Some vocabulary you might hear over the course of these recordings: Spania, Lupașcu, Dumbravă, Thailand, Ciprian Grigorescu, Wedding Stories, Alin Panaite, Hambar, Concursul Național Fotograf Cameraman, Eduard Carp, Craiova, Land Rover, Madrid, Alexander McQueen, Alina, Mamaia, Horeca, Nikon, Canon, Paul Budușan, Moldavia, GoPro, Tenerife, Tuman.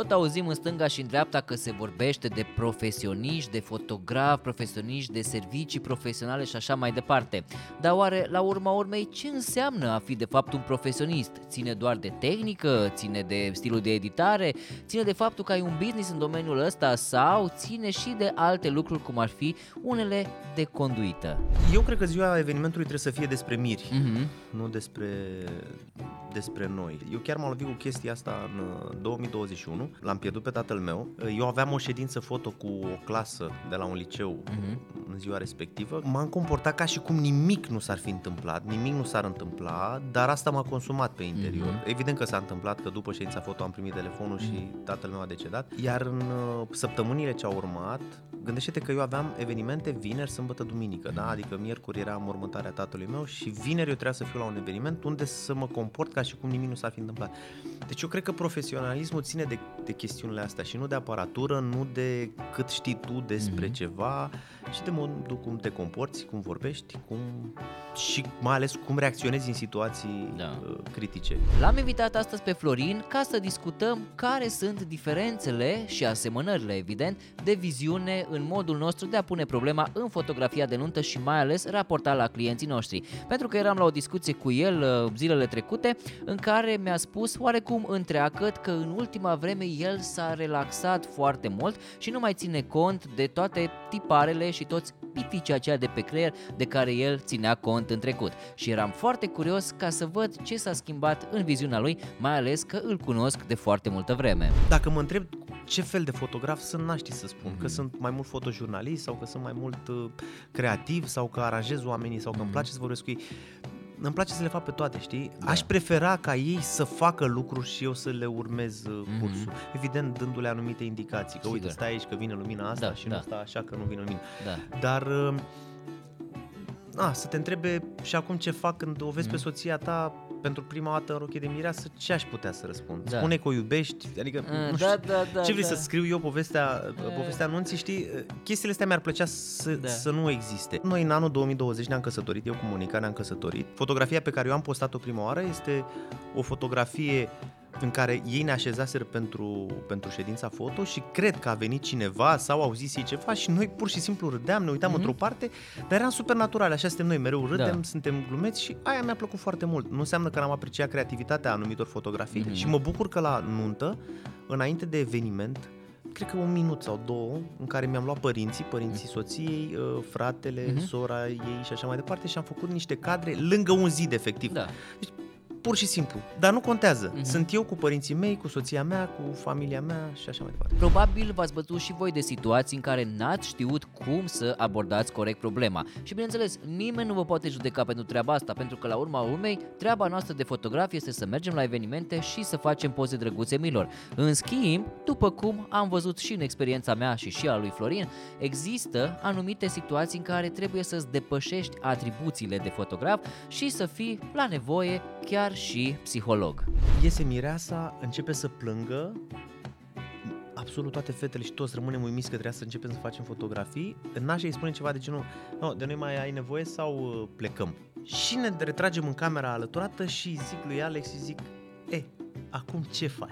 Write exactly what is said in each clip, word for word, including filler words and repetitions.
Tot auzim în stânga și în dreapta că se vorbește de profesioniști, de fotografi, profesioniști, de servicii profesionale și așa mai departe. Dar oare, la urma urmei, ce înseamnă a fi de fapt un profesionist? Ține doar de tehnică? Ține de stilul de editare? Ține de faptul că ai un business în domeniul ăsta? Sau ține și de alte lucruri, cum ar fi unele de conduită? Eu cred că ziua evenimentului trebuie să fie despre miri, mm-hmm. nu despre, despre noi. Eu chiar m-am lovit cu chestia asta în două mii douăzeci și unu. L-am pierdut pe tatăl meu. Eu aveam o ședință foto cu o clasă de la un liceu uh-huh. în ziua respectivă. M-am comportat ca și cum nimic nu s-ar fi întâmplat, nimic nu s-ar întâmpla, dar asta m-a consumat pe interior. Uh-huh. Evident că s-a întâmplat, că după ședința foto am primit telefonul uh-huh. și tatăl meu a decedat. Iar în săptămânile ce au urmat, gândește-te că eu aveam evenimente vineri, sâmbătă, duminică, da? Adică miercuri era mormântarea tatălui meu și vineri eu trebuia să fiu la un eveniment unde să mă comport ca și cum nimic nu s-ar fi întâmplat. Deci eu cred că profesionalismul ține de, de chestiunile astea și nu de aparatură, nu de cât știi tu despre mm-hmm. ceva, ci de modul cum te comporți, cum vorbești, cum și mai ales cum reacționezi în situații da. critice. L-am invitat astăzi pe Florin ca să discutăm care sunt diferențele și asemănările, evident, de viziune în modul nostru de a pune problema în fotografia de nuntă și mai ales raporta la clienții noștri. Pentru că eram la o discuție cu el zilele trecute în care mi-a spus oarecum întreagăt că în ultima vreme el s-a relaxat foarte mult și nu mai ține cont de toate tiparele și toți piticii aceia de pe creier de care el ținea cont în trecut. Și eram foarte curios ca să văd ce s-a schimbat în viziunea lui, mai ales că îl cunosc de foarte multă vreme. Dacă mă întreb ce fel de fotograf sunt, n-aș ști să spun, mm-hmm. că sunt mai mult fotojurnalist sau că sunt mai mult uh, creativ sau că aranjez oamenii sau că mm-hmm. îmi place să vorbesc cu ei. Îmi place să le fac pe toate, știi? Da. Aș prefera ca ei să facă lucruri și eu să le urmez mm-hmm. cursul. Evident, dându-le anumite indicații. Că uite, stai aici că vine lumina asta da, și da. nu stai așa că nu vine lumina. Da. Dar... A, să te întrebe și acum ce fac când o vezi mm. pe soția ta pentru prima dată în rochie de mireasă, ce aș putea să răspund? Da. Spune că o iubești, adică mm, nu știu, da, da, da, ce vrei da. să scriu eu povestea, povestea anunții, știi? Chestiile astea mi-ar plăcea să, da. să nu existe. Noi în anul două mii douăzeci ne-am căsătorit, eu cu Monica ne-am căsătorit. Fotografia pe care eu am postat-o prima oară este o fotografie în care ei ne așezaseră pentru, pentru ședința foto și cred că a venit cineva sau au zis ei ceva și noi pur și simplu râdeam, ne uitam mm-hmm. într-o parte, dar eram super naturale, așa suntem noi, mereu râdem, da. suntem glumeți și aia mi-a plăcut foarte mult. Nu înseamnă că n-am apreciat creativitatea anumitor fotografii mm-hmm. și mă bucur că la nuntă, înainte de eveniment, cred că un minut sau două în care mi-am luat părinții, părinții soției, fratele, mm-hmm. sora ei și așa mai departe și am făcut niște cadre lângă un zid efectiv. Da. Deci, pur și simplu, dar nu contează. Mm-hmm. Sunt eu cu părinții mei, cu soția mea, cu familia mea și așa mai departe. Probabil v-ați bătut și voi de situații în care n-ați știut cum să abordați corect problema. Și bineînțeles, nimeni nu vă poate judeca pentru treaba asta, pentru că la urma urmei, treaba noastră de fotograf este să mergem la evenimente și să facem poze drăguțe miilor. În schimb, după cum am văzut și în experiența mea și și a lui Florin, există anumite situații în care trebuie să-ți depășești atribuțiile de fotograf și să fii la nevoie chiar și psiholog. Iese mireasa, începe să plângă, absolut toate fetele și toți rămânem uimiți că trebuia să începem să facem fotografii. Nașa îi spune ceva de genul, no, de noi mai ai nevoie sau plecăm? Și ne retragem în camera alăturată și zic lui Alex, zic, e, acum ce faci?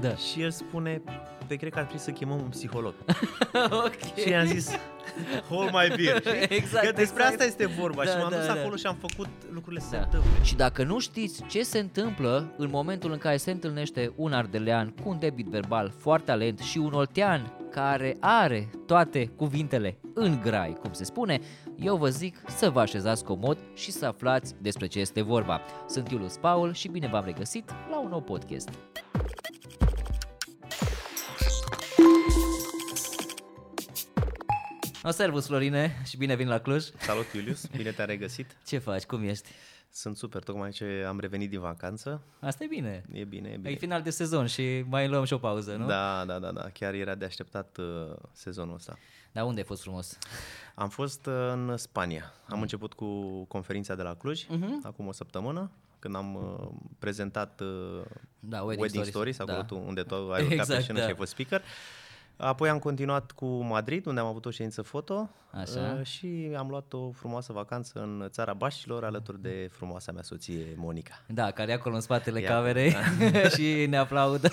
Da. Și el spune, pe cred că ar trebui să chemăm un psiholog. Okay. Și i-am zis, hold my beer. Exact, că despre exact. asta este vorba da, și m-am da, dus acolo da. și am făcut lucrurile să da. se întâmple. Și dacă nu știți ce se întâmplă în momentul în care se întâlnește un ardelean cu un debit verbal foarte alent și un oltean care are toate cuvintele în grai, cum se spune, eu vă zic să vă așezați comod și să aflați despre ce este vorba. Sunt Iulius Paul și bine v-am regăsit la un nou podcast. No, servus Florine și bine vin la Cluj. Salut Iulius, bine te-am regăsit. Ce faci, cum ești? Sunt super, tocmai ce am revenit din vacanță. Asta e bine. E bine, e bine. E final de sezon și mai luăm și o pauză, nu? Da, da, da, da. Chiar era de așteptat uh, sezonul ăsta. Dar unde ai fost frumos? Am fost uh, în Spania. Am mm. început cu conferința de la Cluj, mm-hmm. acum o săptămână, când am uh, prezentat uh, da, Wedding Stories, Wedding Stories da. acolo tu, unde tu ai urcat exact, pe scenă da. și ai fost speaker. Apoi am continuat cu Madrid, unde am avut o ședință foto. Așa. Și am luat o frumoasă vacanță în țara Baștilor, alături de frumoasa mea soție, Monica. Da, care e acolo în spatele Ia, camerei da. Și ne aplaudă.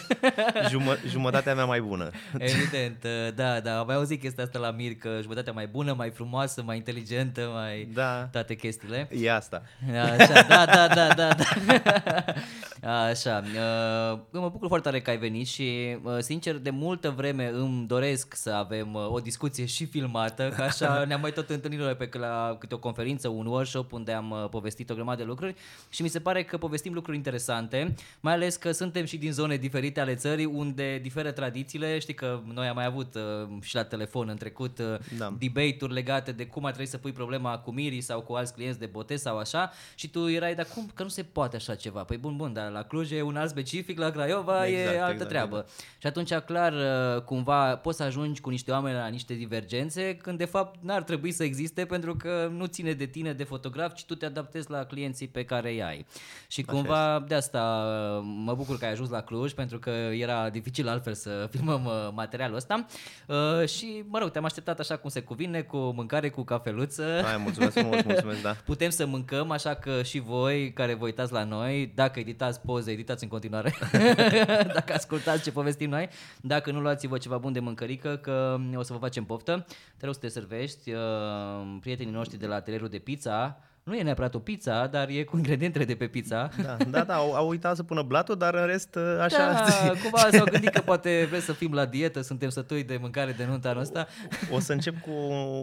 Jum- jumătatea mea mai bună. Evident, da, da. Am mai auzit chestia asta la Mir, că jumătatea mai bună, mai frumoasă, mai inteligentă, mai da. toate chestiile. E asta. Așa, da, da, da, da, da. Așa. Mă bucur foarte tare că ai venit și, sincer, de multă vreme îmi doresc să avem o discuție și filmată, că așa ne-am mai tot întâlnit pe la câte o conferință, un workshop unde am povestit o grămadă de lucruri și mi se pare că povestim lucruri interesante, mai ales că suntem și din zone diferite ale țării unde diferă tradițiile. Știi că noi am mai avut și la telefon în trecut da. debate-uri legate de cum ar trebui să pui problema cu mirii sau cu alți clienți de botez sau așa și tu erai, dar cum? Că nu se poate așa ceva. Păi bun, bun, dar la Cluj e un alt specific, la Craiova exact, e altă exact, treabă. Exact. Și atunci, clar, cumva poți să ajungi cu niște oameni la niște divergențe când de fapt n-ar trebui să existe, pentru că nu ține de tine, de fotograf, ci tu te adaptezi la clienții pe care îi ai. Și cumva de asta mă bucur că ai ajuns la Cluj, pentru că era dificil altfel să filmăm materialul ăsta. Uh, și mă rog, te-am așteptat așa cum se cuvine, cu mâncare, cu cafeluță. Hai, mulțumesc frumos, mulțumesc, da. Putem să mâncăm, așa că și voi care vă uitați la noi, dacă editați poze, editați în continuare. Dacă ascultați ce povestim noi, dacă nu, luați-vă ceva bun de mâncărică, că o să vă facem poftă. Trebuie să te servești. Prietenii noștri de la atelierul de pizza, nu e neapărat o pizza, dar e cu ingredientele de pe pizza. Da, da, da, au, au uitat să pună blatul, dar în rest așa. Da, cumva s-au gândit că poate vreți să fim la dietă, suntem sătui de mâncare de nunta noastră. O, o să încep cu,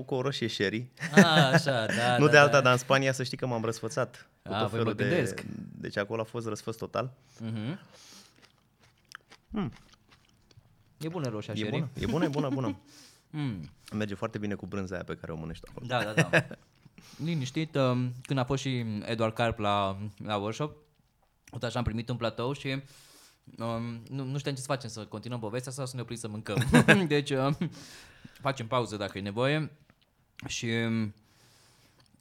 cu o roșie sherry. A, așa, da. Nu da, de alta, da. Dar în Spania să știi că m-am răsfățat. Cu a, tot felul de, deci acolo a fost răsfăț total. Uh-huh. Mm. E bună roșia sherry. E bună, e bună, e bună, bună. Mm. Merge foarte bine cu brânza aia pe care o mânești acolo. Da, da, da. Liniștit, când a fost și Eduard Carp la, la workshop, tot așa am primit un platou și um, nu, nu știam ce să facem, să continuăm povestea sau să ne oprim să mâncăm. Deci um, facem pauză dacă e nevoie și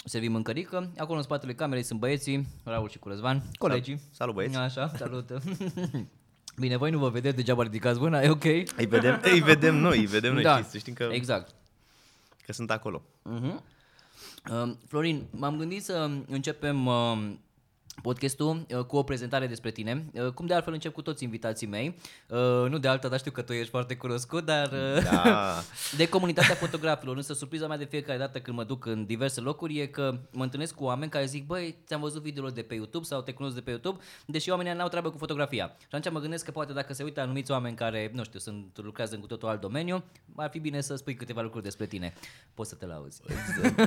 servim mâncărică. Acolo în spatele camerei sunt băieții, Raul și cu Răzvan, colegii. Salut băieți! Așa, salut! Bine, voi nu vă vedeți, degeaba ridicați mâna, e ok? Îi vedem, îi vedem noi, îi vedem noi, da, știți, știm că, exact. că sunt acolo. Uh-huh. Uh, Florin, m-am gândit să începem uh, podcastul uh, cu o prezentare despre tine, uh, cum de altfel încep cu toți invitații mei, uh, nu de alta, dar știu că tu ești foarte cunoscut, dar uh, da. de comunitatea fotografilor. Însă surpriza mea de fiecare dată când mă duc în diverse locuri e că mă întâlnesc cu oameni care zic, băi, ți-am văzut video-ul de pe YouTube sau te cunosc de pe YouTube, deși oamenii n-au treabă cu fotografia. Și atunci mă gândesc că poate dacă se uită anumiți oameni care, nu știu, sunt, lucrează în cu totul alt domeniu, ar fi bine să spui câteva lucruri despre tine. Poți să te lauzi.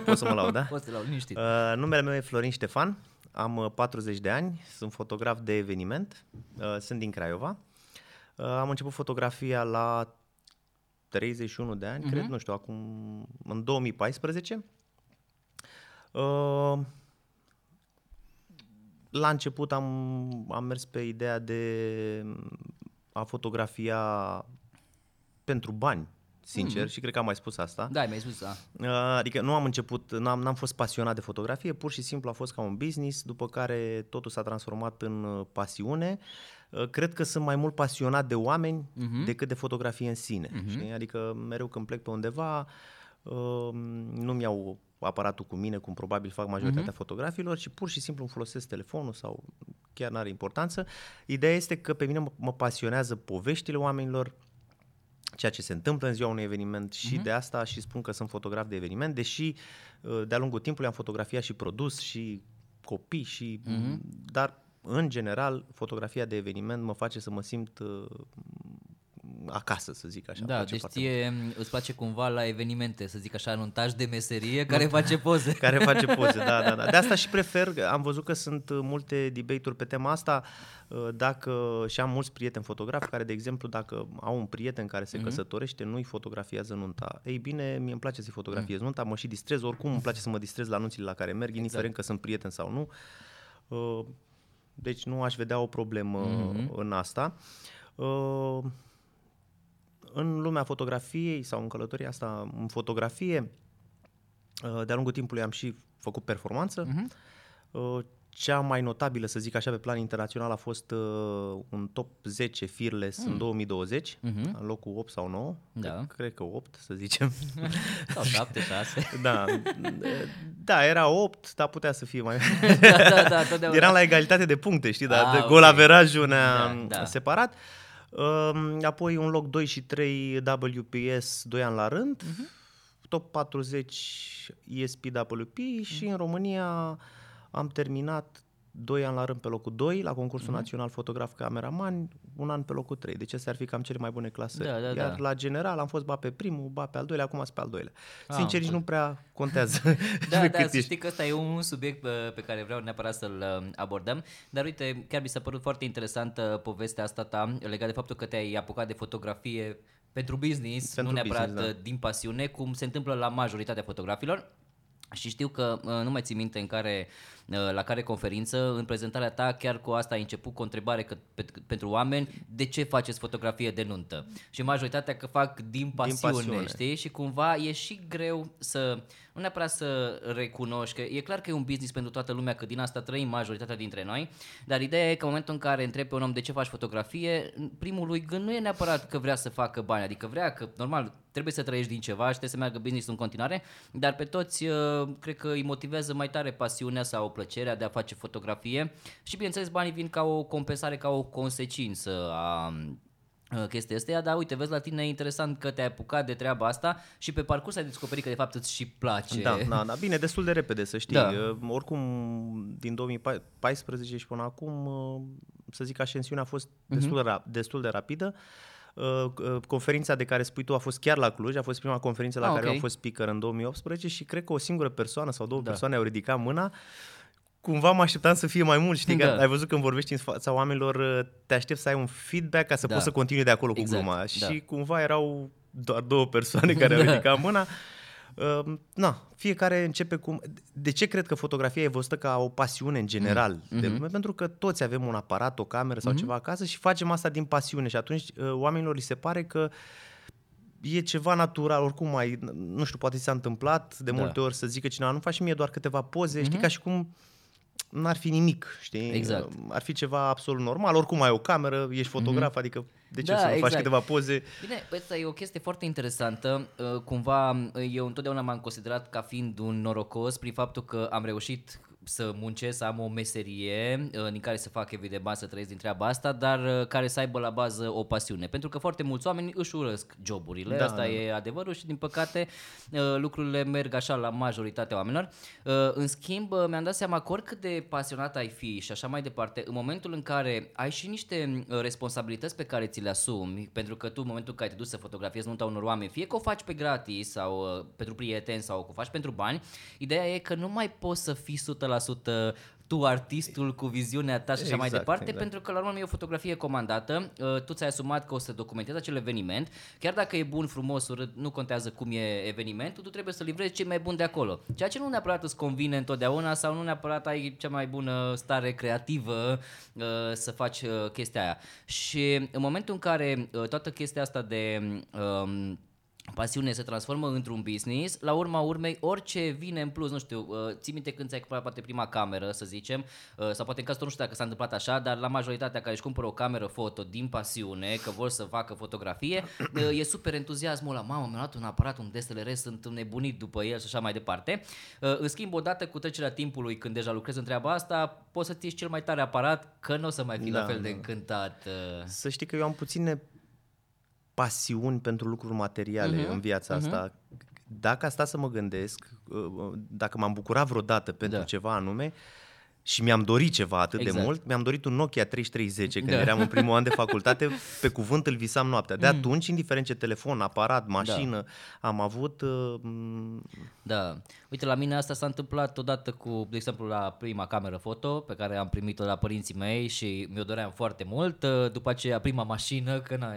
Poți să mă laud, da? Poți să te laud, liniștit. Uh, numele meu e Florin Ștefan. Am patruzeci de ani, sunt fotograf de eveniment, uh, sunt din Craiova. Uh, am început fotografia la treizeci și unu de ani, uh-huh. cred, nu știu, acum în două mii paisprezece. Uh, la început am, am mers pe ideea de a fotografia pentru bani. Sincer, mm. și cred că am mai spus asta. Da, mi-ai spus asta. Adică nu am început, n-am, n-am fost pasionat de fotografie, pur și simplu a fost ca un business, după care totul s-a transformat în pasiune. Cred că sunt mai mult pasionat de oameni mm-hmm. decât de fotografie în sine. Mm-hmm. Știi? Adică mereu când plec pe undeva, nu-mi iau aparatul cu mine, cum probabil fac majoritatea mm-hmm. fotografilor, ci pur și simplu îmi folosesc telefonul sau chiar n-are importanță. Ideea este că pe mine mă, mă pasionează poveștile oamenilor, ceea ce se întâmplă în ziua unui eveniment și uh-huh. de asta și spun că sunt fotograf de eveniment, deși de-a lungul timpului am fotografiat și produs și copii, și, uh-huh. dar în general fotografia de eveniment mă face să mă simt uh, acasă, să zic așa. Da, deci ție îți place cumva la evenimente, să zic așa, în un taș de meserie care face poze. Care face poze, da, da, da. De asta și prefer, am văzut că sunt multe debate-uri pe tema asta, dacă, și am mulți prieteni fotografi care, de exemplu, dacă au un prieten care se mm-hmm. căsătorește, nu-i fotografiază nunta. Ei bine, mie îmi place să-i fotografiez mm-hmm. nunta, mă și distrez, oricum îmi place să mă distrez la anunțile la care merg, indiferent exact. Că sunt prieten sau nu. Deci nu aș vedea o problemă mm-hmm. în asta. În lumea fotografiei sau în călătoria asta în fotografie, de-a lungul timpului am și făcut performanță, uh-huh. Cea mai notabilă, să zic așa, pe plan internațional a fost uh, un top zece Fearless mm. în două mii douăzeci, mm-hmm. în locul opt sau nouă, da. cred, cred că opt, să zicem. Sau șapte, șase. Da. Da, era opt, dar putea să fie mai... da, da, da, eram la egalitate de puncte, știi, dar ah, gol averajul okay. ne-a da, da. separat. Uh, apoi un loc doi și trei W P S doi ani la rând, mm-hmm. top patruzeci E S P W P mm-hmm. și în România... Am terminat doi ani la rând pe locul doi la concursul mm-hmm. național fotograf cameraman, un an pe locul trei. Deci astea ar fi cam cele mai bune clase. Da, da, Iar da. la general am fost ba pe primul, ba pe al doilea, acum sunt pe al doilea. Ah, Sincer, nici nu prea contează. Da, da, să știi că ăsta e un subiect pe care vreau neapărat să-l abordăm. Dar uite, chiar mi s-a părut foarte interesantă povestea asta ta legată de faptul că te-ai apucat de fotografie pentru business, pentru nu neapărat business, da. din pasiune, cum se întâmplă la majoritatea fotografilor. Și știu că nu mai țin minte în care, la care conferință, în prezentarea ta chiar cu asta ai început cu o întrebare că, pe, pentru oameni, de ce faceți fotografie de nuntă? Și majoritatea că fac din pasiune, din pasiune. Știi? Și cumva e și greu să, nu neapărat să recunoști, că e clar că e un business pentru toată lumea, că din asta trăim majoritatea dintre noi, dar ideea e că în momentul în care întrebi pe un om de ce faci fotografie, primul lui gând nu e neapărat că vrea să facă bani, adică vrea că, normal, trebuie să trăiești din ceva și trebuie să meargă business-ul în continuare, dar pe toți cred că îi motivează mai tare pasiunea sau plăcerea de a face fotografie și bineînțeles banii vin ca o compensare, ca o consecință a chestia asta, dar uite, vezi, la tine e interesant că te-ai apucat de treaba asta și pe parcurs ai descoperit că de fapt îți și place. Da, da, da. Bine, destul de repede, să știi. Da. Oricum, din două mii paisprezece și până acum, să zic, ascensiunea a fost destul, uh-huh. de, destul de rapidă. Conferința de care spui tu a fost chiar la Cluj, a fost prima conferință la ah, care okay. am fost speaker în două mii optsprezece și cred că o singură persoană sau două da. persoane au ridicat mâna. Cumva mă așteptam să fie mai mult, știi, da. că ai văzut când vorbești în fața oamenilor, te aștept să ai un feedback ca să da. poți să continui de acolo exact. cu gluma. Da. Și cumva erau doar două persoane care au ridicat mâna. Na, fiecare începe cu... De ce cred că fotografia e văzută ca o pasiune în general? Mm-hmm. De lume? Pentru că toți avem un aparat, o cameră sau mm-hmm. ceva acasă și facem asta din pasiune și atunci oamenilor li se pare că e ceva natural, oricum mai, nu știu, poate s-a întâmplat de multe da. ori să zică cineva, nu faci mie doar câteva poze, mm-hmm. știi, ca și cum n-ar fi nimic, știi? Exact. Ar fi ceva absolut normal, oricum ai o cameră, ești fotograf, mm-hmm. adică de ce da, să nu exact. faci câteva poze? Bine, asta e o chestie foarte interesantă, cumva eu întotdeauna m-am considerat ca fiind un norocos prin faptul că am reușit să muncesc, să am o meserie din care să fac evident bani, să trăiesc din treaba asta, dar care să aibă la bază o pasiune. Pentru că foarte mulți oameni își urăsc joburile, da, asta da. e adevărul și din păcate lucrurile merg așa la majoritatea oamenilor. În schimb, mi-am dat seama că oricât de pasionat ai fi și așa mai departe, în momentul în care ai și niște responsabilități pe care ți le asumi, pentru că tu în momentul în care te duci să fotografiezi nunta unor oameni, fie că o faci pe gratis sau pentru prieteni sau că o faci pentru bani, ideea e că nu mai poți să fii o sută la sută tu, artistul, cu viziunea ta și așa exact, mai departe, exact. pentru că la urmă e o fotografie comandată, tu ți-ai asumat că o să documentezi acel eveniment, chiar dacă e bun, frumos, urât, nu contează cum e evenimentul, tu trebuie să livrezi ce mai bun de acolo, ceea ce nu neapărat îți convine întotdeauna sau nu neapărat ai cea mai bună stare creativă să faci chestia aia. Și în momentul în care toată chestia asta de... Um, pasiune se transformă într-un business, la urma urmei orice vine în plus, nu știu, ții minte când ți-ai cumpărat poate prima cameră, să zicem, sau poate în cazul tău, nu știu dacă s-a întâmplat așa, dar la majoritatea care își cumpără o cameră foto din pasiune, că vor să facă fotografie, e super entuziasmul ăla, mamă, mi-a luat un aparat, un D S L R, sunt nebunit după el și așa mai departe. În schimb, odată cu trecerea timpului, când deja lucrezi în treaba asta, poți să-ți ieși cel mai tare aparat, că nu o să mai fii da, la fel da. de încântat. Să știi că eu am puține pasiuni pentru lucruri materiale uh-huh. în viața uh-huh. asta. Dacă asta să mă gândesc, dacă m-am bucurat vreodată pentru da. ceva anume și mi-am dorit ceva atât exact. de mult, mi-am dorit un Nokia trei trei zece când da. eram în primul an de facultate, pe cuvânt îl visam noaptea. De atunci, indiferent ce telefon, aparat, mașină, da. am avut... Uh, da. Uite, la mine asta s-a întâmplat odată cu, de exemplu, la prima cameră foto pe care am primit-o la părinții mei și mi-o doream foarte mult. După aceea, prima mașină, că na,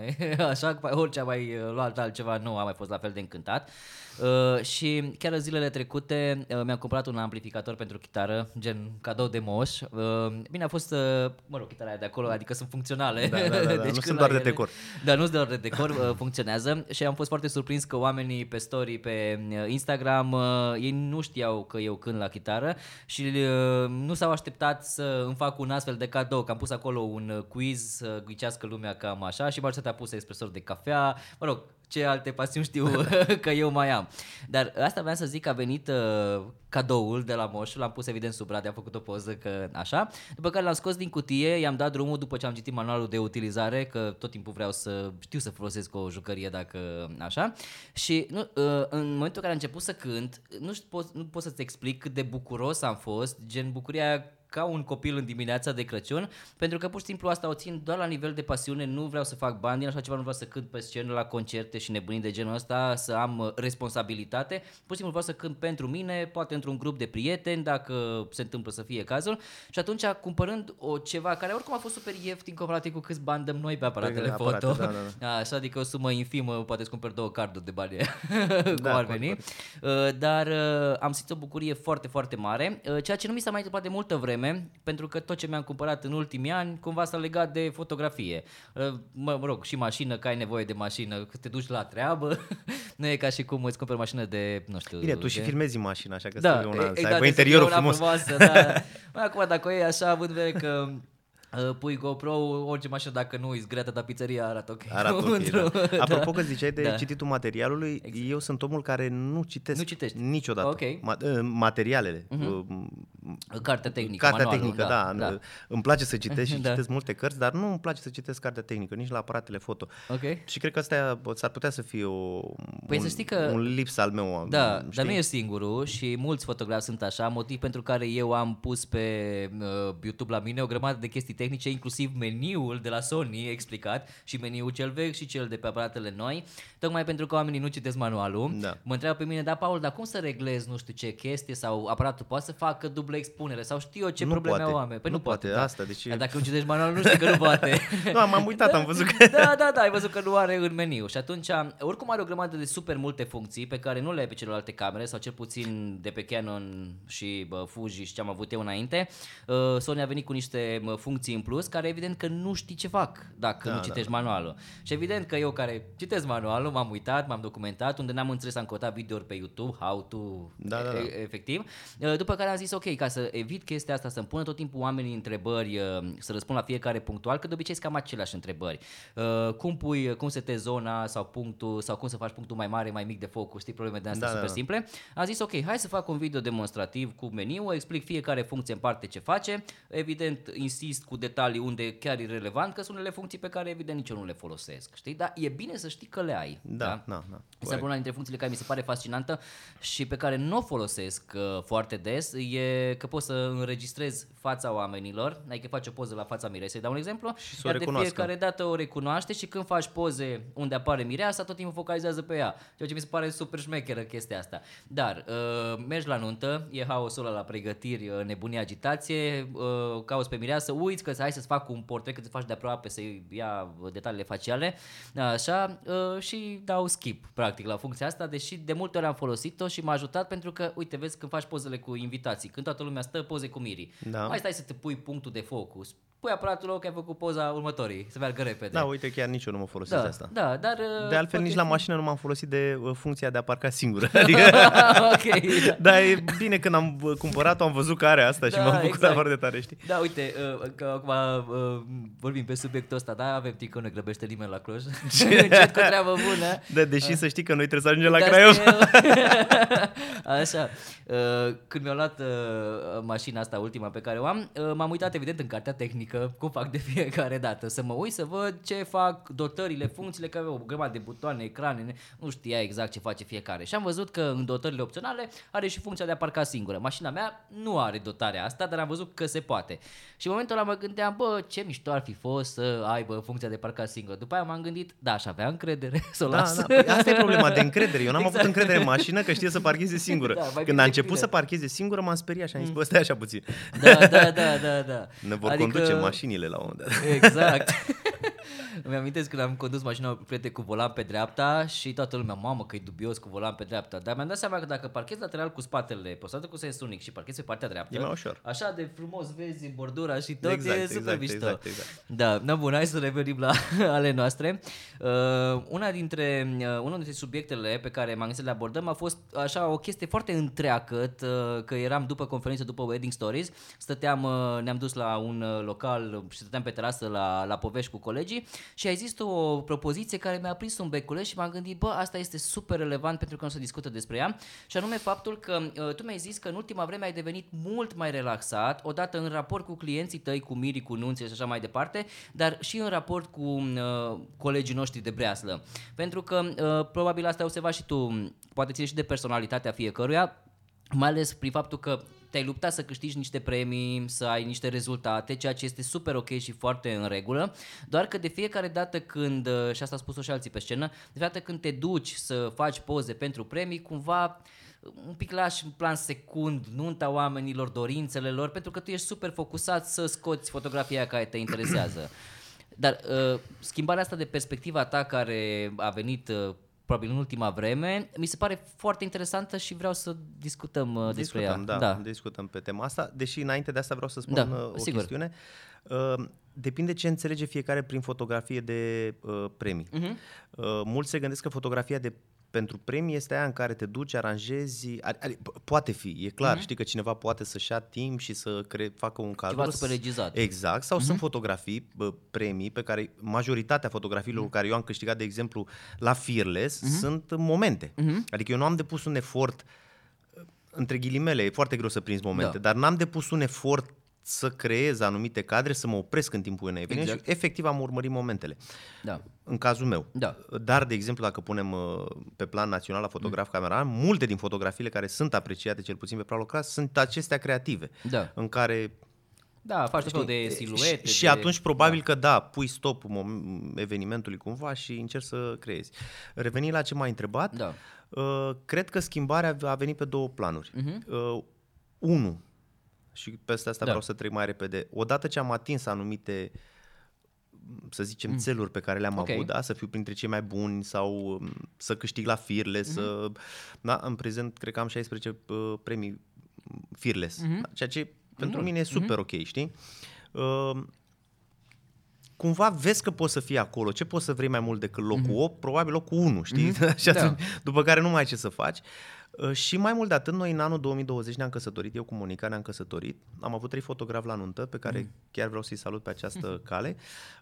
așa, orice am mai luat altceva, nu am mai fost la fel de încântat. Uh, și chiar zilele trecute uh, mi-am cumpărat un amplificator pentru chitară, gen cadou de moș. Bine, a fost, mă rog, chitarele de acolo, adică sunt funcționale. Da, da, da, da. Deci nu sunt doar de decor. Da, nu sunt doar de decor, funcționează. Și am fost foarte surprins că oamenii pe story, pe Instagram, ei nu știau că eu cânt la chitară și nu s-au așteptat să îmi fac un astfel de cadou, că am pus acolo un quiz, să ghicească lumea cam așa și majoritatea a pus expresor de cafea, mă rog, ce alte pasiuni știu că eu mai am. Dar asta vreau să zic că a venit uh, cadoul de la moșul, l-am pus evident sub brade, am făcut o poză că așa, după care l-am scos din cutie, i-am dat drumul după ce am citit manualul de utilizare, că tot timpul vreau să știu să folosesc o jucărie dacă așa. Și nu, uh, în momentul în care am început să cânt, nu pot, nu pot să-ți explic cât de bucuros am fost, gen bucuria ca un copil în dimineața de Crăciun, pentru că pur și simplu asta o țin doar la nivel de pasiune, nu vreau să fac bani din așa ceva, nu vreau să cânt pe scenă la concerte și nebunii de genul ăsta, să am responsabilitate, pur și simplu vreau să cânt pentru mine, poate într-un grup de prieteni, dacă se întâmplă să fie cazul, și atunci cumpărând o ceva care oricum a fost super ieftin comparat cu câți bani dăm noi pe aparatele pe foto, aparate, da, da, da. Așa, adică o sumă infimă, poate îți cumperi două carduri de bani, da, cum ar veni, dar am simțit o bucurie foarte, foarte mare, ceea ce nu mi s-a mai întâmplat de multă vreme, pentru că tot ce mi-am cumpărat în ultimii ani cumva s-a legat de fotografie. Mă, mă rog, și mașină, că ai nevoie de mașină, că te duci la treabă. Nu e ca și cum îți cumperi mașină de, nu știu... Bine, tu de... și filmezi în mașină, așa că da, să una, e, să aibă interiorul frumos. Frumoasă, dar, acum, dacă o iei așa, având vede că pui GoPro, orice mașină, dacă nu îți greată tapizeria, arată ok. Arată ok, da. Apropo că ziceai de da. cititul materialului, exact. Eu sunt omul care nu citesc nu citești. niciodată okay. Ma- materialele. Uh-huh. Cartea tehnică, cartea manualul, tehnică, da. da. da. Îmi place să citesc și da. citesc multe cărți, dar nu îmi place să citesc cartea tehnică, nici la aparatele foto. Okay. Și cred că asta s-ar putea să fie o, păi un, să știi că, un lips al meu. Da, știi? Dar nu e singurul și mulți fotografi sunt așa, motiv pentru care eu am pus pe uh, YouTube la mine o grămadă de chestii tehnice, inclusiv meniul de la Sony explicat și meniul cel vechi și cel de pe aparatele noi, tocmai pentru că oamenii nu citesc manualul. Da. Mă întreabă pe mine, da, Paul, dar cum să reglez nu știu ce chestie sau aparatul poate să facă dublă expunere sau știu eu ce nu probleme poate. Au oameni? Păi nu, nu poate, poate da. Asta, deci... Dar dacă nu citești manualul, nu știu că nu poate. Nu, am uitat, da, am văzut că... Da, da, da, ai văzut că nu are în meniu și atunci oricum are o grămadă de super multe funcții pe care nu le ai pe celelalte camere sau cel puțin de pe Canon și bă, Fuji și ce am avut eu înainte. Uh, Sony a venit cu niște funcții în plus, care evident că nu știi ce fac dacă da, nu citești da. manualul. Și evident că eu care citesc manualul, m-am uitat, m-am documentat, unde n-am înțeles, am căutat videouri pe YouTube, how to, da, e- da, da. efectiv. După care am zis, ok, ca să evit chestia asta, să-mi pună tot timpul oamenii întrebări, să răspund la fiecare punctual, că de obicei sunt cam aceleași întrebări. Cum pui, cum setezi zona sau punctul, sau cum să faci punctul mai mare, mai mic de focus, știi, probleme de astea da, super da. simple. Am zis, ok, hai să fac un video demonstrativ cu meniu, explic fiecare funcție în parte ce face, evident, insist cu detalii unde chiar e relevant, că sunt unele funcții pe care evident nici eu nu le folosesc, știi? Dar e bine să știi că le ai. Da, da, da. da. Este una dintre funcțiile care mi se pare fascinantă și pe care nu o folosesc uh, foarte des, e că poți să înregistrezi fața oamenilor, adică faci o poză la fața mireasei, dau un exemplu, și iar de fiecare dată o recunoaște și când faci poze unde apare mireasa, tot timpul focalizează pe ea, ceea ce mi se pare super șmecheră chestia asta. Dar uh, mergi la nuntă, e haosul ăla la pregătiri, uh, nebunie, agitație, uh, cauți pe mireasă, uiți că hai să-ți fac un portret, că te faci de aproape să-i ia detaliile faciale, așa, și dau skip, practic, la funcția asta, deși de multe ori am folosit-o și m-a ajutat pentru că, uite, vezi când faci pozele cu invitații, când toată lumea stă, poze cu mirii, da. Mai stai să te pui punctul de focus, pui aparatul loc, ai făcut poza următorii, să meargă repede. Da, uite, chiar nici eu nu mă folosesc da, asta. Da, dar... De altfel, nici fi... la mașină nu m-am folosit de funcția de a parca singură. Adică... okay, da. Dar e bine, când am cumpărat-o, am văzut că are asta da, și m-am bucurat exact. foarte tare, știi? Da, uite, că acum vorbim pe subiectul ăsta, da, avem tic că nu grăbește nimeni la Cluj. Încet cu treabă bună. Da, deși a. să știi că noi trebuie să ajungem la Craiova. Așa, când mi-au luat mașina asta ultima pe care o am, m-am uitat evident în cartea tehnică. Cum fac de fiecare dată, să mă uit să văd ce fac dotările, funcțiile, că aveau o grămadă de butoane, ecrane, nu știa exact ce face fiecare și am văzut că în dotările opționale are și funcția de a parca singură. Mașina mea nu are dotarea asta, dar am văzut că se poate și în momentul ăla mă gândeam, bă, ce mișto ar fi fost să aibă funcția de parca singură. După aia m-am gândit, da, aș avea încredere să o da, las. Da, păi asta e problema de încredere, eu n-am exact. avut încredere în mașină că știe să parcheze singură. Da, când a început bine. să parcheze singură m-am speriat și am zis, bă, stai așa puțin. Da, da, da, da, da. Ne vor adică... conduce mașinile la un moment dat. Exact. Îmi amintesc când am condus mașina prieten cu volan pe dreapta și toată lumea, mamă că e dubios cu volan pe dreapta, dar mi-am dat seama că dacă parchezi lateral cu spatele postat cu sens unic și parchezi pe partea dreaptă, e mai ușor. Așa de frumos vezi bordura și tot, exact, e super exact, mișto. Exact, exact. Da, na, bun, hai să revenim la ale noastre. Uh, una dintre, uh, unul dintre subiectele pe care m-am gândit să le abordăm a fost așa o chestie foarte întreagăt, uh, că eram după conferință, după Wedding Stories, stăteam, uh, ne-am dus la un uh, local și stăteam pe terasă la, la povești cu colegii și a zis o propoziție care mi-a prins un beculeș și m-am gândit, bă, asta este super relevant pentru că nu se discută despre ea, și anume faptul că uh, tu mi-ai zis că în ultima vreme ai devenit mult mai relaxat, odată în raport cu clienții tăi, cu mirii, cu nunții și așa mai departe, dar și în raport cu uh, colegii noștri de breaslă. Pentru că uh, probabil asta ai observat și tu, poate ține și de personalitatea fiecăruia, mai ales prin faptul că te-ai luptat să câștigi niște premii, să ai niște rezultate, ceea ce este super ok și foarte în regulă, doar că de fiecare dată când, și asta a spus-o și alții pe scenă, de fiecare dată când te duci să faci poze pentru premii, cumva un pic lași în plan secund nunta oamenilor, dorințele lor, pentru că tu ești super focusat să scoți fotografia care te interesează. Dar uh, schimbarea asta de perspectiva ta care a venit uh, probabil în ultima vreme, mi se pare foarte interesantă și vreau să discutăm discutăm, despre ea. Da, da, discutăm pe tema asta, deși înainte de asta vreau să spun da, o sigur. chestiune. Depinde ce înțelege fiecare prin fotografie de premii. Uh-huh. Mulți se gândesc că fotografia de pentru premii este aia în care te duci, aranjezi, poate fi, e clar, uh-huh. știi că cineva poate să-și ia timp și să cre- facă un cadru. Ceva super regizat. Exact, sau uh-huh. sunt fotografii, premii, pe care majoritatea fotografiilor uh-huh. care eu am câștigat, de exemplu, la Fearless, uh-huh. sunt momente. Uh-huh. Adică eu nu am depus un efort, între ghilimele, e foarte greu să prinzi momente, da. dar n-am depus un efort să creez anumite cadre, să mă opresc în timpul unei evenimente exact. și efectiv am urmărit momentele. Da. În cazul meu. Da. Dar, de exemplu, dacă punem pe plan național la fotograf cameraman, multe din fotografiile care sunt apreciate, cel puțin pe planul clas, sunt acestea creative. Da. În care... Da, faci tot de siluete. Și, și de... atunci probabil da. că da, pui stop evenimentului cumva și încerci să creezi. Revenind la ce m-ai întrebat, da. cred că schimbarea a venit pe două planuri. Uh-huh. Unu, și peste asta da. vreau să trec mai repede. Odată ce am atins anumite, să zicem, mm. țeluri pe care le-am okay. avut, da? Să fiu printre cei mai buni sau să câștig la Fearless, mm-hmm. să... da? În prezent cred că am șaisprezece uh, premii Fearless, mm-hmm. da? ceea ce pentru mm-hmm. mine e super mm-hmm. ok, știi? Uh, cumva vezi că poți să fii acolo, ce poți să vrei mai mult decât locul mm-hmm. opt, probabil locul unu, știi? Mm-hmm. Și atunci, da. după care nu mai ai ce să faci. Și mai mult de atât, noi în anul două mii douăzeci ne-am căsătorit, eu cu Monica ne-am căsătorit, am avut trei fotografi la nuntă pe care mm. chiar vreau să-i salut pe această cale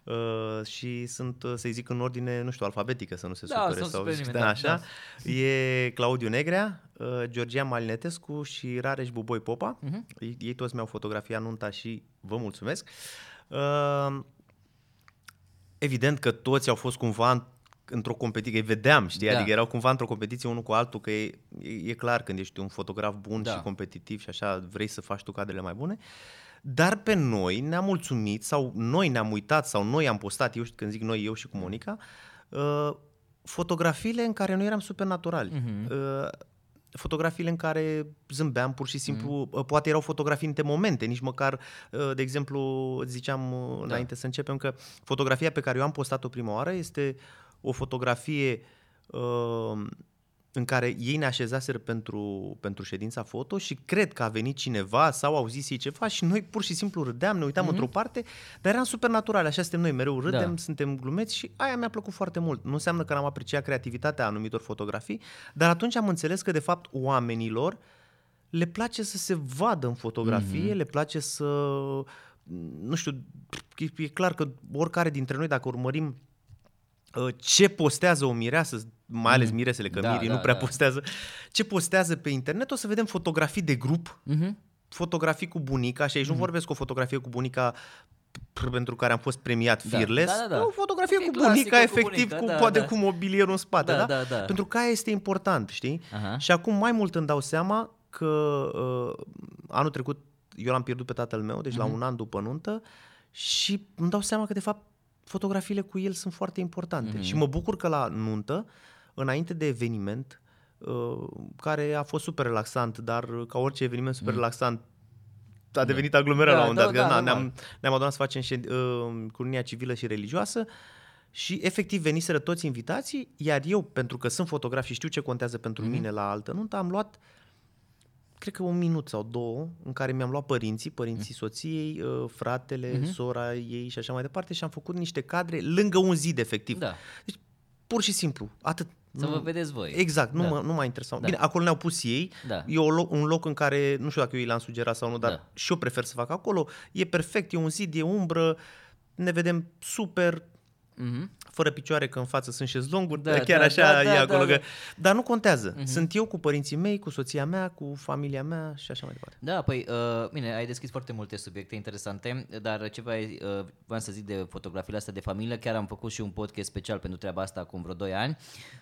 uh, și sunt, să-i zic în ordine, nu știu, alfabetică, să nu se da, supere sau nimeni, da, da, așa. Da. E Claudiu Negrea, uh, Georgia Malinetescu și Rareș Buboi Popa, mm-hmm. ei, ei toți mi-au fotografiat nunta și vă mulțumesc. Uh, evident că toți au fost cumva într-o competiție, îi vedeam, știi, da. adică erau cumva într-o competiție unul cu altul, că e, e clar când ești un fotograf bun da. și competitiv și așa vrei să faci tu cadrele mai bune, dar pe noi ne-am mulțumit sau noi ne-am uitat sau noi am postat, eu când zic noi, eu și cu Monica, uh, fotografiile în care noi eram super naturali. Mm-hmm. Uh, fotografiile în care zâmbeam pur și simplu, mm. poate erau fotografii între momente, nici măcar, de exemplu, ziceam înainte da. să începem că fotografia pe care eu am postat-o prima oară este o fotografie uh, în care ei ne așezaseră pentru, pentru ședința foto și cred că a venit cineva sau au zis ei ceva și noi pur și simplu râdeam, ne uitam mm-hmm. într-o parte, dar eram super naturale, așa suntem noi, mereu râdem, da. suntem glumeți și aia mi-a plăcut foarte mult. Nu înseamnă că n-am apreciat creativitatea anumitor fotografii, dar atunci am înțeles că de fapt oamenilor le place să se vadă în fotografie, mm-hmm. le place să... Nu știu, e clar că oricare dintre noi, dacă urmărim ce postează o mireasă, mai ales miresele, că da, mirii da, nu prea da. postează, ce postează pe internet, o să vedem fotografii de grup, uh-huh. fotografii cu bunica, și aici uh-huh. nu vorbesc o fotografie cu bunica pentru care am fost premiat da. Fearless, da, da, da. o fotografie e cu bunica, cu efectiv, bunica, cu, da, poate da. cu mobilierul în spate, da, da? Da, da. pentru că aia este important, știi? Uh-huh. Și acum mai mult îmi dau seama că uh, anul trecut eu l-am pierdut pe tatăl meu, deci uh-huh. la un an după nuntă, și îmi dau seama că de fapt fotografiile cu el sunt foarte importante mm-hmm. și mă bucur că la nuntă, înainte de eveniment, uh, care a fost super relaxant, dar ca orice eveniment super mm-hmm. relaxant, a devenit aglomerat da, la un moment da, dat, da, că da, na, da, ne-am, da. ne-am adunat să facem șed, uh, cununia civilă și religioasă și efectiv veniseră toți invitații, iar eu, pentru că sunt fotograf și știu ce contează pentru mm-hmm. mine la altă nuntă, am luat, cred că un minut sau două, în care mi-am luat părinții, părinții mm-hmm. soției, fratele, mm-hmm. sora ei și așa mai departe și am făcut niște cadre lângă un zid, efectiv. Da. Deci, pur și simplu, atât. Să vă vedeți voi. Exact, nu da. m- nu m-a interesat. Da. Bine, acolo ne-au pus ei, da. e un loc în care, nu știu dacă eu i l-am sugerat sau nu, dar da. și eu prefer să fac acolo, e perfect, e un zid, e umbră, ne vedem super, mm-hmm. fără picioare, că în față sunt șezlonguri, da, chiar da, așa da, da, e acolo. Da, da. Că... Dar nu contează, mm-hmm. sunt eu cu părinții mei, cu soția mea, cu familia mea și așa mai departe. Da, păi, uh, bine, ai deschis foarte multe subiecte interesante, dar ce v-ai, uh, v-am să zic de fotografiile astea de familie, chiar am făcut și un podcast special pentru treaba asta acum vreo doi ani,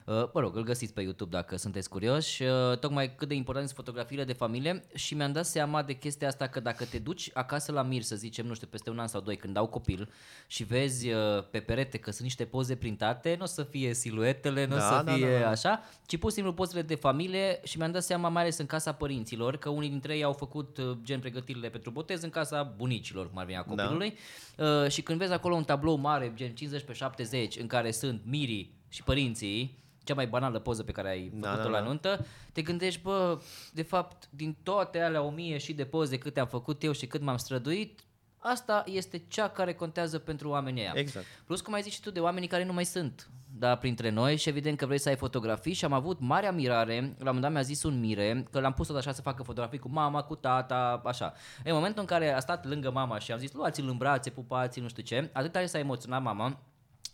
uh, mă rog, îl găsiți pe YouTube dacă sunteți curioși, uh, tocmai cât de importante sunt fotografiile de familie și mi-am dat seama de chestia asta că dacă te duci acasă la mir, să zicem, nu știu, peste un an sau doi, când au copil și vezi uh, pe perete că sunt niște poze printate, nu o să fie siluetele, nu o da, să da, fie da, da. așa, ci pur și simplu pozele de familie și mi-am dat seama, mai ales în casa părinților, că unii dintre ei au făcut gen pregătirile pentru botez în casa bunicilor, cum ar veni, a copilului, da. uh, și când vezi acolo un tablou mare, gen cincizeci pe șaptezeci, în care sunt mirii și părinții, cea mai banală poză pe care ai făcut-o da, da, da. la nuntă, te gândești, bă, de fapt, din toate alea o mie și de poze câte am făcut eu și cât m-am străduit, asta este cea care contează pentru oamenii aia. Exact. Plus, cum ai zis și tu, de oamenii care nu mai sunt da, printre noi și evident că vrei să ai fotografii și am avut mare admirare, la un moment dat mi-a zis un mire, că l-am pus tot așa să facă fotografii cu mama, cu tata, așa. În momentul în care a stat lângă mama și am zis luați-l în brațe, pupați-l, nu știu ce, atât tare s-a emoționat mama,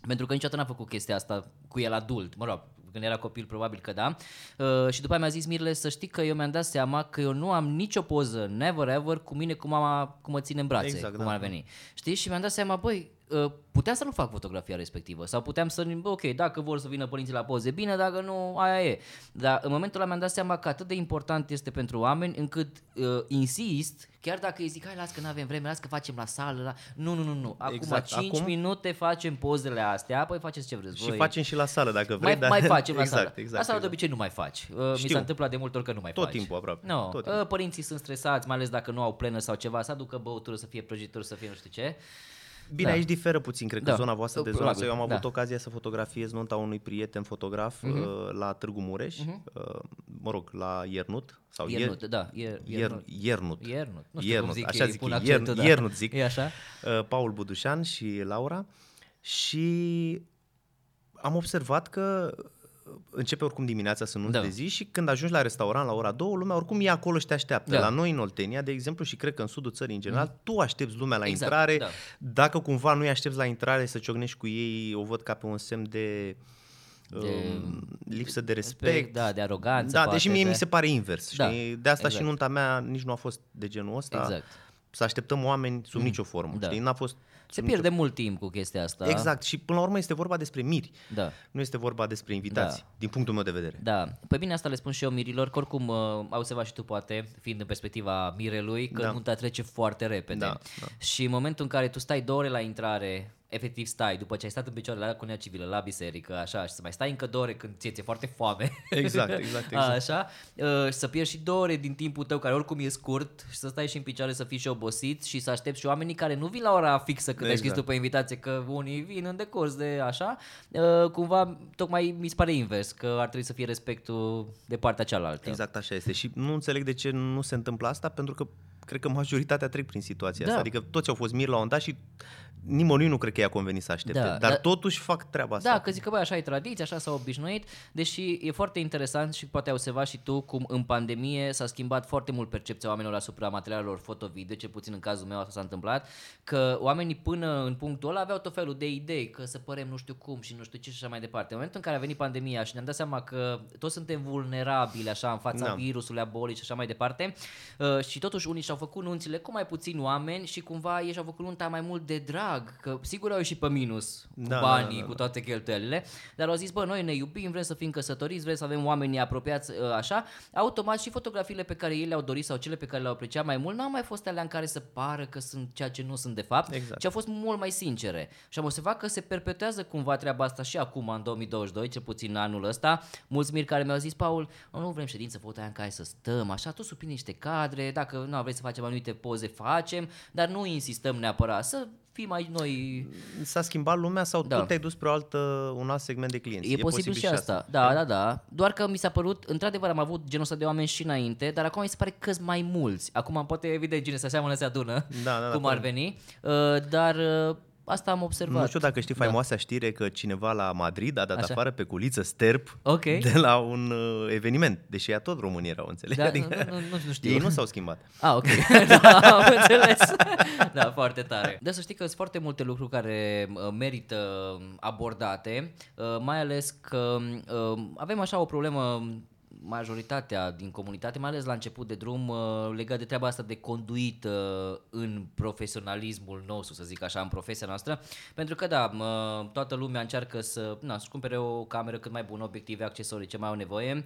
pentru că niciodată n-a făcut chestia asta cu el adult, mă rog, când era copil probabil că da, uh, și după aia mi-a zis Mirele să știi că eu mi-am dat seama că eu nu am nicio poză, never ever, cu mine, cu mama, cum mă ține în brațe, exact, cum da, ar veni. Da. Știi? Și mi-am dat seama, băi, uh, puteam să nu fac fotografia respectivă sau puteam să, bă, ok, dacă vor să vină părinții la poze, bine, dacă nu, aia e. Dar în momentul ăla mi-am dat seama că atât de important este pentru oameni încât uh, insist, chiar dacă îi zic, hai, las că nu avem vreme, las că facem la sală, la... nu, nu, nu, nu, acum exact. cinci acum... minute facem pozele astea, apoi faceți ce vreți voi. Și facem și la sală dacă vrei. Mai, dar... mai facem la exact, sală. Exact, la sală exact. De obicei nu mai faci. Uh, mi s-a întâmplat de multe ori că nu mai Tot faci. Tot timpul aproape. No. Tot timpul. Uh, părinții sunt stresați, mai ales dacă nu au plenă sau ceva, să aducă băutură, să fie prăjituri, să fie nu știu ce. Bine, da. aici diferă puțin, cred că da. zona voastră de zona. Eu am avut da. ocazia să fotografiez nunta unui prieten fotograf uh-huh. la Târgu Mureș, uh-huh. mă rog, la Iernut. Sau Iernut, Ier... da, Ier... Iernut. Iernut. Iernut, nu știu Iernut, cum zic, așa zic ei, Iernut, accentul, Iernut da. zic, e așa? Paul Budușan și Laura și am observat că începe oricum dimineața să nu da. de zi și când ajungi la restaurant la ora două, lumea oricum e acolo și te așteaptă. Da. La noi în Oltenia, de exemplu, și cred că în sudul țării în general, mm. tu aștepți lumea la exact, intrare. Da. Dacă cumva nu-i aștepți la intrare să ciocnești cu ei, o văd ca pe un semn de... De, lipsă de respect, da, de aroganță. Da, poate, deși mie de... mi se pare invers. Da, știi? De asta exact. și nunta mea nici nu a fost de genul ăsta. Exact. Să așteptăm oameni sub mm. nicio formă. Da. Știi? N-a fost Se pierde nicio... mult timp cu chestia asta. Exact. Și până la urmă este vorba despre miri. Da. Nu este vorba despre invitații, da. din punctul meu de vedere. Da. Păi bine, asta le spun și eu mirilor, că oricum au observat și tu poate, fiind în perspectiva mirelui, că da. nunta trece foarte repede. Da. Da. Și în momentul în care tu stai două ore la intrare, efectiv stai, după ce ai stat în picioare la cunia civilă, la biserică, așa, și să mai stai încă două ore când ție ți-e foarte foame. Exact, exact, exact. Așa, uh, să pierzi și două ore din timpul tău, care oricum e scurt, și să stai și în picioare, să fii și obosit și să aștepți și oamenii care nu vin la ora fixă când exact. ai scris tu pe invitație, că unii vin în decurs de așa, uh, cumva, tocmai mi se pare invers, că ar trebui să fie respectul de partea cealaltă. Exact așa este și nu înțeleg de ce nu se întâmplă asta, pentru că cred că majoritatea trec prin situația da. asta, adică toți au fost miri la un dat și nimănui nu cred că i-a convenit să aștepte, da, dar, dar totuși fac treaba asta. Da, că zic că băi, așa e tradiție, așa s-a obișnuit, deși e foarte interesant și poate ai observat și tu cum în pandemie s-a schimbat foarte mult percepția oamenilor asupra materialelor foto-video, cel puțin în cazul meu asta s-a întâmplat, că oamenii până în punctul ăla aveau tot felul de idei, că să părem nu știu cum și nu știu ce și așa mai departe. În momentul în care a venit pandemia și ne-am dat seama că toți suntem vulnerabili așa în fața da. virusului, a bolii și așa mai departe, uh, și totuși unii și-au făcut nunțile cu mai puțini oameni și cumva ei și-au făcut nunta mai mult de drag, că sigur au ieșit pe minus cu da, banii, da, da, da. cu toate cheltuielile, dar au zis, bă, noi ne iubim, vrem să fim căsătoriți, vrem să avem oamenii apropiați așa, automat și fotografiile pe care ei le-au dorit sau cele pe care le-au apreciat mai mult n-au mai fost alea în care să pară că sunt ceea ce nu sunt de fapt, exact. ci au fost mult mai sincere. Și am observat că se perpetuează cumva treaba asta și acum, în două mii douăzeci și doi, cel puțin anul ăsta, mulți miri care mi-au zis, Paul, nu vrem ședință foto aia în care să stăm, așa, tu supini niște cadre, dacă nu vrei să facem anumite poze, facem, dar nu insistăm neapărat să fim aici noi. S-a schimbat lumea sau da. tu te-ai dus pe o altă, un alt segment de clienți? E, e posibil, posibil și asta. asta. Da, da, da. Doar că mi s-a părut, într-adevăr am avut genul ăsta de oameni și înainte, dar acum mi se pare câți mai mulți. Acum poate evident gine să seamănă, se adună, da, da, cum da, ar da. veni, uh, dar... Uh, asta am observat. Nu știu dacă știi faimoasa da. știre că cineva la Madrid a dat Așa. afară pe culiță sterp okay. de la un uh, eveniment. Deși ea tot românii erau, înțelegi? Da, adică nu, nu, nu știu. Ei nu s-au schimbat. Ah, ok. Da, am înțeles. Da, foarte tare. Dar să știi că sunt foarte multe lucruri care merită abordate, mai ales că avem așa o problemă, majoritatea din comunitate, mai ales la început de drum, legat de treaba asta de conduită în profesionalismul nostru, să zic așa, în profesia noastră, pentru că da, toată lumea încearcă să, na, să cumpere o cameră cât mai bună, obiective, accesorii, ce mai au nevoie,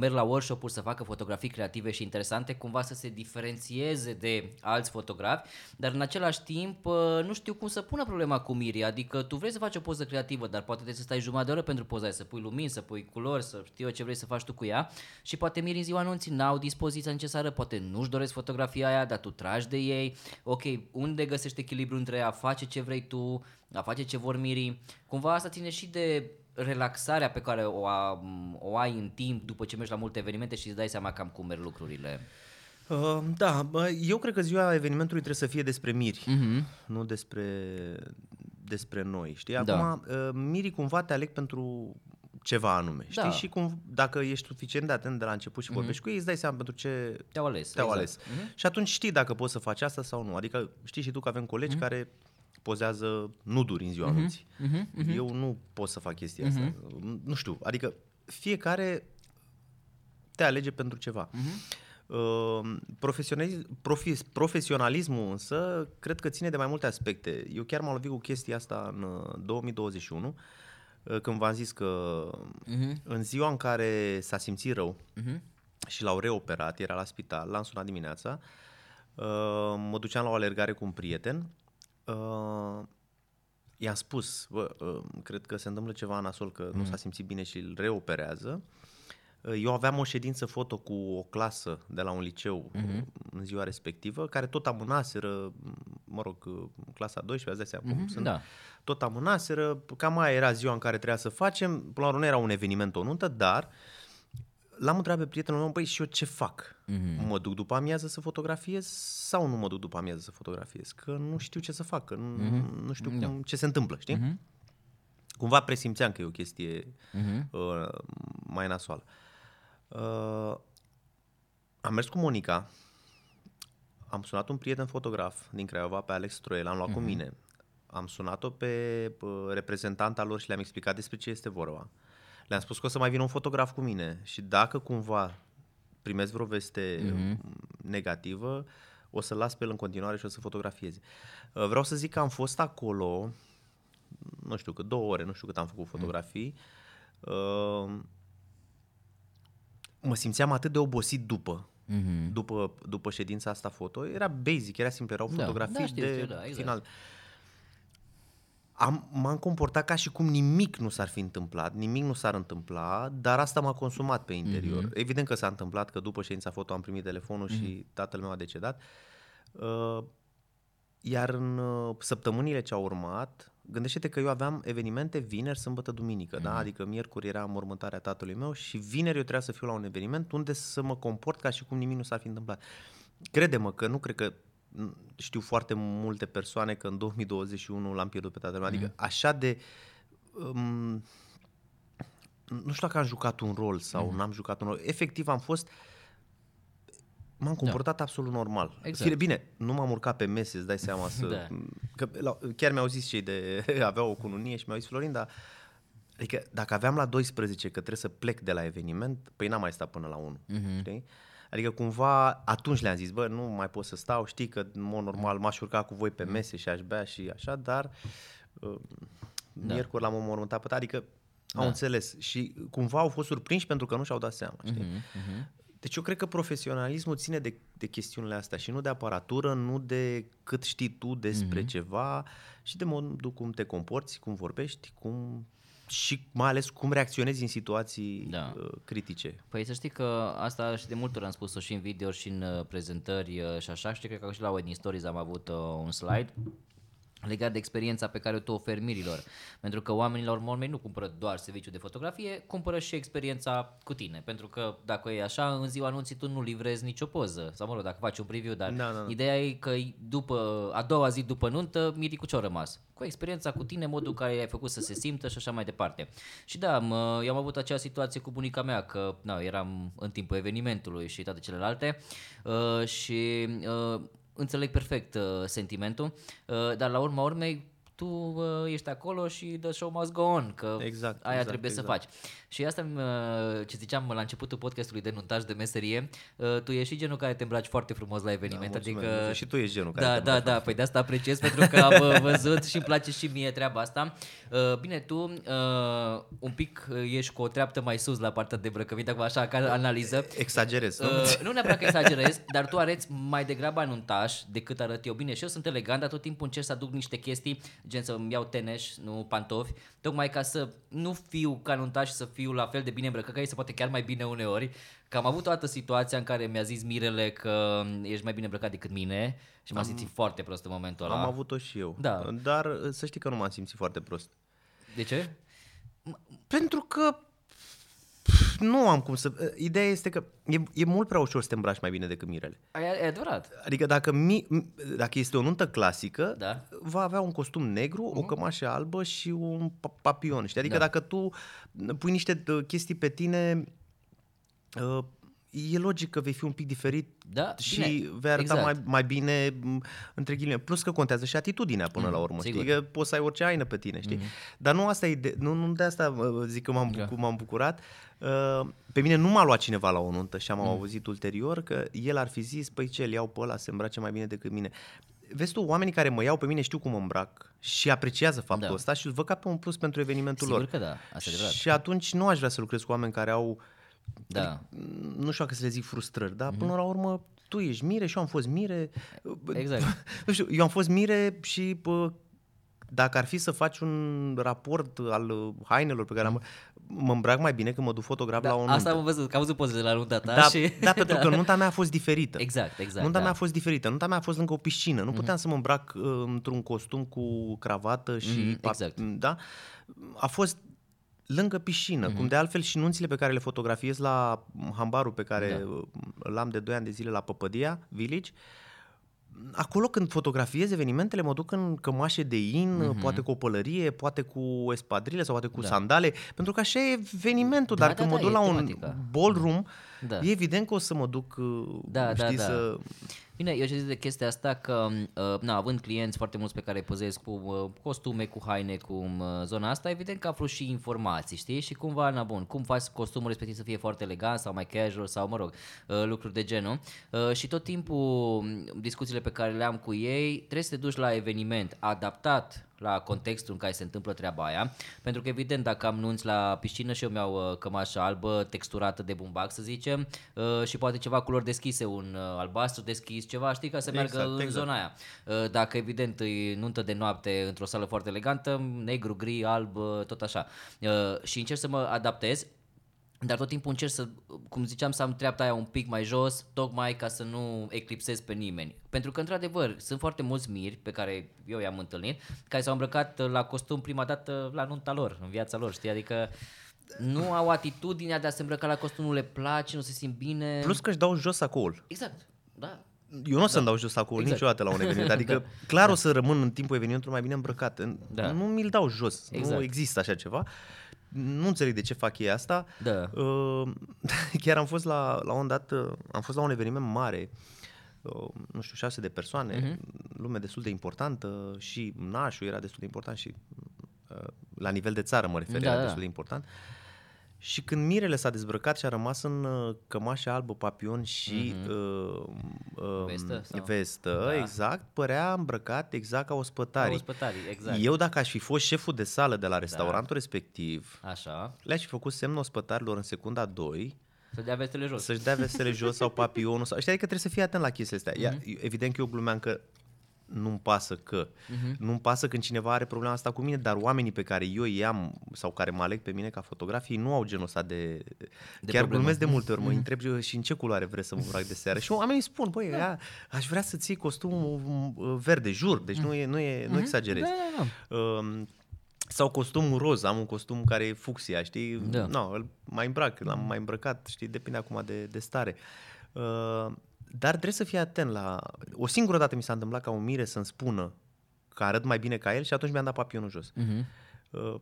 merg la workshop-uri să facă fotografii creative și interesante, cumva să se diferențieze de alți fotografi, dar în același timp nu știu cum să pună problema cu mirii, adică tu vrei să faci o poză creativă, dar poate trebuie să stai jumătate de oră pentru poza aia, să pui lumini, să pui culori, să știu eu ce vrei să faci tu cu ea, și poate miri în ziua anunții, n-au dispoziția necesară, poate nu-și doresc fotografia aia, dar tu tragi de ei, ok, unde găsești echilibru între a face ce vrei tu, a face ce vor mirii, cumva asta ține și de relaxarea pe care o, a, o ai în timp după ce mergi la multe evenimente și îți dai seama cam cum merg lucrurile. Uh, da, eu cred că ziua evenimentului trebuie să fie despre miri, uh-huh. nu despre, despre noi, știi? Acum da. uh, mirii cumva te aleg pentru... ceva anume, da. știi? Și cum, dacă ești suficient de atent de la început și vorbești mm-hmm. cu ei, îți dai seama pentru ce te-au ales. Te-au exact. ales. Mm-hmm. Și atunci știi dacă poți să faci asta sau nu. Adică știi și tu că avem colegi mm-hmm. care pozează nuduri în ziua mm-hmm. anunții. Mm-hmm. Eu nu pot să fac chestia mm-hmm. asta. Nu știu. Adică fiecare te alege pentru ceva. Mm-hmm. Uh, profesionalism, profes, profesionalismul însă cred că ține de mai multe aspecte. Eu chiar m-am lovit cu chestia asta în două mii douăzeci și unu. Când v-am zis că uh-huh. în ziua în care s-a simțit rău uh-huh. și l-au reoperat, era la spital, l-am sunat dimineața, uh, mă duceam la o alergare cu un prieten, uh, i-am spus, bă, uh, cred că se întâmplă ceva nasol, că uh-huh. nu s-a simțit bine și îl reoperează. Uh, eu aveam o ședință foto cu o clasă de la un liceu uh-huh. în ziua respectivă, care tot amânaseră, mă rog, clasa a douăsprezecea, ați dat seama cum sunt. Da. Tot amânaseră, cam aia era ziua în care trebuia să facem, până la urmă era un eveniment, o nuntă, dar l-am întrebat pe prietenul meu, băi, și eu ce fac? Mm-hmm. Mă duc după amiază să fotografiez sau nu mă duc după amiază să fotografiez? Că nu știu ce să fac, că nu, mm-hmm. nu știu cum, ce se întâmplă, știi? Mm-hmm. Cumva presimțeam că e o chestie mm-hmm. uh, mai nasoală. Uh, am mers cu Monica, am sunat un prieten fotograf din Craiova, pe Alex Troel, am luat mm-hmm. cu mine. Am sunat-o pe reprezentanta lor și le-am explicat despre ce este vorba. Le-am spus că o să mai vină un fotograf cu mine și dacă cumva primesc vreo veste mm-hmm. negativă, o să las pe el în continuare și o să fotografieze. Vreau să zic că am fost acolo, nu știu, că două ore, nu știu cât am făcut fotografii. Mm-hmm. Mă simțeam atât de obosit după. Mm-hmm. După, după ședința asta foto. Era basic, era simplu, erau fotografii da, da, știu, de eu, da, exact. final. Am, m-am comportat ca și cum nimic nu s-ar fi întâmplat, nimic nu s-ar întâmpla, dar asta m-a consumat pe interior. Mm-hmm. Evident că s-a întâmplat, că după ședința foto am primit telefonul mm-hmm. și tatăl meu a decedat. Uh, iar în uh, săptămânile ce au urmat, gândește-te că eu aveam evenimente vineri, sâmbătă, duminică, mm-hmm. da? Adică miercuri era mormântarea tatălui meu și vineri eu trebuia să fiu la un eveniment unde să mă comport ca și cum nimic nu s-ar fi întâmplat. Crede-mă că nu cred că știu foarte multe persoane că în două mii douăzeci și unu l-am pierdut pe tatăl meu. Adică așa de... Um, nu știu dacă am jucat un rol sau mm-hmm. n-am jucat un rol. Efectiv am fost... M-am comportat da. absolut normal. Exact. Bine, nu m-am urcat pe mese, îți dai seama să... da. Că, la, chiar mi-au zis cei de... aveau o cununie și mi-au zis, Florin, dar... Adică dacă aveam la douăsprezece că trebuie să plec de la eveniment, păi n-am mai stat până la unu. Mm-hmm. Știi? Adică cumva atunci le-am zis, bă, nu mai pot să stau, știi că în mod normal m-aș urca cu voi pe mese și aș bea și așa, dar uh, da. miercuri l-am omorântat pe tata, adică da. au înțeles și cumva au fost surprinși pentru că nu și-au dat seama, știi? Uh-huh, uh-huh. Deci eu cred că profesionalismul ține de, de chestiunile astea și nu de aparatură, nu de cât știi tu despre uh-huh. ceva și de modul cum te comporți, cum vorbești, cum... și mai ales cum reacționezi în situații da. critice. Păi să știi că asta și de multe ori am spus-o și în video și în prezentări și așa, și cred că și la Wedding Stories am avut un slide legat de experiența pe care o tu oferi mirilor. Pentru că oamenii la urmă nu cumpără doar serviciul de fotografie, cumpără și experiența cu tine. Pentru că dacă e așa, în ziua anunții tu nu livrezi nicio poză. Sau mă rog, dacă faci un preview, dar no, no, no. Ideea e că după, a doua zi după nuntă, mirii cu ce-au rămas? Cu experiența cu tine, modul care i-ai făcut să se simtă și așa mai departe. Și da, mă, eu am avut acea situație cu bunica mea, că na, eram în timpul evenimentului și toate celelalte uh, și... Uh, înțeleg perfect uh, sentimentul, uh, dar la urma urmei tu uh, ești acolo și the show must go on, că exact, aia exact, trebuie exact. să faci. Și asta uh, ce ziceam la începutul podcastului de nuntaj de meserie, uh, tu ești și genul care te îmbraci foarte frumos la eveniment. Da, adică și tu ești genul da, care da, te da, da, păi de asta apreciez pentru că am văzut și îmi place și mie treaba asta. Uh, bine, tu uh, un pic ești cu o treaptă mai sus la partea de îmbrăcăminte, acum așa ca analiză. Exagerez. Uh, nu? nu neapărat că exagerez, dar tu arăți mai degrabă anuntaș decât arăt eu. Bine, și eu sunt elegant, dar tot timpul încerc să aduc niște chestii gen să-mi iau teneș, nu pantofi, tocmai ca să nu fiu canuntaș și să fiu la fel de bine îmbrăcat, că ei se poate chiar mai bine uneori, că am avut o altă situație în care mi-a zis Mirele că ești mai bine îmbrăcat decât mine și m-am am, simțit foarte prost în momentul ăla. Am avut-o și eu, da. Dar să știi că nu m-am simțit foarte prost. De ce? Pentru că nu am cum să... Ideea este că e, e mult prea ușor să te îmbraci mai bine decât Mirele. E adevărat. Adică dacă, mi, dacă este o nuntă clasică, da. Va avea un costum negru, mm-hmm. o cămașă albă și un papion. Știi? Adică da. Dacă tu pui niște chestii pe tine, e logic că vei fi un pic diferit da, și bine. Vei arăta exact. mai, mai bine între ghilimele. Plus că contează și atitudinea până mm-hmm. la urmă. Știi? Că poți să ai orice aină pe tine. Știi? Mm-hmm. Dar nu, asta e de, nu, nu de asta zic că m-am, buc- m-am bucurat. Pe mine nu m-a luat cineva la o nuntă și am mm. auzit ulterior că el ar fi zis, păi ce, îl iau pe ăla, se îmbrace mai bine decât mine. Vezi tu, oamenii care mă iau pe mine știu cum mă îmbrac și apreciază faptul da. Ăsta și îl văd ca pe un plus pentru evenimentul Sigur lor. Sigur că da, asta e adevărat. Și atunci nu aș vrea să lucrez cu oameni care au, da. Nu știu că să le zic frustrări, dar mm-hmm. până la urmă tu ești Mire și eu am fost Mire. Exact. Nu știu, eu am fost Mire și... Pă, dacă ar fi să faci un raport al hainelor pe care am, mă îmbrac mai bine când mă duc fotograf da, la o nuntă. Asta am văzut, că am văzut pozele la nunta ta. Da, și... da pentru da. că nunta mea a fost diferită. Exact, exact. Nunta da. mea a fost diferită, nunta mea a fost lângă o piscină. Nu puteam mm-hmm. să mă îmbrac uh, într-un costum cu cravată și... Mm-hmm, exact. Da? A fost lângă piscină, mm-hmm. cum de altfel și nunțile pe care le fotografiez la Hambarul pe care da. L-am de doi ani de zile la Păpădia Village. Acolo când fotografiez evenimentele mă duc în cămașe de in, mm-hmm. poate cu o pălărie, poate cu espadrile sau poate cu da. sandale, pentru că așa e evenimentul, dar da, când da, mă duc la tematica. un ballroom, da. e evident că o să mă duc, da, știi, da, da. să... Bine, eu ce zic de chestia asta că, na, având clienți foarte mulți pe care îi pozez cu costume, cu haine, cu zona asta, evident că aflu și informații, știi? Și cumva, na, bun, cum faci costumul respectiv să fie foarte elegant sau mai casual sau, mă rog, lucruri de genul. Și tot timpul discuțiile pe care le am cu ei, trebuie să te duci la eveniment adaptat la contextul în care se întâmplă treaba aia, pentru că evident dacă am nunți la piscină și eu mi-au cămașa albă texturată de bumbac, să zicem, și poate ceva culori deschise, un albastru deschis, ceva, știi, ca să exact, meargă exact. în zona aia. Dacă evident e nuntă de noapte într-o sală foarte elegantă, negru, gri, alb, tot așa. Și încerc să mă adaptez, dar tot timpul încerc să, cum ziceam, să am treapta aia un pic mai jos, tocmai ca să nu eclipsez pe nimeni. Pentru că, într-adevăr, sunt foarte mulți miri pe care eu i-am întâlnit, care s-au îmbrăcat la costum prima dată la nunta lor, în viața lor, știi? Adică nu au atitudinea de a se îmbrăca la costum, nu le place, nu se simt bine. Plus că își dau jos sacoul. Exact, da. Eu nu o să-mi da. dau jos sacoul exact. niciodată la un eveniment, adică da. clar da. o să rămân în timpul evenimentului mai bine îmbrăcat. Da. Nu mi-l dau jos, exact. nu există așa ceva. Nu înțeleg de ce fac ei asta. Da. Chiar am fost la, la un dat, am fost la un eveniment mare, nu știu, șase de persoane, mm-hmm. lume destul de importantă și nașul era destul de important și la nivel de țară mă refer, da, era destul de important. Și când Mirele s-a dezbrăcat și a rămas în cămașă albă, papion și mm-hmm. uh, uh, vestă, vestă da. exact, părea îmbrăcat exact ca ospătarii. Ca ospătarii, exact. Eu dacă aș fi fost șeful de sală de la restaurantul da. respectiv, așa. le-aș fi făcut semnul ospătarilor în secunda doi. Să-și dea vestele jos. Să-și dea vestele jos sau papionul. Sau... Știi, adică trebuie să fii atent la chestiile astea. Ia, mm-hmm. evident că eu glumeam că nu-mi pasă că. Uh-huh. Nu-mi pasă când cineva are problema asta cu mine, dar oamenii pe care eu i-am sau care mă aleg pe mine ca fotograf, ei nu au genul ăsta de... de Chiar glumesc de multe ori, mă uh-huh. întreb eu, și în ce culoare vreți să mă îmbrac de seară? Și oamenii spun, băi, da. aș vrea să ții costumul verde, jur, deci uh-huh. nu, e, nu, e, nu exagerez. Da, da, da. Um, sau costumul roz, am un costum care e fucsia, știi? Da. No, îl mai îmbrac, l-am mai îmbrăcat, știi? Depinde acum de, de stare. Uh, Dar trebuie să fii atent la... O singură dată mi s-a întâmplat ca o mire să-mi spună că arăt mai bine ca el și atunci mi-am dat papionul jos. Uh-huh. Uh,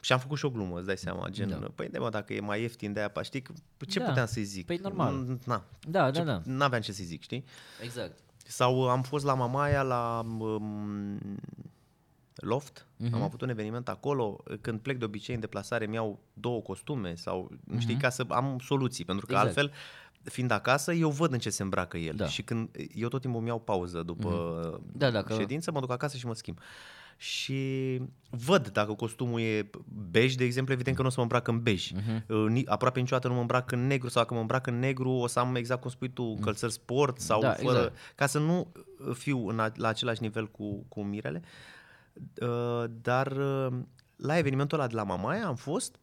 și am făcut și o glumă, îți dai seama, gen, da. păi de mă, dacă e mai ieftin de apa, știi, ce da. puteam să-i zic? Păi normal. Na, da, ce, da, da. N-aveam ce să-i zic, știi? Exact. Sau am fost la Mamaia, la um, Loft, uh-huh. am avut un eveniment acolo, când plec de obicei în deplasare mi-au două costume sau, uh-huh. știi, ca să am soluții, pentru că exact. altfel... Fiind acasă, eu văd în ce se îmbracă el da. și când eu tot timpul îmi iau pauză după mm-hmm. da, dacă... ședință, mă duc acasă și mă schimb. Și văd dacă costumul e bej, de exemplu, evident că nu o să mă îmbrac în bej. Mm-hmm. Aproape niciodată nu mă îmbrac în negru sau dacă mă îmbrac în negru o să am, exact cum spui tu, încălțări sport sau da, fără, exact. ca să nu fiu în a, la același nivel cu, cu mirele. Dar la evenimentul ăla de la Mamaia am fost,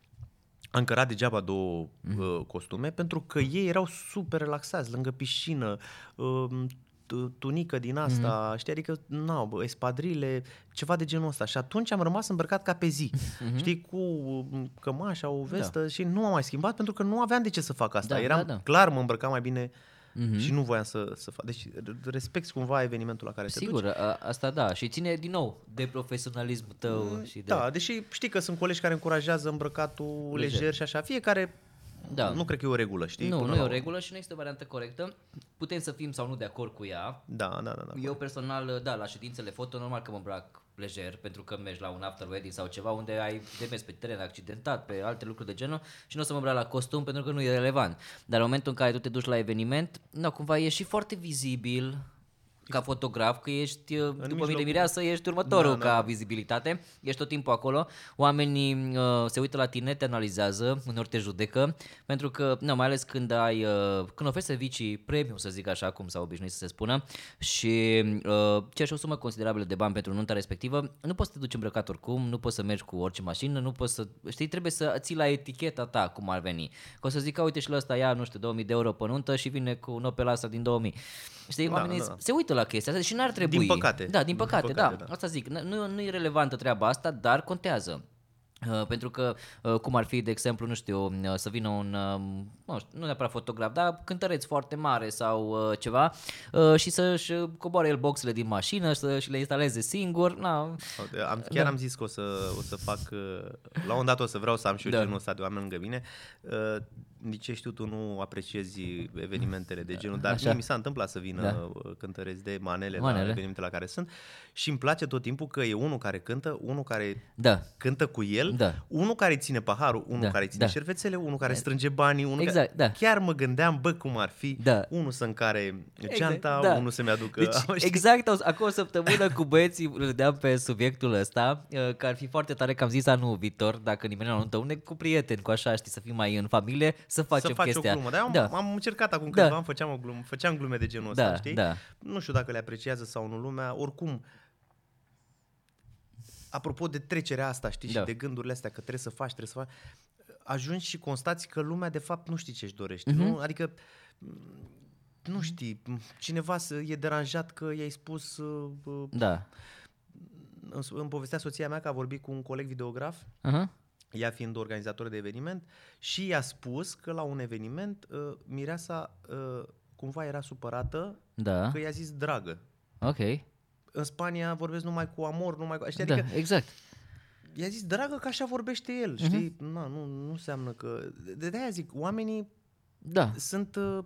am cărat degeaba două mm-hmm. uh, costume pentru că ei erau super relaxați, lângă piscină, uh, tunică din asta, mm-hmm. știi, adică na, bă, espadrile, ceva de genul ăsta. Și atunci am rămas îmbrăcat ca pe zi, mm-hmm. știi, cu cămașa, o vestă da. și nu am mai schimbat pentru că nu aveam de ce să fac asta. Da, Eram da, da. clar, mă îmbrăcam mai bine mm-hmm. și nu voiam să, să fac. Deci respecti cumva evenimentul la care Sigur, te duci. Sigur, asta da. Și ține din nou de profesionalismul tău. Mm, și de... Da, deși știi că sunt colegi care încurajează îmbrăcatul lejer, lejer și așa. Fiecare, da. nu cred că e o regulă, știi? Nu, nu e o regulă și nu este o variantă corectă. Putem să fim sau nu de acord cu ea. Da, da, da. da Eu personal, da, la ședințele foto, normal că mă îmbrac lejer, pentru că mergi la un after wedding sau ceva unde ai de mers pe teren accidentat, pe alte lucruri de genul și nu o să mă îmbrac la costum pentru că nu e relevant. Dar în momentul în care tu te duci la eveniment, na, cumva e și foarte vizibil ca fotograf că ești, în după mine mireasă, ești următorul da, da. ca vizibilitate, ești tot timpul acolo, oamenii uh, se uită la tine, te analizează, uneori te judecă, pentru că, na, mai ales când ai, uh, când oferi servicii premium, să zic așa, cum s-a obișnuit să se spună, și uh, ceea și o sumă considerabilă de bani pentru nunta respectivă, nu poți să te duci îmbrăcat oricum, nu poți să mergi cu orice mașină, nu poți să, știi, trebuie să ții la eticheta ta cum ar veni, că o să zic, uite și la ăsta ia, nu știu, două mii de euro pe nuntă și vine cu un Opel Astra din două mii. Știi, da, oamenii da. se uită la chestia asta și n-ar trebui. Din păcate. Da, din păcate, din păcate da. da. Asta zic, nu, nu e relevantă treaba asta, dar contează. Uh, pentru că, uh, cum ar fi, de exemplu, nu știu, uh, să vină un, uh, nu știu, nu neapărat fotograf, dar cântăreț foarte mare sau uh, ceva uh, și să-și coboare el boxele din mașină și le instaleze singur. Na. Am, chiar da. am zis că o să, o să fac, uh, la un dat o să vreau să am și eu da. genul ăsta de oameni lângă mine. Uh, Nici ce știu tu, nu apreciezi evenimentele de genul, dar mie mi s-a întâmplat să vină da. cântăreți de manele, manele la evenimentele la care sunt și îmi place tot timpul că e unul care cântă, unul care da. cântă cu el, da. unul care ține paharul, unul da. care ține da. șervețele, unul care strânge banii, unul exact, care... Da. Chiar mă gândeam, bă, cum ar fi, da. unul să încare geanta, exact, da. unul să-mi aducă... Deci, exact, acum o săptămână cu băieții râdeam pe subiectul ăsta, că ar fi foarte tare că am zis anul viitor, dacă nimeni nu întâlnește, une cu prieteni, cu așa, știi, să fii mai în familie, să facem să faci chestia. O glumă. Dar am, da. am încercat acum câțiva da. ani, făceam o glumă, făceam glume de genul ăsta, da, știi? Da. Nu știu dacă le apreciază sau nu lumea. Oricum, apropo de trecerea asta, știi, da. și de gândurile astea că trebuie să faci, trebuie să faci, ajungi și constați că lumea de fapt nu știi ce-și dorește. Mm-hmm. Nu? Adică, nu știi, cineva e deranjat că i-ai spus... Da. Îmi povestea soția mea că a vorbit cu un coleg videograf. Uh-huh. Ea fiind organizator de eveniment și i-a spus că la un eveniment uh, mireasa uh, cumva era supărată da. că i-a zis dragă. Ok. În Spania vorbesc numai cu amor, numai cu... Știi, da, adică exact. I-a zis dragă că așa vorbește el, uh-huh. știi? Na, nu, nu înseamnă că... De-aia zic, oamenii da. sunt... Uh,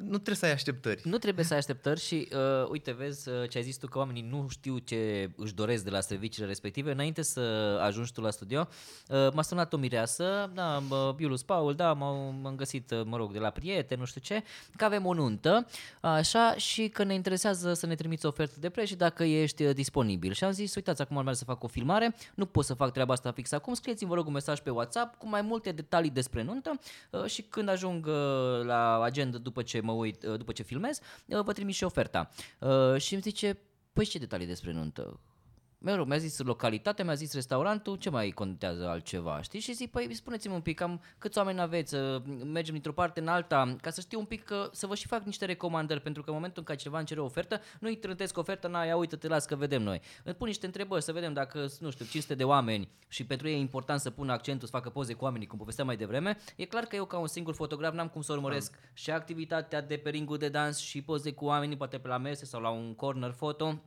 Nu trebuie să ai așteptări. Nu trebuie să ai așteptări și uh, uite, vezi uh, ce ai zis tu, că oamenii nu știu ce își doresc de la serviciile respective. Înainte să ajungi tu la studio, uh, m-a sunat o mireasă, da, uh, Iulius Paul, da, m-am, m-am găsit, mă rog, de la prieteni, nu știu ce, că avem o nuntă, așa, și că ne interesează să ne trimiți o ofertă de preț și dacă ești uh, disponibil. Și am zis, uitați, acum am să fac o filmare, nu pot să fac treaba asta fix acum, scrieți-mi, vă rog, un mesaj pe WhatsApp cu mai multe detalii despre nuntă uh, și când ajung uh, la agenda după după ce mă uit, după ce filmez, vă trimit și oferta. Și îmi zice, păi ce detalii despre nuntă? Mereu, mi-a zis localitatea, mi-a zis restaurantul, ce mai contează altceva, știi? Și zic, păi spuneți-mi un pic, cam câți oameni aveți, mergem dintr-o parte în alta, ca să știu un pic, că, să vă și fac niște recomandări, pentru că în momentul în care cineva îmi cere o ofertă, nu-i trântesc oferta, na, ia uite, te las că vedem noi. Îmi pun niște întrebări să vedem dacă, nu știu, cinci sute de oameni și pentru ei e important să pună accentul, să facă poze cu oamenii, cum povesteam mai devreme, e clar că eu ca un singur fotograf n-am cum să urmăresc am. și activitatea de pe ringul de dans și poze cu oamenii, poate pe la mese sau la un corner foto.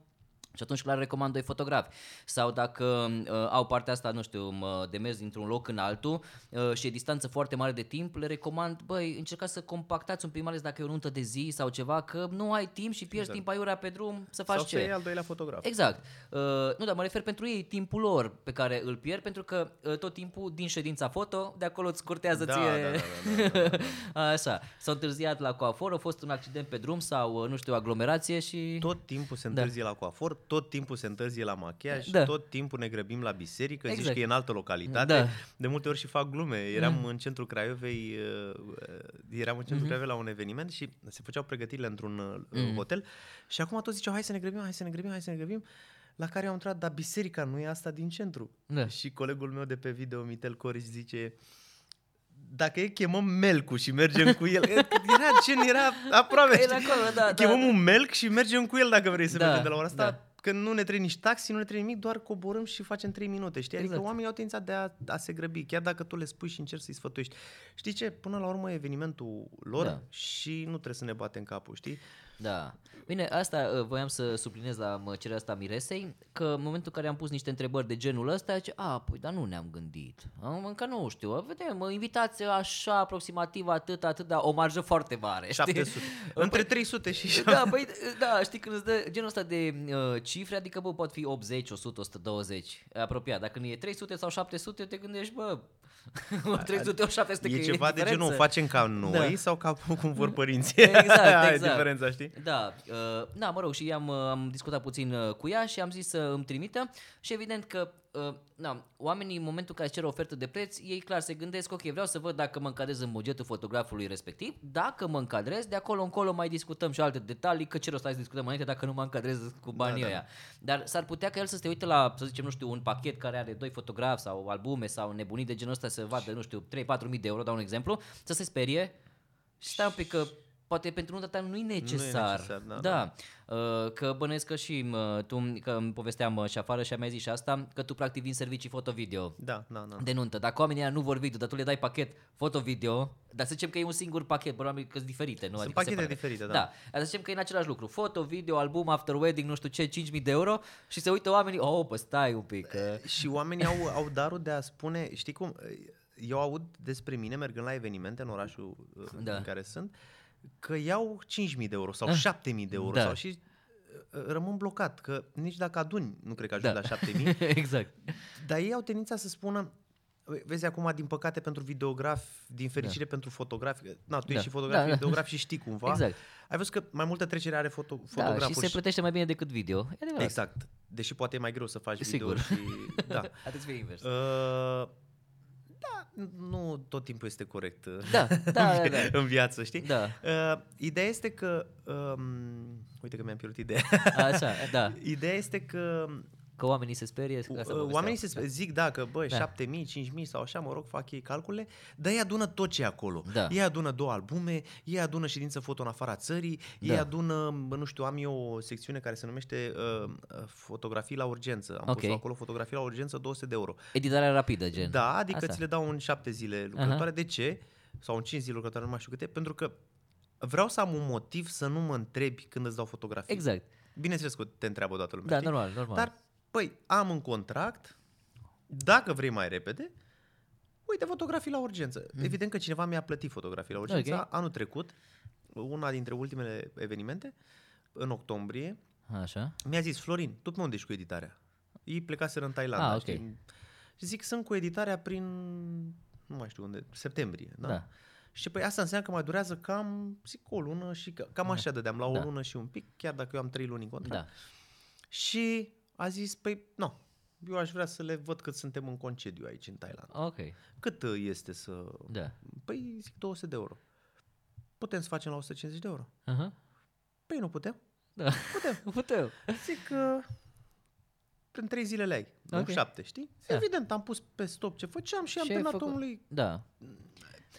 Și atunci clar recomand doi fotografi. Sau dacă uh, au partea asta, nu știu, de mers dintr-un loc în altul uh, și e distanță foarte mare de timp, le recomand, băi, încercați să compactați un pic, mai ales dacă e o nuntă de zi sau ceva, că nu ai timp și pierzi exact. timp aiurea pe drum să faci sau ce. Sau să iei al doilea fotograf. Exact. Uh, nu, dar mă refer pentru ei, timpul lor pe care îl pierd, pentru că uh, tot timpul din ședința foto, de acolo îți curtează da, ție. Da, da, da, da, da. Așa. S-au întârziat la coafor, a fost un accident pe drum sau, nu știu, aglomerație și... Tot timpul se întârzie da. la coafor. Tot timpul se întârzie la machiaj, da. tot timpul ne grăbim la biserică, exact. zici că e în altă localitate. Da. De multe ori și fac glume. Eram mm. în centrul Craiovei, eram în centrul mm-hmm. Craiovei la un eveniment și se făceau pregătirile într-un mm. hotel și acum toți ziceau hai să ne grăbim, hai să ne grăbim, hai să ne grăbim. La care au intrat, dar biserica nu e asta din centru. Da. Și colegul meu de pe video, Mitel Coric, zice... Dacă e chemăm melcul și mergem cu el, era ce era aproape. Era acolo, da, chemăm da, un melc și mergem cu el dacă vrei să da, mergem de la ora asta, da. că nu ne trebuie nici taxi, nu ne trebuie nimic, doar coborâm și facem trei minute, știi? Exact. Adică oamenii au tendința de a, a se grăbi, chiar dacă tu le spui și încerci să-i sfătuiești. Știi ce? Până la urmă e evenimentul lor da. și nu trebuie să ne batem capul, știi? Da. Bine, asta voiam să suplinez la cererea asta miresei, că în momentul în care am pus niște întrebări de genul ăsta, zice, a, păi, dar nu ne-am gândit. Încă nu știu. Vedem, mă invitați așa aproximativ atât, atât, dar o marjă foarte mare. șapte sute. Între păi, trei sute și șapte sute. Da, păi, da, știi, când îți dă genul ăsta de uh, cifre, adică, bă, pot fi optzeci, o sută, o sută douăzeci, apropiat. Dacă nu e trei sute sau șapte sute, te gândești, bă, trei sute ori șapte sute e, e ceva e de genul, o facem ca noi da. sau ca cum vor părinții. Exact, exact. Diferența, știi? Da, uh, da, mă rog, și am, am discutat puțin cu ea și am zis să îmi trimită și evident că uh, na, oamenii în momentul în care își cer o ofertă de preț, ei clar se gândesc, ok, vreau să văd dacă mă încadrez în bugetul fotografului respectiv, dacă mă încadrez, de acolo încolo mai discutăm și alte detalii, că ce rost ai să discutăm înainte dacă nu mă încadrez cu banii da, ăia. Da. Dar s-ar putea ca el să se uite la, să zicem, nu știu, un pachet care are doi fotografi sau albume sau nebunii de genul ăsta, să vadă, nu știu, trei patru mii de euro, dau un exemplu, să se sperie și stai un pic că poate pentru nunta ta nu-i necesar. Nu e necesar, da, da. da. Că bănuiesc că și tu, că îmi povesteam și afară și am mai zis și asta, că tu practic vin servicii foto-video da, da, da. de nuntă. Dacă oamenii nu vor video, dar tu le dai pachet foto-video, dar să zicem că e un singur pachet, probabil că sunt diferite. Nu? Sunt adică pachete diferite, da. da. Să zicem că e în același lucru. Foto, video, album, after wedding, nu știu ce, cinci mii de euro și se uită oamenii, oh, pă, stai un pic. Că... Și oamenii au, au darul de a spune, știi cum, eu aud despre mine mergând la evenimente în orașul da. în care sunt, că iau cinci mii de euro sau ah, șapte mii de euro da. sau și rămân blocat, că nici dacă aduni nu cred că ajungi da. la șapte mii. Exact. Dar ei au tendința să spună, vezi acum, din păcate pentru videograf, din fericire da. pentru fotografi, na, tu da. ești și fotograf, da, da. videograf și știi cumva. Exact. Ai văzut că mai multă trecere are foto, fotograful. Da, și se plătește mai bine decât video. E exact. Deși poate e mai greu să faci Sigur. video și... Da. Atât fie invers. Uh, Da, nu tot timpul este corect da, da, da, da. în viață, știi? Da. Uh, ideea este că... Um, uite că mi-am pierdut ideea. Așa, da. Ideea este că... Că oamenii se sperie. Oamenii se sperie, zic da, că bă, da. șapte mii, cinci mii sau așa, mă rog, fac ei calcule, dar ei adună tot ce e acolo. Da. Ei adună două albume, ei adună ședință foto în afara țării, da. ei adună, nu știu, am eu o secțiune care se numește uh, fotografii la urgență. Am okay. pus acolo fotografii la urgență, două sute de euro. Editarea rapidă, gen. Da, adică asta. Ți le dau în șapte zile lucrătoare. Uh-huh. De ce? Sau în cinci zile lucrătoare, nu mai știu câte, pentru că vreau să am un motiv să nu mă întrebi când îți dau fotografii. Exact. Bineînțeles că te întreabă toată lumea. Da, știi? normal, normal. Dar păi, am un contract, dacă vrei mai repede, uite, fotografii la urgență. Mm. Evident că cineva mi-a plătit fotografii la urgență. Okay. Anul trecut, una dintre ultimele evenimente, în octombrie, Așa. mi-a zis, Florin, tu pe unde ești cu editarea? Ei plecaseră în Thailand. Ah, okay. Știi? Zic, sunt cu editarea prin, nu mai știu unde, septembrie. Da? Da. Și păi asta înseamnă că mai durează cam, zic, o lună și cam așa dădeam, la o da. lună și un pic, chiar dacă eu am trei luni în contract. Da. Și... A zis, păi, nu, eu aș vrea să le văd cât suntem în concediu aici, în Thailand. Ok. Cât este să... Da. Păi, zic, două sute de euro. putem să facem la o sută cincizeci de euro. Uh-huh. Păi nu putem. Da. Putem. Putem. Zic că în trei zile le ai. Okay. șapte, știi? Da. Evident, am pus pe stop ce făceam și am terminat omului. Da.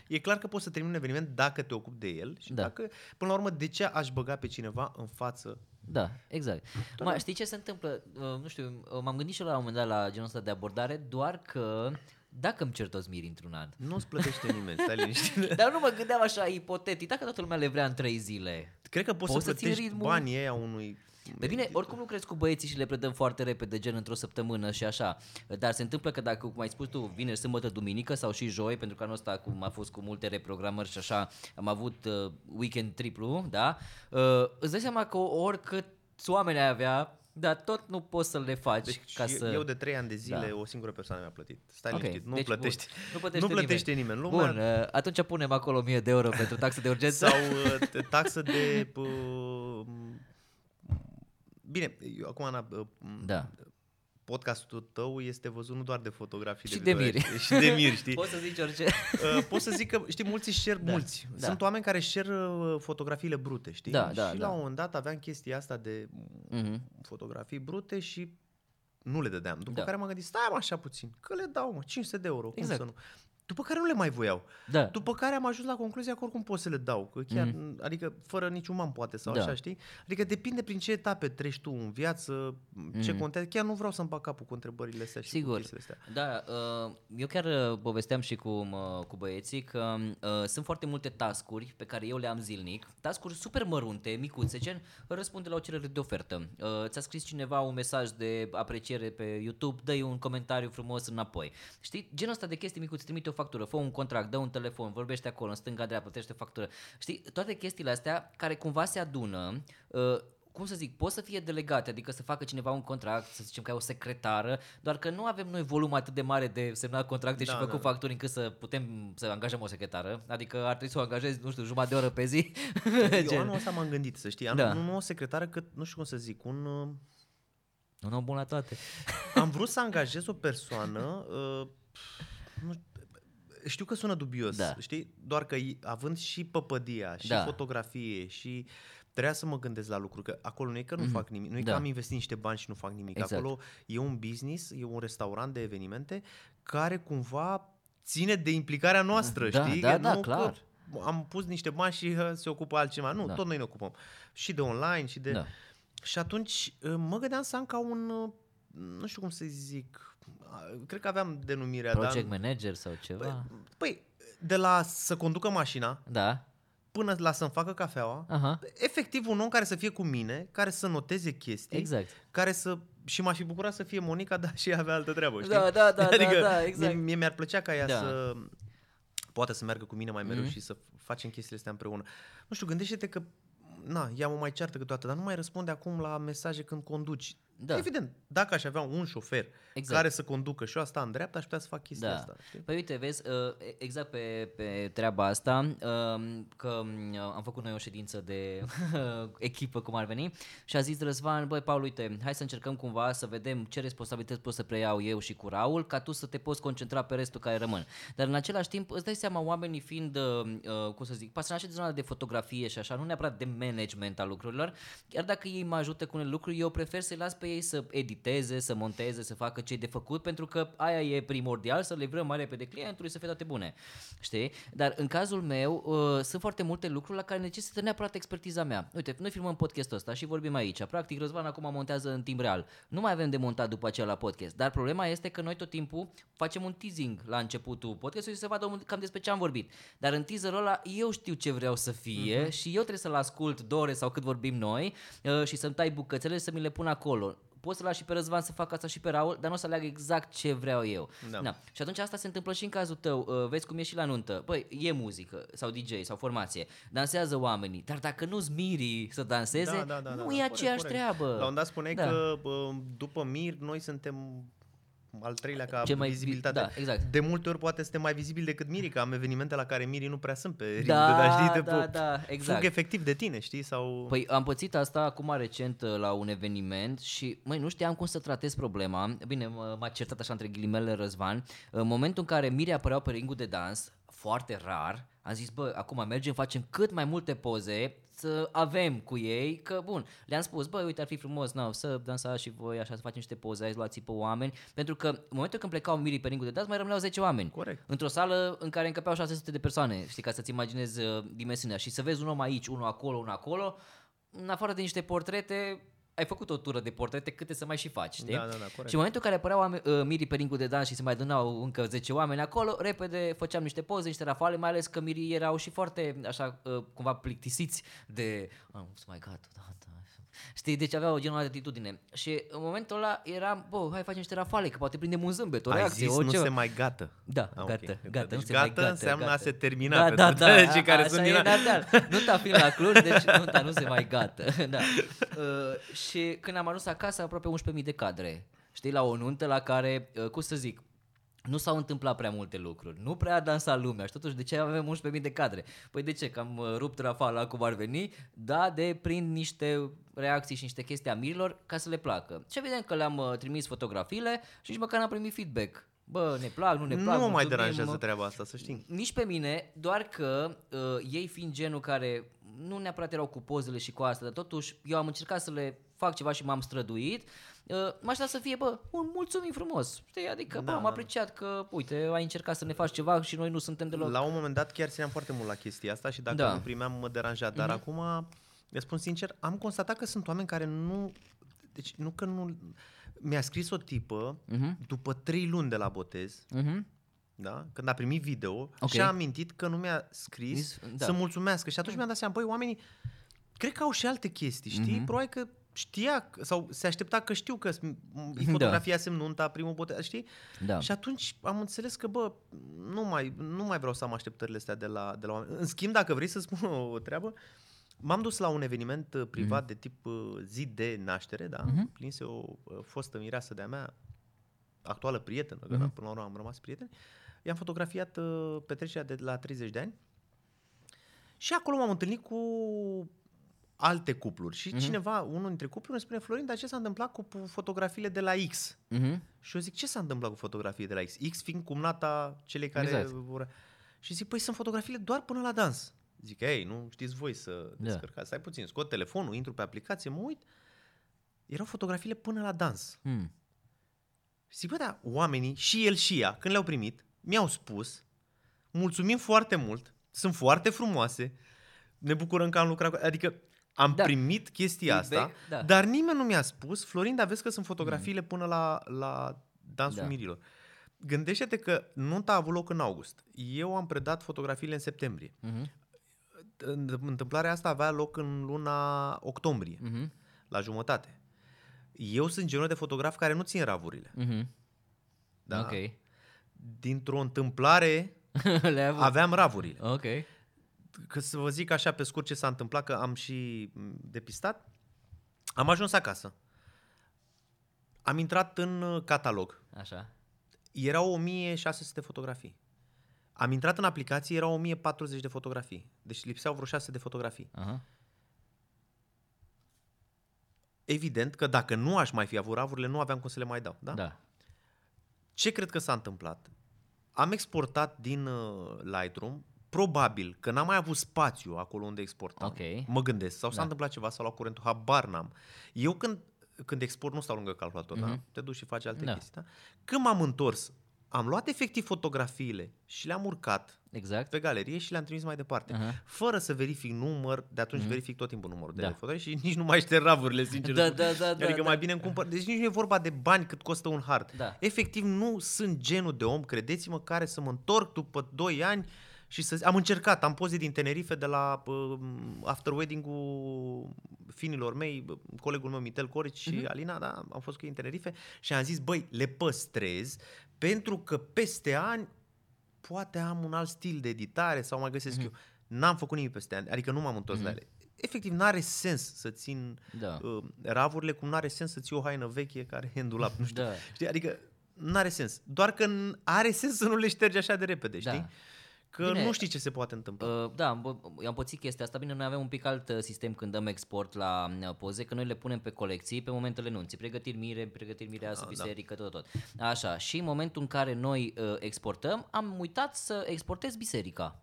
E clar că poți să termini un eveniment dacă te ocupi de el și da. Dacă, până la urmă, de ce aș băga pe cineva în față? Da, exact. Ma, știi ce se întâmplă? Uh, nu știu, m-am gândit și la un moment dat la genul ăsta de abordare, doar că dacă îmi cer toți mirii într-un an. Nu-ți plătește nimeni, stai liniștit. Dar nu mă gândeam așa ipotetic, dacă toată lumea le vrea în trei zile. Cred că poți, poți să plătești ritmul? Banii ăia unui... De bine, oricum nu crezi cu băieții și le predăm foarte repede, gen într-o săptămână și așa. Dar se întâmplă că dacă, cum ai spus tu, vineri, sâmbătă, duminică sau și joi, pentru că anul ăsta cum a fost cu multe reprogramări și așa, am avut uh, weekend triplu, da? Uh, îți dai seama că oricât oameni ai avea, dar tot nu poți să le faci. Deci ca să... eu de trei ani de zile da. O singură persoană mi-a plătit. Stai okay. liniștit, nu, deci, plătești, nu plătește, nu plătește nimeni. nimeni. Lumea... Bun, uh, atunci punem acolo o mie de euro pentru taxă de urgență. Sau uh, taxă de... Uh, Bine, eu acum, Ana, da. Podcastul tău este văzut nu doar de fotografii și de, de miri. Și de miri, știi? Poți să zici orice. Uh, Poți să zic că, știi, mulți își cer, da. mulți. Da. Sunt oameni care își cer fotografiile brute, știi? Da, da, și da. La un moment dat aveam chestia asta de mm-hmm. fotografii brute și nu le dădeam. După da. Care m-am gândit, stai mă, așa puțin, că le dau, mă, cinci sute de euro, exact. Cum să nu? După care nu le mai voiau. Da. După care am ajuns la concluzia că oricum pot să le dau. Că chiar, mm-hmm. Adică fără niciun man poate sau da. Așa, știi? Adică depinde prin ce etape treci tu în viață, mm-hmm. ce contează. Chiar nu vreau să-mi bag capul cu întrebările astea și sigur. Cu chestiile astea. Da, eu chiar povesteam și cu, cu băieții că sunt foarte multe task-uri pe care eu le am zilnic. Task-uri super mărunte, micuțe, gen răspunde la o cerere de ofertă. Ți-a scris cineva un mesaj de apreciere pe YouTube, dă-i un comentariu frumos înapoi. Știi? Genul ăsta de chestii micuțe, trimite o factură, fă un contract, dă un telefon, vorbește acolo, în stânga, dreapta, plătește factură. Știi, toate chestiile astea care cumva se adună, uh, cum să zic, pot să fie delegate, adică să facă cineva un contract, să zicem că e o secretară, doar că nu avem noi volum atât de mare de semnat contracte da, și făcut da, facturi încât să putem să angajăm o secretară, adică ar trebui să o angajezi, nu știu, jumătate de oră pe zi. Eu anul ăsta m-am gândit, să știi, anul, da. Nu o secretară cât, nu știu cum să zic, un... Nu, nu, bun la toate. Am vrut să angajez o persoană, uh, nu știu, știu că sună dubios, da. Știi? Doar că având și păpădia, și da. Fotografie, și trebuia să mă gândesc la lucruri, că acolo nu e că nu mm-hmm. fac nimic, nu e da. Că am investit niște bani și nu fac nimic. Exact. Acolo e un business, e un restaurant de evenimente care cumva ține de implicarea noastră, da, știi? Da, da, nu clar. Că am pus niște bani și se ocupă altceva. Nu, da. Tot noi ne ocupăm. Și de online, și de... Da. Și atunci mă gândeam să am ca un... Nu știu cum să zic, cred că aveam denumirea. Project dar... manager sau ceva? Păi, de la să conducă mașina da. Până la să-mi facă cafeaua, aha. efectiv un om care să fie cu mine, care să noteze chestii, exact. Care să... Și m-aș fi bucurat să fie Monica, dar și ea avea altă treabă, știi? Da, da, da, adică da, da, exact. Mie mi-ar plăcea ca ea da. Să... Poate să meargă cu mine mai mereu mm-hmm. și să facem chestiile astea împreună. Nu știu, gândește-te că... Na, ea mă mai ceartă câteodată, dar nu mai răspunde acum la mesaje când conduci. Da. Evident, dacă aș avea un șofer exact. Care să conducă și eu asta în dreapta, aș putea să fac chestia da. Asta. Știi? Păi uite, vezi, exact pe, pe treaba asta, că am făcut noi o ședință de echipă, cum ar veni, și a zis Răzvan, băi, Paul, uite, hai să încercăm cumva să vedem ce responsabilități pot să preiau eu și cu Raul, ca tu să te poți concentra pe restul care rămân. Dar în același timp, îți dai seama, oamenii fiind, cum să zic, pasionați de zona de fotografie și așa, nu neapărat de management al lucrurilor, iar dacă ei mă ajută cu unele lucruri, eu prefer să-i las pe ei să editeze, să monteze, să facă ce-i de făcut, pentru că aia e primordial, să livrăm mai repede clientului, să fie toate bune. Știi? Dar în cazul meu uh, sunt foarte multe lucruri la care necesită neapărat expertiza mea. Uite, noi filmăm podcastul ăsta și vorbim aici. Practic, Răzvan acum montează în timp real. Nu mai avem de montat după aceea la podcast, dar problema este că noi tot timpul facem un teasing la începutul podcastului și să vadă cam despre ce am vorbit. Dar în teaserul ăla eu știu ce vreau să fie uh-huh. și eu trebuie să-l ascult două ore sau cât vorbim noi uh, și să-mi tai bucățele și să mi le pun acolo. Poți să lași și pe Răzvan să facă asta și pe Raul, dar nu o să aleagă exact ce vreau eu. Da. Da. Și atunci asta se întâmplă și în cazul tău. Vezi cum e și la nuntă. Păi, e muzică sau D J sau formație. Dansează oamenii. Dar dacă nu-ți mirii să danseze, da, da, da, nu da, e da, aceeași corect. Treabă. La un moment dat spuneai da. Că după mir noi suntem... al treilea ca ce vizibilitate. Mai, da, exact. De multe ori poate este mai vizibil decât mirii, că am evenimente la care mirii nu prea sunt pe ring, da, dar știi, de da, da, exact. Fug efectiv de tine, știi? Sau... Păi am pățit asta acum recent la un eveniment și măi, nu știam cum să tratez problema. Bine, m-a certat așa între ghilimele Răzvan. În momentul în care mirii apăreau pe ringul de dans, foarte rar, am zis, bă, acum mergem, facem cât mai multe poze, să avem cu ei, că bun, le-am spus, bă, uite, ar fi frumos, nu, să dansați și voi, așa, să facem niște poze, să luați pe oameni, pentru că în momentul când plecau mirii pe ringul de dans, mai rămâneau zece oameni. Corect. Într-o sală în care încăpeau șase sute de persoane, știi, ca să-ți imaginezi dimensiunea și să vezi un om aici, unul acolo, unul acolo, în afară de niște portrete... Ai făcut o tură de portrete, câte să mai și faci, știi? Da, da, da, corect. Și în momentul în care apăreau uh, mirii pe ringul de dans și se mai adunau încă zece oameni acolo, repede făceam niște poze, niște rafale, mai ales că mirii erau și foarte, așa, uh, cumva plictisiți de... Oh my God, da, da. Știi, deci aveau genul de atitudine. Și în momentul ăla eram, bă, hai facem niște rafale, că poate prindem un zâmbet, o reacție. Ai zis, o, nu ceva. Se mai gată. Da, ah, gata, okay. gata, deci nu se gata mai gata. Înseamnă gata. A se termina, da, pentru da, da, cei care sunt din la... Nu te afli la Cluj, deci nu, nu se mai gata. Da. Uh, și când am ajuns acasă, aproape unsprezece mii de cadre. Știi, la o nuntă la care, uh, cum să zic, nu s-au întâmplat prea multe lucruri, nu prea a dansat lumea și totuși de ce avem unsprezece mii de cadre? Păi de ce? Că am rupt rafala cum ar veni, da, de prin niște reacții și niște chestii a mirilor ca să le placă. Și evident că le-am trimis fotografiile și nici măcar n-am primit feedback. Bă, ne plac, nu ne plac. Nu mă mai deranjează treaba asta, să știi. Nici pe mine, doar că uh, ei fiind genul care nu neapărat erau cu pozele și cu asta, dar totuși eu am încercat să le fac ceva și m-am străduit. M-aș da să fie, bă, un mulțumim frumos, știi? Adică, da, bă, am apreciat că, uite, ai încercat să ne faci ceva și noi nu suntem deloc. La un moment dat chiar țineam foarte mult la chestia asta și dacă da. nu primeam mă deranja, dar mm-hmm. acum, le spun sincer, am constatat că sunt oameni care nu, deci nu că nu, mi-a scris o tipă mm-hmm. după trei luni de la botez, mm-hmm. da? Când a primit video okay. și a amintit că nu mi-a scris da. să mulțumească și atunci mi-am dat seama, băi, oamenii, cred că au și alte chestii, știi? Mm-hmm. Probabil că știa sau se aștepta că știu că fotografia da. semnunta, primul botez, știi? Da. Și atunci am înțeles că, bă, nu mai, nu mai vreau să am așteptările astea de la, de la oameni. În schimb, dacă vrei să spun o treabă, m-am dus la un eveniment privat mm-hmm. de tip zi de naștere, da? Am mm-hmm. plinse o fostă mireasă de-a mea, actuală prietenă, mm-hmm. că până la urmă am rămas prieteni. I-am fotografiat petrecerea de la treizeci de ani și acolo m-am întâlnit cu... alte cupluri. Și mm-hmm. cineva, unul dintre cupluri, îmi spune, Florin, dar ce s-a întâmplat cu fotografiile de la X? Mm-hmm. Și eu zic, ce s-a întâmplat cu fotografiile de la X? X fiind cumnata celei care... Exact. Și zic, păi sunt fotografiile doar până la dans. Zic, ei, nu știți voi să descărcați. Stai puțin, scot telefonul, intru pe aplicație, mă uit. Erau fotografiile până la dans. Mm. Și zic, bă, da, oamenii, și el și ea, când le-au primit, mi-au spus, mulțumim foarte mult, sunt foarte frumoase, ne bucurăm că am lucrat cu... Adică, Am da. primit chestia asta, Feedback, da. dar nimeni nu mi-a spus, Florin, dar vezi că sunt fotografiile mm. până la, la dansul da. mirilor. Gândește-te că nunta a avut loc în august. Eu am predat fotografiile în septembrie. Mm-hmm. Întâmplarea asta avea loc în luna octombrie, mm-hmm. la jumătate. Eu sunt genul de fotograf care nu țin ravurile. Mm-hmm. Da? Okay. Dintr-o întâmplare aveam ravurile. Okay. Că să vă zic așa pe scurt ce s-a întâmplat, că am și depistat. Am ajuns acasă. Am intrat în catalog. Așa. Erau o mie șase sute de fotografii. Am intrat în aplicație, erau o mie patruzeci de fotografii. Deci lipseau vreo șase de fotografii. Uh-huh. Evident că dacă nu aș mai fi avut ravurile, nu aveam cum să le mai dau. Da? Da. Ce cred că s-a întâmplat? Am exportat din Lightroom. Probabil că n-am mai avut spațiu acolo unde exportam. Okay. Mă gândesc. Sau s-a da. întâmplat ceva, sau la curentul, habar n-am. Eu când, când export nu stau lângă calculator, mm-hmm. da? Te duci și faci alte da. chestii. Da? Când m-am întors, am luat efectiv fotografiile și le-am urcat exact. pe galerie și le-am trimis mai departe. Uh-huh. Fără să verific număr, de atunci mm-hmm. verific tot timpul numărul da. de fotografii și nici nu mai șterg ravurile, sincer. da, da, da, adică da, mai da. bine îmi cumpăr. Deci nici nu e vorba de bani cât costă un hard. Da. Efectiv nu sunt genul de om, credeți-mă, care să mă întorc după doi ani. Și să, am încercat, am poze din Tenerife de la uh, after wedding-ul finilor mei, colegul meu Mitel Coric și uh-huh. Alina, da, am fost cu ei în Tenerife și am zis, băi, le păstrez pentru că peste ani poate am un alt stil de editare sau mai găsesc uh-huh. eu. N-am făcut nimic peste ani, adică nu m-am întors uh-huh. de ale. Efectiv, n-are sens să țin da. uh, ravurile, cum n-are sens să ții o haină veche care e în dulap, nu știu. Da. Știi? Adică n-are sens. Doar că are sens să nu le ștergi așa de repede, știi? Da. Că bine, nu știi ce se poate întâmpla. Uh, da, am pățit chestia asta. Bine, noi avem un pic alt sistem când dăm export la poze, că noi le punem pe colecții pe momentele nunții. Pregătiri mire, pregătiri mireasă, biserică, da. tot, tot. Așa, și în momentul în care noi uh, exportăm, am uitat să exportez biserica.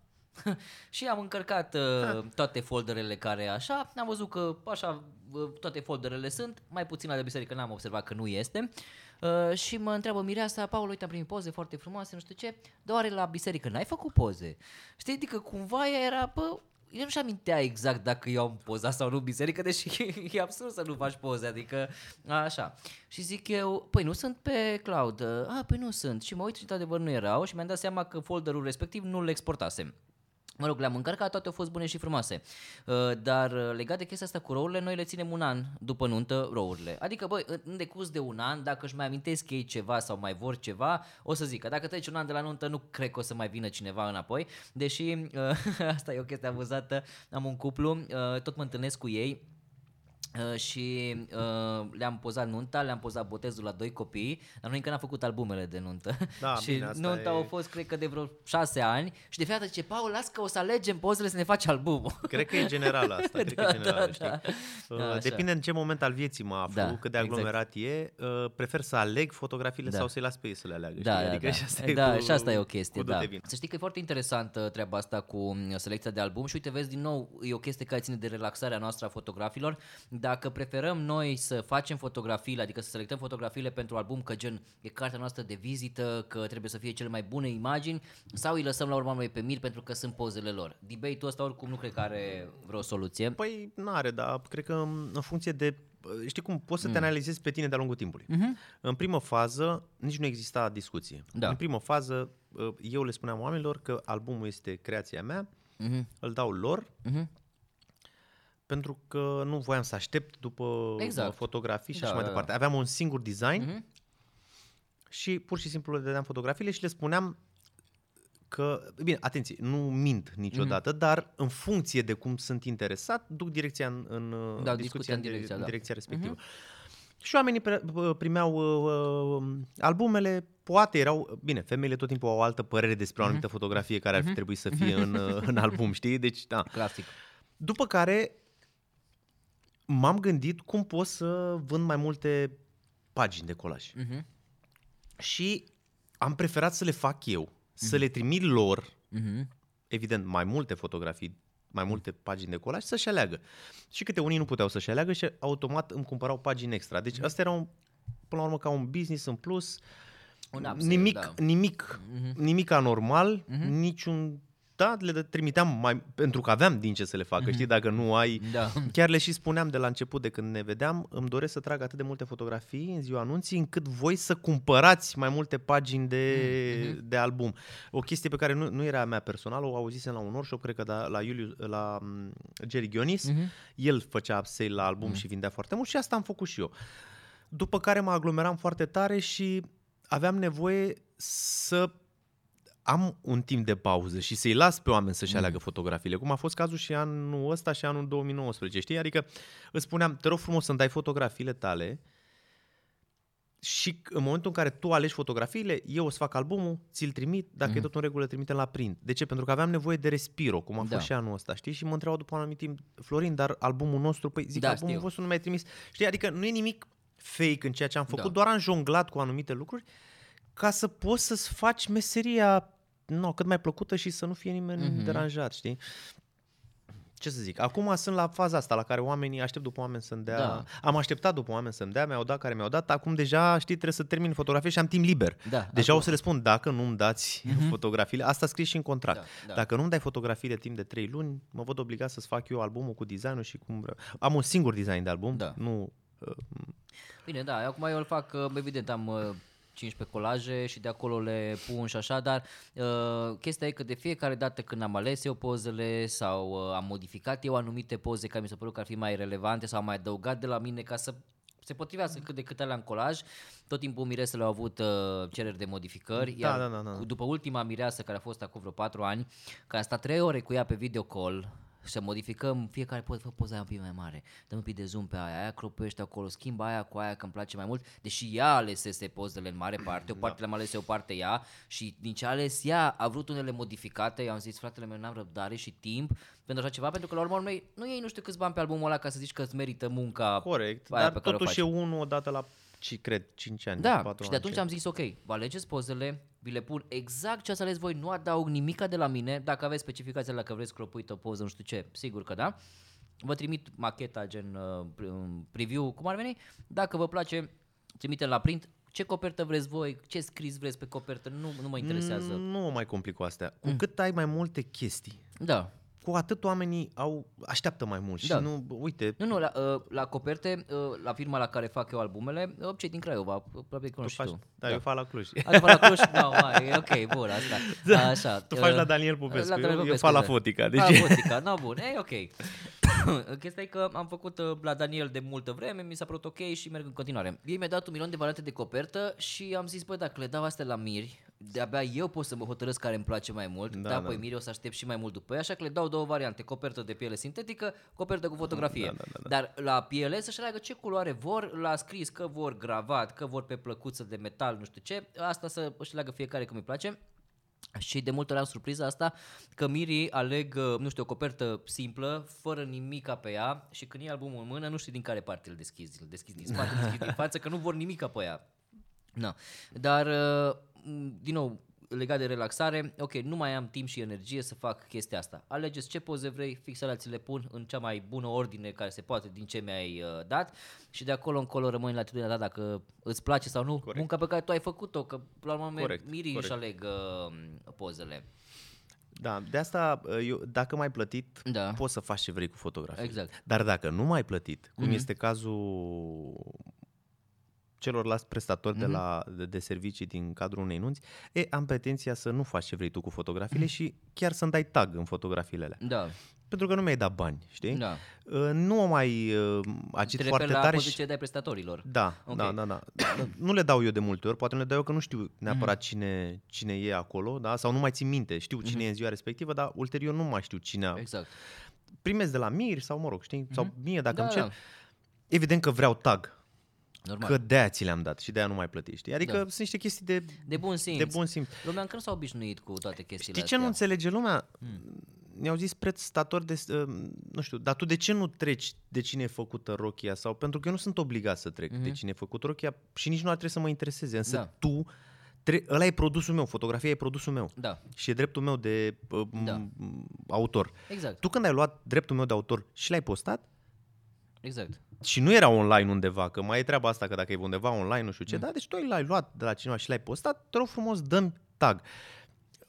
Și am încărcat uh, toate folderele care așa, am văzut că așa uh, toate folderele sunt, mai puțin la de biserică n-am observat că nu este. Uh, și mă întreabă Mireasa, Paul, uite, am primit poze foarte frumoase, nu știu ce, doar la biserică n-ai făcut poze? Știi, adică cumva era, bă, eu nu-și amintea exact dacă eu am pozat sau nu biserică, deși e, e absurd să nu faci poze, adică așa. Și zic eu, păi nu sunt pe cloud, ah, păi nu sunt. Și mă uit și într-adevăr nu erau și mi-am dat seama că folderul respectiv nu-l exportasem. Mă rog, le-am încărcat, toate au fost bune și frumoase. Dar legat de chestia asta cu rourile, noi le ținem un an după nuntă rourile. Adică, băi, în decurs de un an, dacă își mai amintesc ei ceva sau mai vor ceva, o să zic că dacă treci un an de la nuntă, nu cred că o să mai vină cineva înapoi. Deși, asta e o chestie amuzată, am un cuplu, tot mă întâlnesc cu ei și le-am pozat nunta, le-am pozat botezul la doi copii, dar noi încă n-am făcut albumele de nuntă. Da, și bine, nunta a e... fost, cred că, de vreo șase ani și de fiecare dată zice, Paul, las că o să alegem pozele să ne faci albumul. Cred că e general asta, cred da, că e general, da, da. Da, depinde în ce moment al vieții mă aflu, da, cât de aglomerat exact. e, prefer să aleg fotografiile da. sau să-i las pe ei să le aleagă. Da, da, adică da. Și, asta da, cu, și asta e o chestie, da. Să știi că e foarte interesantă treaba asta cu selecția de album și uite, vezi, din nou, e o chestie care ține de relaxarea noastră a fotografilor. Dacă preferăm noi să facem fotografiile, adică să selectăm fotografiile pentru album, că gen e cartea noastră de vizită, că trebuie să fie cele mai bune imagini, sau îi lăsăm la urma lui pe mir pentru că sunt pozele lor. Debate-ul ăsta oricum nu cred că are vreo soluție. Păi n-are, dar cred că în funcție de... Știi cum, poți să te mm. analizezi pe tine de-a lungul timpului. Mm-hmm. În primă fază nici nu exista discuție. Da. În primă fază eu le spuneam oamenilor că albumul este creația mea, mm-hmm. îl dau lor, mm-hmm. pentru că nu voiam să aștept după exact. fotografii și da, așa mai departe. Aveam un singur design uh-huh. și pur și simplu le dădeam fotografiile și le spuneam că, bine, atenție, nu mint niciodată, uh-huh. dar în funcție de cum sunt interesat, duc direcția în, în da, discuția, discuția în direcția, în direcția da. respectivă. Uh-huh. Și oamenii primeau uh, albumele, poate erau, bine, femeile tot timpul au o altă părere despre o anumită uh-huh. fotografie care ar fi trebuit să fie în, în album, știi? Deci, da. Clasic. După care m-am gândit cum pot să vând mai multe pagini de colaj. Uh-huh. Și am preferat să le fac eu, uh-huh. să le trimit lor, uh-huh. evident, mai multe fotografii, mai multe pagini de colaj, să-și aleagă. Și câte unii nu puteau să-și aleagă și automat îmi cumpărau pagini extra. Deci uh-huh. asta era, un, până la urmă, ca un business în plus, un absolut, nimic, da. nimic, uh-huh. nimic anormal, uh-huh. niciun... Da, le trimiteam mai, pentru că aveam din ce să le facă, mm-hmm. știi, dacă nu ai... Da. Chiar le și spuneam de la început, de când ne vedeam, îmi doresc să trag atât de multe fotografii în ziua anunții, încât voi să cumpărați mai multe pagini de, mm-hmm. de album. O chestie pe care nu, nu era mea personală, o auzisem la un workshop, cred că da, la, Iuliu, la Jerry Ghionis, mm-hmm. el făcea upsale la album mm-hmm. și vindea foarte mult și asta am făcut și eu. După care mă aglomeram foarte tare și aveam nevoie să... am un timp de pauză și să-i las pe oameni să-și aleagă fotografiile, cum a fost cazul și anul ăsta și anul două mii nouăsprezece, știi? Adică îți spuneam, te rog frumos să-mi dai fotografiile tale și în momentul în care tu alegi fotografiile, eu o să fac albumul, ți-l trimit, dacă mm-hmm. e tot în regulă, trimitem la print. De ce? Pentru că aveam nevoie de respiro, cum a da. fost și anul ăsta, știi? Și mă întreabă după un anumit timp, Florin, dar albumul nostru, păi zic, da, albumul știu. vostru nu mi-ai trimis. Știi? Adică nu e nimic fake în ceea ce am făcut, da. doar am jonglat cu anumite lucruri, ca să poți să-ți faci meseria no, cât mai plăcută și să nu fie nimeni mm-hmm. deranjat, știi? Ce să zic? Acum sunt la faza asta la care oamenii aștept după oameni să-mi dea... Da. Am așteptat după oameni să-mi dea, mi-au dat care mi-au dat, acum deja, știi, trebuie să termin fotografie și am timp liber. Da, deja acum. O să le spun, dacă nu-mi dați mm-hmm. fotografiile, asta scrie și în contract, da, da. dacă nu-mi dai fotografiile timp de trei luni, mă văd obligat să-ți fac eu albumul cu designul și cum vreau. Am un singur design de album, da. nu... Bine, da, acum eu îl fac, evident, am... cincisprezece colaje și de acolo le pun și așa, dar uh, chestia e că de fiecare dată când am ales eu pozele sau uh, am modificat eu anumite poze care mi s-au părut că ar fi mai relevante sau am mai adăugat de la mine ca să se potrivească cât de cât alea în colaj, tot timpul miresele au avut uh, cereri de modificări, da, iar da, da, da. după ultima mireasă care a fost acum vreo patru ani, că am stat trei ore cu ea pe videocall să modificăm, fiecare poate fă poza aia un pic mai mare, dăm un pic de zoom pe aia, aia cropește acolo, schimbă aia cu aia că îmi place mai mult, deși ea alesese pozele în mare parte, o parte da. Le-am alese, o parte ea și din ce a ales ea a vrut unele modificate, i-am zis fratele meu n-am răbdare și timp pentru așa ceva, pentru că la urmă urmei nu iei nu știu câți bani pe albumul ăla ca să zici că îți merită munca. Corect, dar totuși e unul odată la... Și cred cinci ani, da, patru ani. Și de atunci ani. Am zis ok, vă alegeți pozele, vi le pun exact ce ați ales voi, nu adaug nimica de la mine. Dacă aveți specificația la că vreți cropuită o poză, nu știu ce, sigur că da. Vă trimit macheta gen uh, preview, cum ar veni. Dacă vă place, trimite la print. Ce copertă vreți voi, ce scris vreți pe copertă, nu, nu mă interesează. Nu mă mai complic cu astea. Cu mm. cât ai mai multe chestii, da, cu atât oamenii au așteaptă mai mult, da. Și nu, uite... Nu, nu, la, la coperte, la firma la care fac eu albumele, cei din Craiova, probabil cunoști tu. Faci, tu. Da, da, eu fac la Cluj. A, tu faci la Cluj? No, mai, ok, bun, asta. Da, așa. Tu faci la Daniel Popescu, la Daniel Popescu eu, eu fac la Fotica. Deci... La Fotica, no, bun, e ok. Chestia e că am făcut la Daniel de multă vreme, mi s-a părut ok și merg în continuare. Ei mi-a dat un milion de variante de copertă și am zis, bă, dacă le dau astea la miri, de-abia eu pot să mă hotărăsc care îmi place mai mult, da, dar da. Păi miri o să aștept și mai mult după ea, așa că le dau două variante, copertă de piele sintetică, copertă cu fotografie. Da, da, da, da. Dar la piele să-și aleagă ce culoare vor, la scris că vor gravat, că vor pe plăcuță de metal, nu știu ce, asta să-și aleagă fiecare cum îi place. Și de multe ori am surpriza asta că mirii aleg, nu știu, o copertă simplă, fără nimica pe ea și când iei albumul în mână, nu știu din care parte îl deschizi, îl deschizi din spate, îl deschizi din față, că nu vor nimica pe ea. No. Dar, din nou, legat de relaxare, ok, nu mai am timp și energie să fac chestia asta. Alegeți ce poze vrei, fix alea ți le pun în cea mai bună ordine care se poate din ce mi-ai uh, dat și de acolo încolo rămâi la atitudinea ta dacă îți place sau nu. Corect. Munca pe care tu ai făcut-o, că la urmă mirii își aleg uh, pozele. Da, de asta, eu, dacă m-ai plătit, da. Poți să faci ce vrei cu fotografie. Exact. Dar dacă nu m-ai plătit, cum mm-hmm. este cazul... celorlalți prestatori mm-hmm. de, la, de, de servicii din cadrul unei nunți, e, am pretenția să nu faci ce vrei tu cu fotografiile mm-hmm. și chiar să-mi dai tag în fotografiile alea. Da. Pentru că nu mi-ai dat bani, știi? Da. Uh, nu o mai uh, agit foarte tare. Te referi la poziția de prestatorilor. Da, okay. da, da, da. Nu le dau eu de multe ori, poate nu le dau eu că nu știu neapărat mm-hmm. cine, cine e acolo, da? Sau nu mai țin minte, știu cine mm-hmm. e în ziua respectivă, dar ulterior nu mai știu cine a... Exact. Primesc de la miri sau, mă rog, știi? Mm-hmm. Sau mie dacă da, îmi cer. Da. Evident că vreau tag. Normal. Că de-aia ți le-am dat și de-aia nu mai plătești. Adică da. Sunt niște chestii de, de bun simț. De bun simț. Lumea încă nu s-a obișnuit cu toate chestiile astea. Știi ce nu înțelege lumea? Hmm. Ne-au zis prestatori de... Nu știu, dar tu de ce nu treci de cine e făcută rochia? Sau, pentru că eu nu sunt obligat să trec mm-hmm. de cine e făcută rochia și nici nu ar trebui să mă intereseze. Însă da. tu... Tre- ăla e produsul meu, fotografia e produsul meu da. Și e dreptul meu de uh, da. autor. Exact. Tu când ai luat dreptul meu de autor și l-ai postat? Exact. Și nu era online undeva, că mai e treaba asta că dacă e undeva online, nu știu ce, mm. da, deci tu l-ai luat de la cineva și l-ai postat, te rog frumos, dă-mi tag.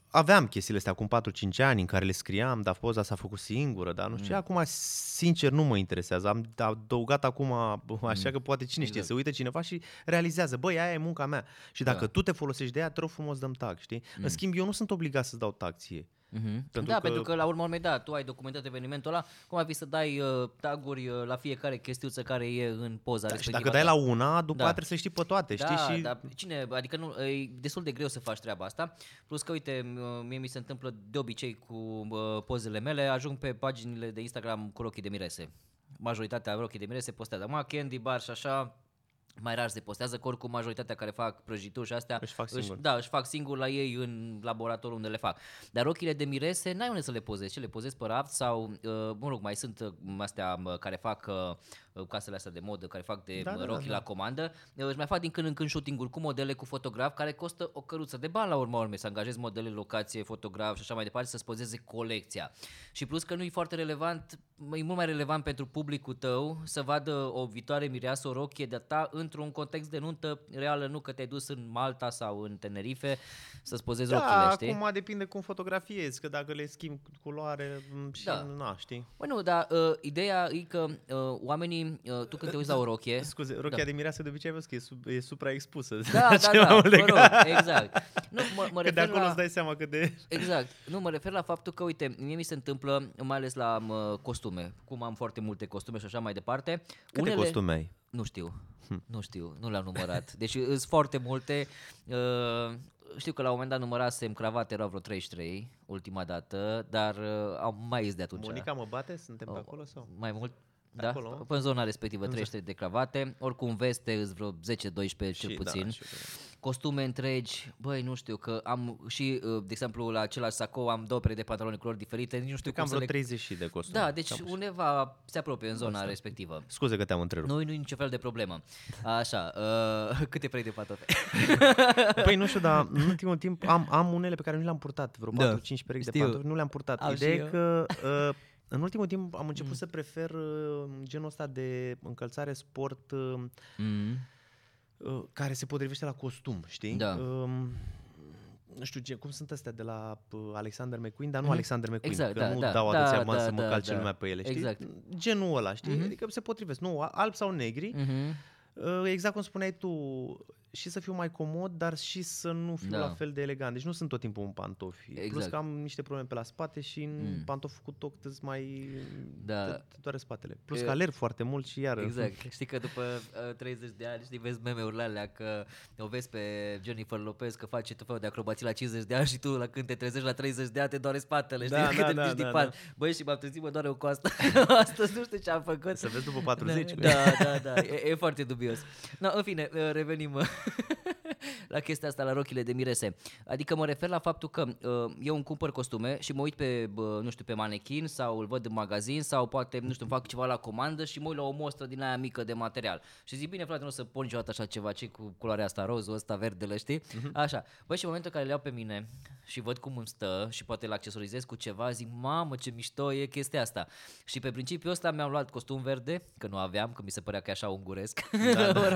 Aveam chestiile astea acum patru-cinci ani în care le scriam, dar poza s-a făcut singură, dar nu știu mm. ce, acum sincer nu mă interesează, am adăugat acum așa mm. că poate cine știe, exact. Se uită cineva și realizează, băi, aia e munca mea și dacă da. Tu te folosești de ea, te rog frumos, dă-mi tag, știi? Mm. În schimb, eu nu sunt obligat să-ți dau tag ție. Mm-hmm. Pentru da, că... pentru că la urma urmei, da, tu ai documentat evenimentul ăla, cum ar fi să dai uh, taguri uh, la fiecare chestiuță care e în poza da, respectivă. Și dacă dai la una, după da. Aia trebuie să știi pe toate, da, știi? Și... Da, cine, adică nu, e destul de greu să faci treaba asta, plus că, uite, mie mi se întâmplă de obicei cu uh, pozele mele, ajung pe paginile de Instagram cu rochii de mirese. Majoritatea rochii de mirese postează, ma, candy bar și așa... Mai rar se postează, că oricum majoritatea care fac prăjituri și astea își fac, singur. Își, da, își fac singur la ei în laboratorul unde le fac. Dar rochile de mirese n-ai unde să le pozezi, ce le pozezi pe raft sau, uh, mă rog, mai sunt astea care fac uh, casele astea de modă, care fac de da, rochii da, da, da. La comandă. Își mai fac din când în când shooting-uri cu modele, cu fotograf, care costă o căruță de bani la urma urmei, să angajezi modele, locație, fotograf și așa mai departe, să-ți pozeze colecția. Și plus că nu e foarte relevant, e mult mai relevant pentru publicul tău să vadă o viitoare mireasă, o rochie de-a ta într-un context de nuntă reală, nu că te-ai dus în Malta sau în Tenerife să-ți pozezi da, rochile, știi? Da, acum depinde cum fotografiezi, că dacă le schimbi culoare și da. Na, știi? Bă, nu, dar uh, ideea e că uh, oamenii, uh, tu când te uiți la o rochie... Scuze, rochia da. De mireasă de obicei vezi că e, sub, e supraexpusă. Da, da, da, mă rog, exact. Nu, mă, mă că de acolo la... îți dai seama că de... Exact. Nu, mă refer la faptul că, uite, mie mi se întâmplă, mai ales la uh, costume, cum am foarte multe costume și așa mai departe. Câte unele... costume ai? Nu știu, nu știu, nu le-am numărat. Deci sunt foarte multe, uh, știu că la un moment dat numărasem cravate, erau vreo treizeci și trei ultima dată, dar uh, am mai zis de atunci. Monica mă bate? Suntem pe acolo sau? Mai mult? Da, acolo, în zona respectivă, treizeci și trei de cravate, oricum veste îți vreo zece doisprezece cel puțin, da, costume întregi, băi nu știu că am și, de exemplu, la același sacou am două perechi de pantaloni culori diferite, nici nu știu că am vreo le... treizeci de costume. Da, deci cam undeva se apropie în zona asta respectivă. Scuze că te-am întrerupt. Nu, nu e nicio fel de problemă. Așa, uh, câte perechi de pantaloni? Păi nu știu, dar în ultimul timp am, am unele pe care nu le-am purtat, vreo da, patru cinci perechi de pantaloni, nu le-am purtat. Am Ideea că... Uh, În ultimul timp am început mm. să prefer uh, genul ăsta de încălțare sport uh, mm. uh, care se potrivește la costum, știi? Da. Uh, nu știu cum sunt astea de la Alexander McQueen, dar nu mm. Alexander McQueen, exact, că da, nu da, dau atâția da, bani da, să mă da, calce da, lumea pe ele, știi? Exact. Genul ăla, știi? Mm-hmm. Adică se potrivesc, nu, alb sau negri, mm-hmm. uh, exact cum spuneai tu, și să fiu mai comod, dar și să nu fiu da, la fel de elegant. Deci nu sunt tot timpul în pantofi. Exact. Plus că am niște probleme pe la spate și în mm. pantoful cu toc îți mai da, doare spatele. Plus că alerg foarte mult și iară. Exact. Știi că după uh, treizeci de ani, știi, vezi meme-urile alea că o vezi pe Jennifer Lopez că face tot felul de acrobații la cincizeci de ani și tu la când te trezești la treizeci de ani te doare spatele. Știi? Da, când da, te da, da, din da, da. Băi, și m-am trezit, mă doare o coastă. Astăzi nu știu ce am făcut. Să vezi după patruzeci. Da, da, da, da. E, e foarte dubios. No, în fine, revenim la chestia asta, la rochile de mirese. Adică mă refer la faptul că uh, eu îmi cumpăr costume și mă uit pe, uh, nu știu, pe manechin sau îl văd în magazin sau poate, nu știu, fac ceva la comandă și mă uit la o mostră din aia mică de material. Și zic, bine frate, nu o să pun niciodată așa ceva, ce cu culoarea asta, rozul ăsta, verdele, știi? Uh-huh. Așa. Băi, și în momentul în care le iau pe mine și văd cum îmi stă și poate îl accesorizez cu ceva, zic, mamă, ce mișto e chestia asta. Și pe principiul ăsta mi-am luat costum verde, că nu aveam, că mi se părea că e așa unguresc. Da, da.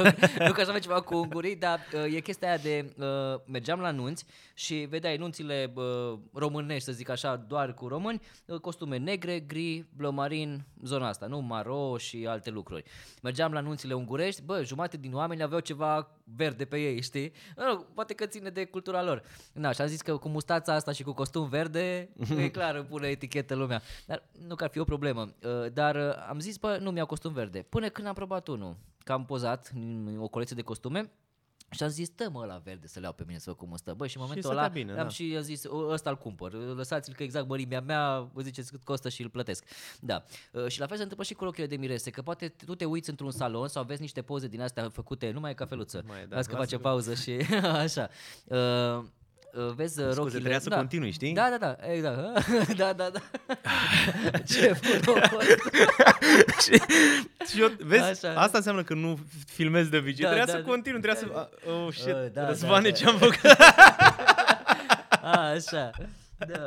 Nu că așa avea ceva cu ungurii, dar e chestia aia de uh, mergeam la nunți și vedeai nunțile uh, românești, să zic așa, doar cu români, uh, costume negre, gri, bleu marin, zona asta, nu? Maro și alte lucruri. Mergeam la nunțile ungurești, bă, jumate din oameni aveau ceva verde pe ei, știi? Nu, poate că ține de cultura lor. Na, și am zis că cu mustața asta și cu costum verde, e clar, îmi pune etichetă lumea. Dar nu că ar fi o problemă. Uh, dar uh, am zis, bă, nu mi-au costum verde. Până când am probat unul, că am pozat o colecție de costume, și am zis, stă mă la verde să le iau pe mine să văd cum îmi stă. Băi, și în momentul ăla am da, și zis, ăsta îl cumpăr, lăsați-l că exact mărimea mea, vă ziceți cât costă și îl plătesc. Da. Uh, și la fel se întâmplă și cu rochile de mirese, că poate tu te uiți într-un salon sau vezi niște poze din astea făcute, nu mai e cafeluță, mai, da, las că face pauză și așa. Uh, vezi rochile. Scuze, trebuia să da, continui, știi? Da, da, da, exact. Da, da, da. Ce și, și eu, vezi, așa, asta înseamnă că nu filmezi de obicei. Da, trebuia da, să continui, trebuia da, să... Da, oh, shit, uh, da, Răzvane, da, ce am făcut. Așa. Da.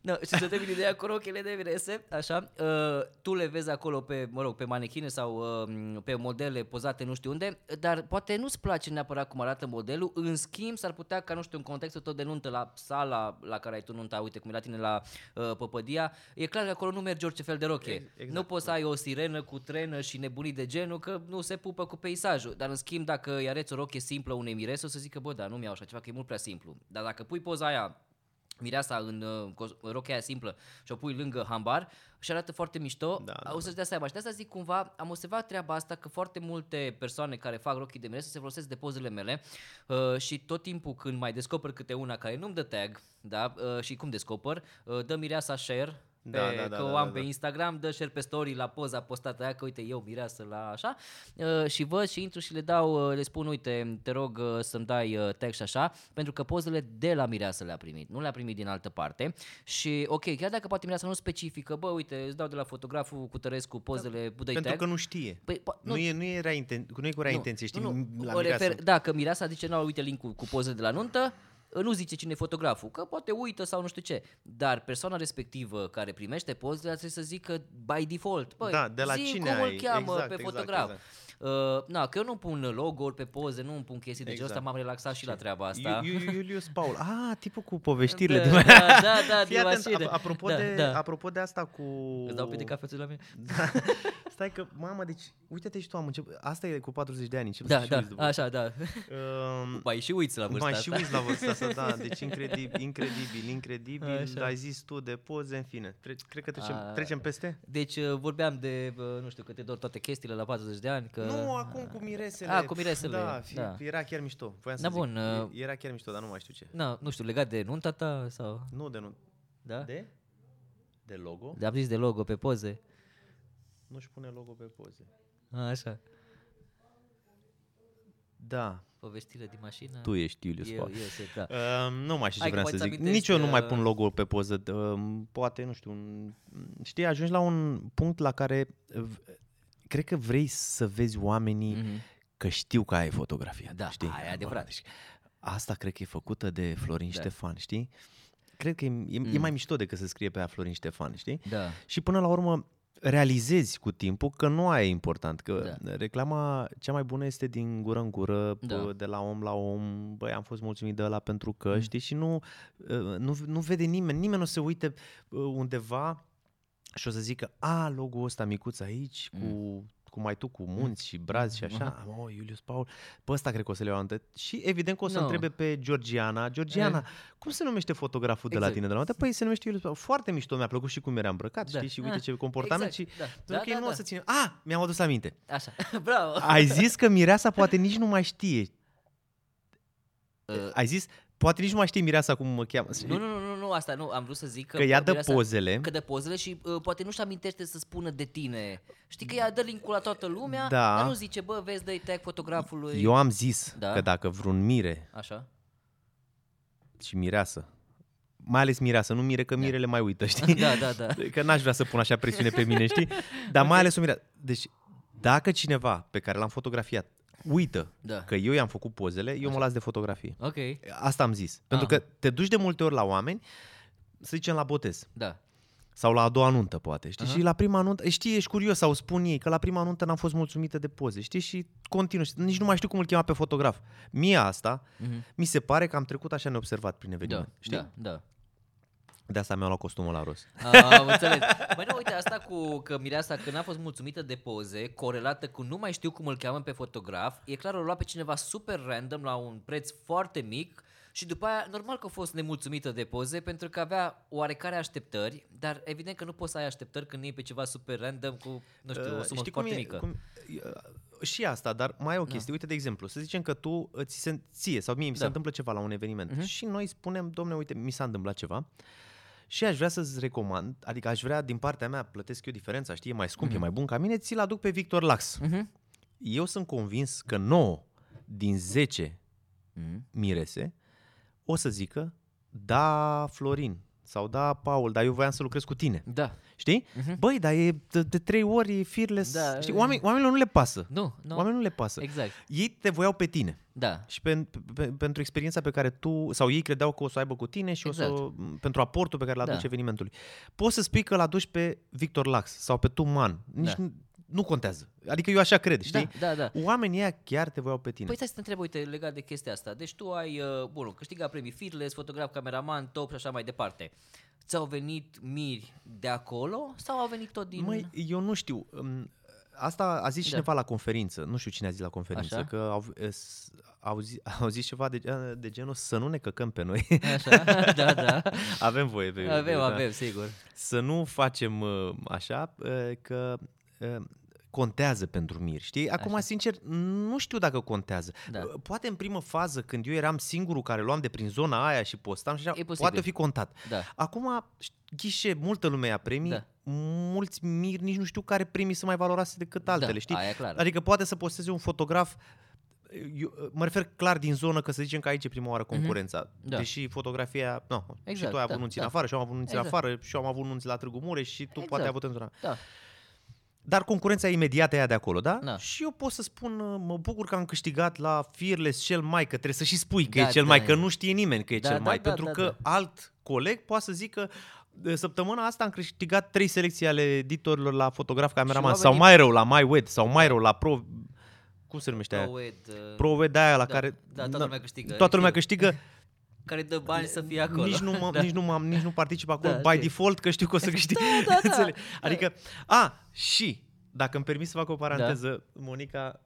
No, și să termin ideea cu rochile de mirese, așa, uh, tu le vezi acolo pe, mă rog, pe manechine sau uh, pe modele pozate nu știu unde, dar poate nu-ți place neapărat cum arată modelul, în schimb s-ar putea ca, nu știu, în contextul tot de nuntă, la sala la care ai tu nunta, uite cum e la tine la uh, Păpădia, e clar că acolo nu merge orice fel de roche. Exact. Nu poți să ai o sirenă cu trenă și nebunii de genul, că nu se pupă cu peisajul, dar în schimb dacă îi areți o roche simplă unei mirese, o să zică, bă, da, nu mi-au așa ceva, că e mult prea simplu. Dar dacă pui poza aia, mireasa în, în rochea aia simplă și o pui lângă hambar și arată foarte mișto, da, da, o să-și dea seama. Și de asta zic cumva, am observat treaba asta că foarte multe persoane care fac rochii de mirese se folosesc de pozele mele uh, și tot timpul când mai descoper câte una care nu-mi dă tag, da, uh, și cum descoper, uh, dă mireasa share. Pe, da, da, da, că o am da, da, pe Instagram, dă share pe story la poza postată aia, că uite eu mireasă la așa uh, și văd și intru și le dau, le spun uite, te rog să-mi dai tag și așa, pentru că pozele de la mireasă le-a primit, nu le-a primit din altă parte și ok, chiar dacă poate mireasa nu specifică, bă uite, îți dau de la fotograful Cutărescu pozele, da, pentru tag, că nu știe, păi, po- nu, nu, e, nu, e rea inten- nu e cu rea nu, intenție, știi, nu, nu, la mireasă. Refer, da, că mireasa zice, nu, uite link-ul cu pozele de la nuntă, nu zice cine e fotograful, că poate uită sau nu știu ce, dar persoana respectivă care primește pozele trebuie să zică by default, băi, da, de la zi cine cum ai, îl cheamă exact, pe exact, fotograf. Exact. Uh, na, că eu nu pun logo-uri pe poze, nu îmi pun chestii de exact, genul ăsta, m-am relaxat și la treaba asta. Iulius Paul, ah, tipul cu poveștirile. Da, de... da, da, da, fii atent, apropo, da, de, da, apropo de asta cu... Îți dau pe de cafețul la mine? Da. Stai că, mamă, deci, uite-te și tu, am început, asta e cu patruzeci de ani, încep da, să da, și uiți. Da, așa, da. Um, mai și uiți la vârsta mai asta. Mai și uiți la vârsta asta, da, deci incredibil, incredibil, incredibil, ai zis tu de poze, în fine. Tre- cred că trecem, trecem peste? Deci vorbeam de, nu știu, că te dor toate chestiile la patruzeci de ani, că Nu, acum cu miresele. Ah, cu miresele. Da, fi, da. Era chiar mișto. Voiam să da, zic. Bun, era chiar mișto, dar nu mai știu ce. Na, nu știu, legat de nunta ta sau? Nu de nunta. Da? De? De logo? De, am zis de logo pe poze. Nu-și pune logo pe poze. A, așa. Da. Povestirea din mașină. Tu ești Iulius Paul. Da. Uh, nu mai știu ce vreau să zic. Nici eu nu mai pun logo-ul pe poză. Uh, poate, nu știu. Un... Știi, ajungi la un punct la care v- cred că vrei să vezi oamenii mm-hmm. că știu că ai fotografia. Da, știi? Aia e adevărat. Asta cred că e făcută de Florin da. Ștefan, știi? Cred că e, e, mm. e mai mișto decât să scrie pe aia Florin Ștefan, știi? Da. Și până la urmă realizezi cu timpul că nu aia e important, că da. reclama cea mai bună este din gură în gură, da. de la om la om, băi, am fost mulțumit de ăla pentru că, mm. știi, și nu, nu, nu vede nimeni, nimeni nu se uite undeva și o să zică, a, logo-ul ăsta micuț aici, mm. cu... cum ai tu, cu munți și brazi și așa, uh-huh. oh, Iulius Paul, pe ăsta cred că o să le iau. Și evident că o să no. întrebe pe Georgiana, Georgiana, eh. cum se numește fotograful exact. de la tine de la mână? Păi se numește Iulius Paul. Foarte mișto, mi-a plăcut și cum era îmbrăcat, da. știi, și uite ah. ce comportament. Exact. Și da. Da, ok, da, nu da. o să țin. Ah, mi-am adus aminte. Așa, bravo. Ai zis că mireasa poate nici nu mai știe. Uh. Ai zis... Poate nici nu mai știi mireasa cum mă cheamă. Nu, nu, nu, nu, asta nu, am vrut să zic că, că ea dă mireasa, pozele. Că dă pozele și uh, poate nu-și amintește să spună de tine. Știi că ea dă link-ul la toată lumea, da. dar nu zice, bă, vezi, dă-i tag fotografului. Eu am zis da? că dacă vreun mire așa. și mireasă, mai ales mireasă, nu mire, că mirele da. mai uită, știi? Da, da, da. Că n-aș vrea să pun așa presiune pe mine, știi? Dar mai ales o mireasă. Deci, dacă cineva pe care l-am fotografiat uită da. că eu i-am făcut pozele, eu mă las de fotografie. Okay. Asta am zis. Pentru ah. că te duci de multe ori la oameni, să zicem la botez. Da. Sau la a doua nuntă, poate. Știi? Uh-huh. Și la prima nuntă, știi, ești curios sau spun ei că la prima nuntă n-am fost mulțumită de poze. Știi? Și continuu. Nici nu mai știu cum îl chema pe fotograf. Mie asta, uh-huh. mi se pare că am trecut așa neobservat prin eveniment. Da. Știi? Da, da. De asta mi-am luat costumul la rost. Am înțeles. Băi, nu, uite, asta cu că mireasa că n-a fost mulțumită de poze, corelată cu nu mai știu cum îl cheamă pe fotograf, e clar o lua pe cineva super random la un preț foarte mic și după aia, normal că a fost nemulțumită de poze pentru că avea oarecare așteptări, dar evident că nu poți să ai așteptări când iei pe ceva super random cu, nu știu, o sumă uh, foarte e, mică. Cum, uh, și asta, dar mai e o chestie. Da. Uite, de exemplu, să zicem că tu ți se, ție sau mie mi se da. întâmplă ceva la un eveniment uh-huh. și noi spunem, domne, uite, mi s-a întâmplat ceva. Și aș vrea să-ți recomand, adică aș vrea din partea mea, plătesc eu diferența, știi, e mai scump, mm-hmm. e mai bun ca mine, ți-l aduc pe Victor Lax. Mm-hmm. Eu sunt convins că nouă din zece mm-hmm. mirese o să zică, da, Florin, sau da, Paul, dar eu voiam să lucrez cu tine. Da. Știi? Mm-hmm. Băi, dar e de, de trei ori e Fearless. Da. Știi? Oamenii, oamenilor nu le pasă. Nu, nu. Oamenilor nu le pasă. Exact. Ei te voiau pe tine. Da. Și pe, pe, pentru experiența pe care tu, sau ei credeau că o să aibă cu tine și exact. o să, pentru aportul pe care l-aduci da. evenimentului. Poți să spui că l-aduci pe Victor Lax sau pe Tuman. Nici da. nu, nu contează. Adică eu așa cred, știi? Da, da, da. Oamenii ăia chiar te voiau pe tine. Păi stai să te întreb, uite, legat de chestia asta. Deci tu ai, bun, câștigat premii Fearless, fotograf, cameraman, top și așa mai departe. Ți-au venit miri de acolo sau au venit tot din... Măi, eu nu știu... Asta a zis da. cineva la conferință, nu știu cine a zis la conferință, așa? Că au, au, zis, au zis ceva de, de genul să nu ne căcăm pe noi. Așa, da, da. Avem voie pe... Avem, da. avem, sigur. Să nu facem așa, că contează pentru miri, știi? Acum, așa. sincer, nu știu dacă contează. Da. Poate în primă fază, când eu eram singurul care luam de prin zona aia și postam și așa, poate fi contat. Da. Acum, ghișe, multă lume ia premii, da. mulți miri, nici nu știu care premii sunt mai valoroase decât altele, da, știi? Aia clar. Adică poate să posteze un fotograf, eu, mă refer clar din zonă, că să zicem că aici e prima oară concurența, mm-hmm. da. deși fotografia, no, exact, și tu ai avut da, nunți da. în afară, și eu am avut nunți exact. în afară, și eu am avut nunți la Târgu Mureș și tu exact. poate ai avut în zona. Da. Dar concurența imediată e de acolo, da? da? Și eu pot să spun, mă bucur că am câștigat la Fearless cel mai, că trebuie să și spui că da, e cel da, mai, că nu știe nimeni că e da, cel da, mai, da, pentru da, că da. alt coleg poate să zică, săptămâna asta am câștigat trei selecții ale editorilor la fotograf, cameraman, sau mai rău la MyWed, sau mai rău la Pro... Cum se numește aia? ProWed, aia la da, care... Da, toată lumea câștigă. Toată lumea câștigă. Care dă bani să fie acolo. Nici nu, mă, da. nici nu, am, nici nu particip acolo da, by știu. default, că știu că o să câștig. Da, da, da. Adică, a, și, dacă îmi permis să fac o paranteză, da. Monica,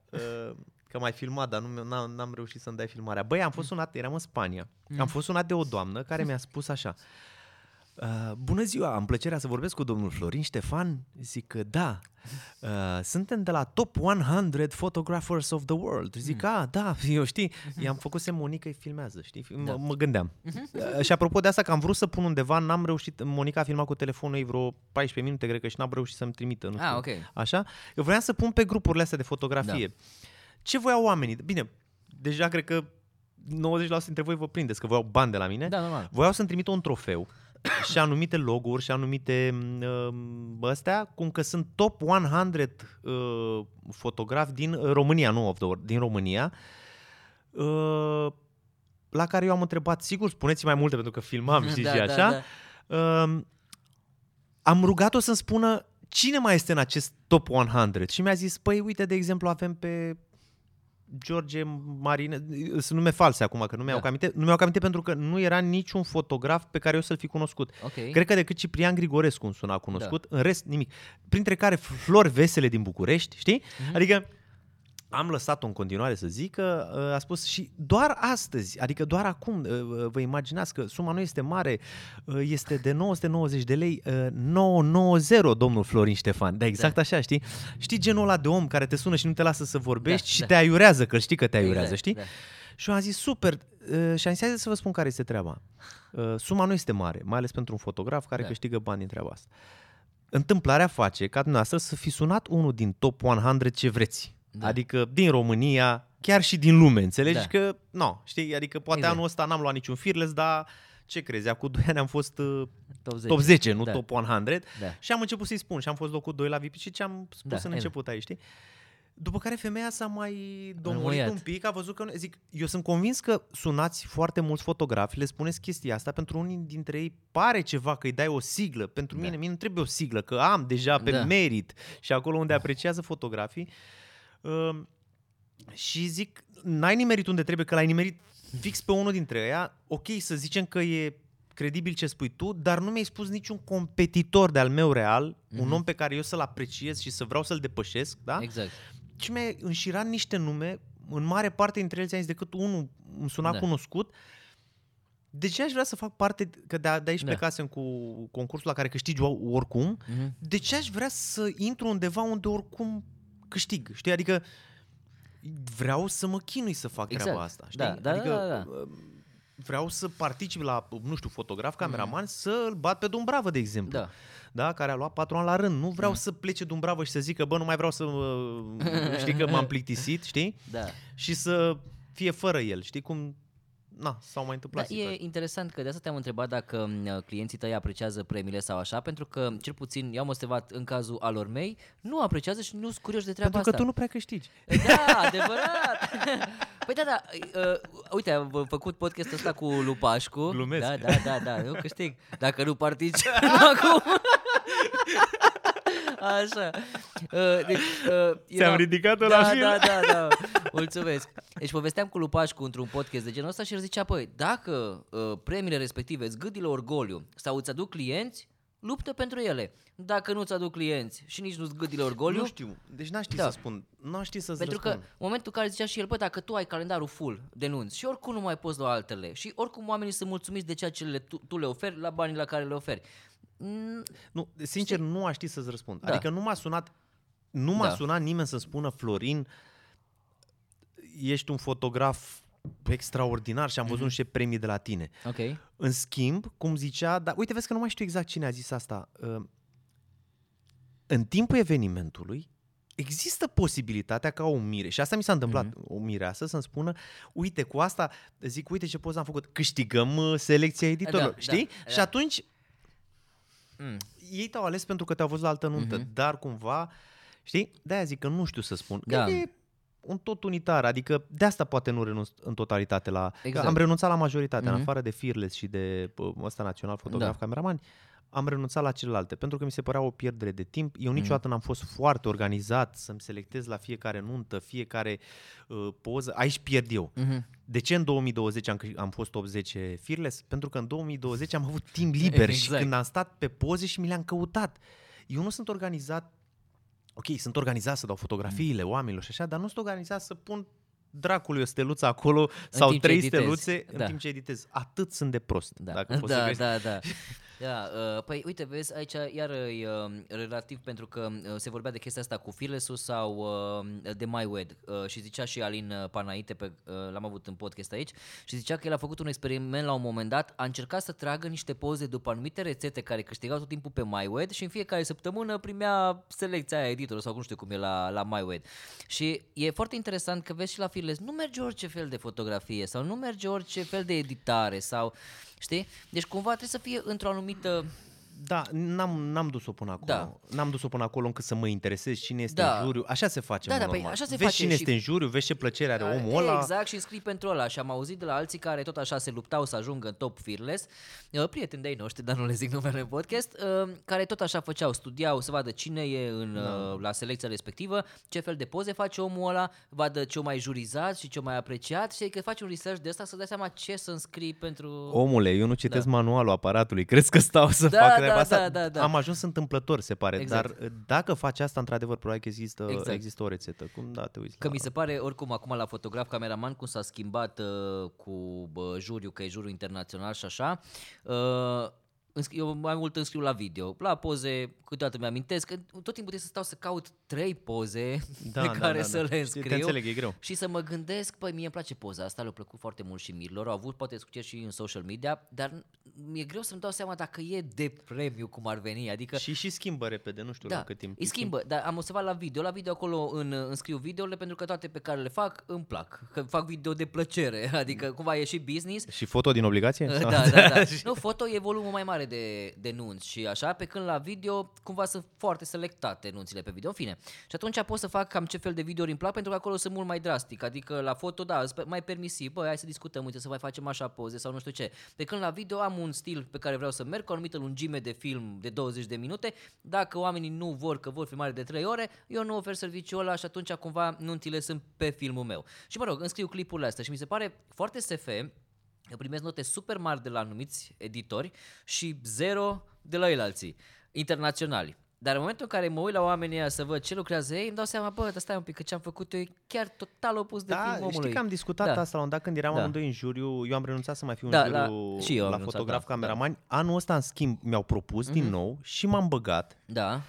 că m-ai filmat, dar nu, n-am, n-am reușit să-mi dai filmarea. Băi, am fost sunat, eram în Spania, mm. am fost sunat de o doamnă care mi-a spus așa, Uh, bună ziua, am plăcerea să vorbesc cu domnul Florin Ștefan. Zic că da, uh, suntem de la Top one hundred Photographers of the World. Zic că, mm. ah, da, eu știi, i-am făcut semn Monica îi filmează, știi, M- da. mă gândeam. Uh, și apropo de asta, că am vrut să pun undeva, n-am reușit, Monica a filmat cu telefonul ei vreo paisprezece minute, cred că, și n-am reușit să-mi trimită, nu știu, ah, okay. Așa? Eu voiam să pun pe grupurile astea de fotografie. Da. Ce voiau oamenii? Bine, deja cred că nouăzeci la sută dintre voi vă prindeți că voiau bani de la mine. Da, normal. Voiau să-mi trimită un trofeu și anumite logo-uri și anumite uh, astea, cum că sunt top one hundred uh, fotografi din uh, România, nu of the world, din România, uh, la care eu am întrebat, sigur, spuneți mai multe pentru că filmam, știți, da, și așa. Da, da. Uh, am rugat-o să-mi spună cine mai este în acest top one hundred și mi-a zis, păi uite, de exemplu, avem pe George Marine, sunt nume false acum, că nu mi-au da. camite, nu mi-au camite pentru că nu era niciun fotograf pe care eu să-l fi cunoscut. Okay. Cred că decât Ciprian Grigorescu îmi suna cunoscut, da. În rest nimic. Printre care Flori Vesele din București, știi? Mm-hmm. Adică am lăsat-o în continuare să zic că a spus și doar astăzi, adică doar acum, vă imaginați că suma nu este mare, este de nouă sute nouăzeci de lei, nouă sute nouăzeci, domnul Florin Ștefan. Da, exact, da. Așa, știi? Știi genul ăla de om care te sună și nu te lasă să vorbești, da, și da. te aiurează, că știi că te aiurează, exact, știi? Da. Și eu am zis, super, și am zis să vă spun care este treaba. Suma nu este mare, mai ales pentru un fotograf care da. câștigă bani din treaba asta. Întâmplarea face ca dumneavoastră să fi sunat unul din top one hundred ce vreți. Da. Adică din România, chiar și din lume, înțelegi da. că, no, știi, adică poate exact. anul ăsta n-am luat niciun Fearless, dar ce crezi, acum doi ani am fost uh, top zece, nu da. top one hundred, da. și am început să-i spun și am fost locul doi la V I P și ce-am spus da. în exact. început aici, știi? După care femeia s-a mai domorit un pic, a văzut că, zic, eu sunt convins că sunați foarte mulți fotografi, le spuneți chestia asta, pentru unii dintre ei pare ceva că îi dai o siglă, pentru da. mine, mie nu trebuie o siglă, că am deja pe da. merit și acolo unde apreciază fotografii. Uh, și zic, n-ai nimerit unde trebuie, că l-ai nimerit fix pe unul dintre ăia, ok, să zicem că e credibil ce spui tu, dar nu mi-ai spus niciun competitor de-al meu real, mm-hmm. un om pe care eu să-l apreciez și să vreau să-l depășesc, da? Exact. Și mi-ai înșirat niște nume, în mare parte dintre ele ți-am zis decât unul îmi suna da. cunoscut. De ce aș vrea să fac parte, că de, de aici da. plecasem cu concursul la care câștigi oricum, mm-hmm. de ce aș vrea să intru undeva unde oricum câștig, știi? Adică vreau să mă chinui să fac exact. treaba asta, știi? Da, da, adică da, da, da. vreau să particip la, nu știu, fotograf, cameraman, mm. să-l bat pe Dumbravă, de exemplu, da. Da, care a luat patru ani la rând. Nu vreau mm. să plece Dumbravă și să zică, bă, nu mai vreau să, știi, că m-am plictisit, știi? Da. Și să fie fără el, știi? Cum, na, s-au mai întâmplat. Da, e interesant că de asta te-am întrebat dacă clienții tăi apreciază premiile sau așa, pentru că, cel puțin, eu am observat în cazul alor mei, nu apreciază și nu-s curioși de treaba pentru asta. Pentru că tu nu prea câștigi. Da, adevărat! Păi da, da, uh, uite, am făcut podcastul ăsta cu Lupașcu. Glumesc. Da, da, da, da, eu câștig. Dacă nu particip acum... Așa. Uh, deci, uh, Ți-am era... ridicat-o da, la film. Da, da, da. Mulțumesc. Deci povesteam cu Lupașcu într-un podcast de genul ăsta și el zicea, păi, dacă uh, premiile respective îți gâdilă orgoliu sau îți aduc clienți, luptă pentru ele. Dacă nu-ți aduc clienți și nici nu-ți gâdile orgoliu... Nu știu, deci n-aș ști da. să spun. N-aș ști să-ți Pentru răspund. Că în momentul în care zicea și el, bă, dacă tu ai calendarul full, denunți și oricum nu mai poți lua altele și oricum oamenii sunt mulțumiți de ceea ce le, tu, tu le oferi la banii la care le oferi. Nu, sincer, știi? nu aș ști să-ți răspund. Da. Adică nu m-a sunat, nu m-a da. sunat nimeni să-mi spună, Florin, ești un fotograf extraordinar și am văzut mm-hmm. niște premii de la tine. Okay. În schimb, cum zicea, dar uite, vezi că nu mai știu exact cine a zis asta. În timpul evenimentului există posibilitatea ca o mire, și asta mi s-a întâmplat, mm-hmm. o mireasă să-mi spună, uite, cu asta, zic, uite ce poză am făcut, câștigăm selecția editorilor, da, știi? Da, și da. atunci... Mm. Ei te-au ales pentru că te-au văzut la altă nuntă, mm-hmm. dar cumva, știi, de-aia zic că nu știu să spun, că da. e un tot unitar, adică de asta poate nu renunț în totalitate la, exact. am renunțat la majoritatea, mm-hmm. în afară de Fearless și de ăsta național fotograf da. cameraman, am renunțat la celelalte, pentru că mi se părea o pierdere de timp, eu niciodată mm-hmm. n-am fost foarte organizat să-mi selectez la fiecare nuntă, fiecare uh, poză, aici pierd eu. Mm-hmm. De ce în două mii douăzeci am, am fost top zece Fearless? Pentru că în două mii douăzeci am avut timp liber exact. și când am stat pe poze și mi le-am căutat. Eu nu sunt organizat, ok, sunt organizat să dau fotografiile mm. oamenilor și așa, dar nu sunt organizat să pun dracului o steluță acolo în sau trei steluțe da. în timp ce editez. Atât sunt de prost, da. dacă da, poți da, să vezi. Da, da. Da, uh, păi uite, vezi, aici iar e uh, relativ, pentru că uh, se vorbea de chestia asta cu Fearless-ul sau uh, de MyWed uh, și zicea și Alin Panaite, pe, uh, l-am avut în podcast aici, și zicea că el a făcut un experiment la un moment dat, a încercat să tragă niște poze după anumite rețete care câștigau tot timpul pe MyWed și în fiecare săptămână primea selecția aia editorul sau nu știu cum e la, la MyWed. Și e foarte interesant că vezi și la Fearless, nu merge orice fel de fotografie sau nu merge orice fel de editare sau... Știi? Deci cumva trebuie să fie într-o anumită... Da, n-am, n-am dus-o până acolo. Da. N-am dus-o până acolo încât să mă interesez cine este da. în juriu. Așa se face, da, da, normal. Păi, așa se vezi face cine și... este în juriu, vezi ce plăcere are da, omul exact, ăla. Exact, și înscrii pentru ăla. Și am auzit de la alții care tot așa se luptau să ajungă în top Fearless, prieteni de-ai noștri, dar nu le zic numele în podcast, care tot așa făceau, studiau să vadă cine e în, da. la selecția respectivă, ce fel de poze face omul ăla, vadă ce-o mai jurizat și ce-o mai apreciat și că faci un research de asta să dai seama ce să înscrii pentru... Omule, eu nu citesc da. manualul aparatului, crezi că stau să da, fac... Da, asta, da, da, da. Am ajuns întâmplător, se pare, exact. Dar dacă faci asta, într-adevăr, probabil că există, exact. există o rețetă. Cum, da, te uiți că la... mi se pare, oricum, acum la fotograf, cameraman, cum s-a schimbat uh, cu uh, juriu, că e juriu internațional și așa, uh, eu mai mult înscriu la video, la poze, câteodată mi-amintesc, că tot timpul trebuie să stau să caut trei poze da, pe care da, da, să da. le înscriu. Te înțeleg, e greu. Și să mă gândesc, păi mie îmi place poza asta, le-a plăcut foarte mult și mirilor, au avut poate succes și în social media, dar mi-e greu să-mi dau seama dacă e de premiu cum ar veni. Adică și și schimbă repede, nu știu da, la cât timp. Îi schimbă, dar am observat la video, la video acolo în, înscriu videole pentru că toate pe care le fac îmi plac, că fac video de plăcere, adică cumva e și business. Și foto din obligație? Da, da, da. Nu, foto e volumul mai mare de, de nunți și așa, pe când la video cumva sunt foarte selectate nunțile pe video, în fine. Și atunci pot să fac cam ce fel de video îmi plac, pentru că acolo sunt mult mai drastic, adică la foto, da, mai permisiv, bă, hai să discutăm, uite, să mai facem așa poze sau nu știu ce. Pe când la video am un stil pe care vreau să merg, cu o anumită lungime de film de douăzeci de minute, dacă oamenii nu vor, că vor filmare de trei ore, eu nu ofer serviciul ăla și atunci cumva nunțile sunt pe filmul meu. Și mă rog, înscriu clipurile astea și mi se pare foarte S F. Eu primesc note super mari de la anumiți editori și zero de la alții internaționali. Dar în momentul în care mă uit la oamenii ăia să văd ce lucrează ei, îmi dau seama, bă, stai un pic, că ce-am făcut eu e chiar total opus de da, filmul omului. Da, știi că am discutat da. asta la un dat când eram da. amândoi în juriu, eu am renunțat să mai fiu da, în juriu la, la renunțat, fotograf, da, cameraman. Da. Anul ăsta, în schimb, mi-au propus mm-hmm. din nou și m-am băgat. Da.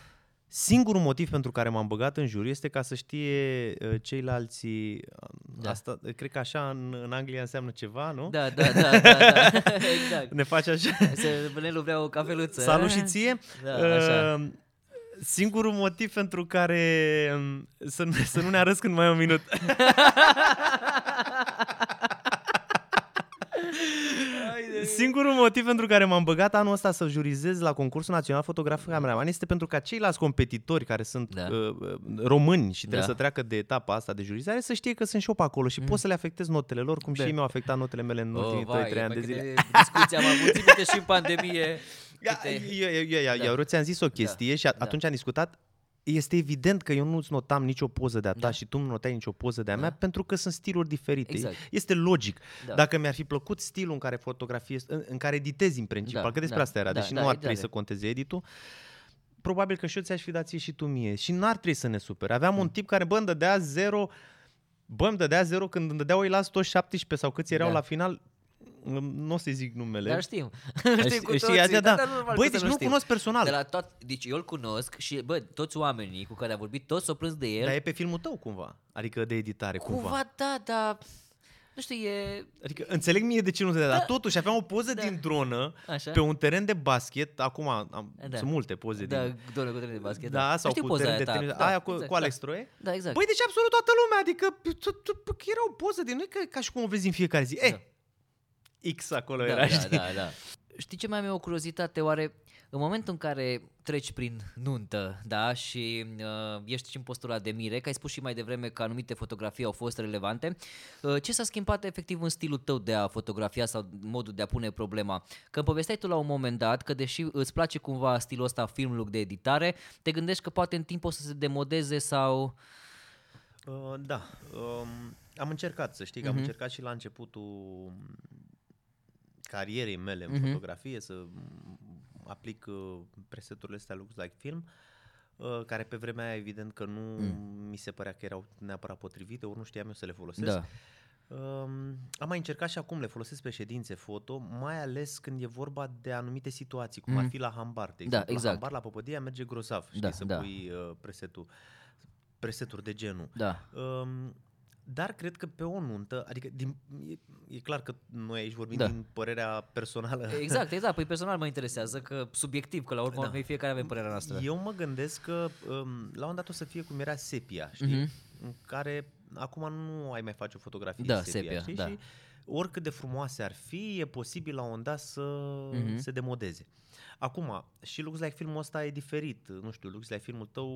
Singurul motiv pentru care m-am băgat în juriu este ca să știe ceilalți, da. asta, cred că așa în, în Anglia înseamnă ceva, nu? Da, da, da, da, da. Exact. Ne faci așa. Să ne luvrea o cafeluță. Salut și ție. Da, așa. Uh, Singurul motiv pentru care să nu, să nu ne arăți când mai e un minut. Singurul motiv pentru care m-am băgat anul ăsta să jurizez la Concursul Național Fotograf Cameraman este pentru ca ceilalți competitori care sunt da. uh, români și trebuie da. să treacă de etapa asta de jurizare să știe că sunt și eu pe acolo și mm. pot să le afectez notele lor, cum da. și ei mi-au afectat notele mele în oh, ultimii doi trei ani de zile. Discuția am avut, ținute și în pandemie. Eu ți-am zis o chestie da. și atunci da. am discutat. Este evident că eu nu-ți notam nicio poză de-a ta da. și tu nu notai nicio poză de-a da. mea, pentru că sunt stiluri diferite. Exact. Este logic. Da. Dacă mi-ar fi plăcut stilul în care fotografiez, în, în care editezi în principal, da. că despre da. asta era, da. deși da. nu ar trebui să conteze editul, probabil că și eu ți-aș fi dat ție și tu mie. Și n-ar trebui să ne supere. Aveam da. un tip care, bă, îmi dădea zero, bă, îmi dădea zero când îmi dădeau ei la toți șaptesprezece sau câți erau da. la final. Nu o să zic numele. Dar știm. Știm cu toții. Știi, da, da. Da, băi, deci nu, nu cunosc personal. De la tot, deci eu îl cunosc și bă, toți oamenii cu care am vorbit, toți s-au plâns de el. Dar e pe filmul tău cumva, adică de editare cumva. Cumva, da, da. Nu știu, e... Adică înțeleg mie de ce nu te da, dar totuși aveam o poză da. din dronă. Așa? Pe un teren de basket, acum am, da. sunt multe poze da, din... Da, cu teren de basket. Da, da. Sau știu cu teren de tenis. Da, aia cu, exact, cu Alex Troel? Da. da, exact. Băi, deci absolut toată lumea, adică era o poză din noi, ca și cum o vezi în fiecare zi. E. X acolo da, era, da, știi? Da, da. Știi ce mai am eu o curiozitate? Oare în momentul în care treci prin nuntă, da, și uh, ești și în postura de mire, că ai spus și mai devreme că anumite fotografii au fost relevante, uh, ce s-a schimbat efectiv în stilul tău de a fotografia sau modul de a pune problema? Că îmi povesteai tu la un moment dat că deși îți place cumva stilul ăsta film look de editare, te gândești că poate în timp o să se demodeze sau... Uh, da, uh, am încercat, să știi, că uh-huh. am încercat și la începutul... carierei mele în mm-hmm. fotografie, să aplic uh, preseturile astea Looks Like Film, uh, care pe vremea aia evident că nu mm. mi se părea că erau neapărat potrivite, ori nu știam eu să le folosesc. Da. Um, am mai încercat și acum, le folosesc pe ședințe foto, mai ales când e vorba de anumite situații, cum mm. ar fi la Hambar, de exemplu. Da, exact. La Hambar, la Păpădia merge grosav, știi, da, să da. pui uh, presetul, preseturi de genul. Da. Um, dar cred că pe o nuntă, adică din, e, e clar că noi aici vorbim da. din părerea personală. Exact, exact, păi personal mă interesează, că subiectiv, că la urmă da. noi fiecare avem părerea noastră. Eu mă gândesc că um, la un dat o să fie cum era Sepia, știi, mm-hmm. în care... Acum nu ai mai face o fotografie da, sepia, sepia, știi? Da. Și oricât de frumoase ar fi, e posibil la un dat să mm-hmm. se demodeze. Acum, și Looks Like Filmul ăsta e diferit. Nu știu, Looks Like Filmul tău,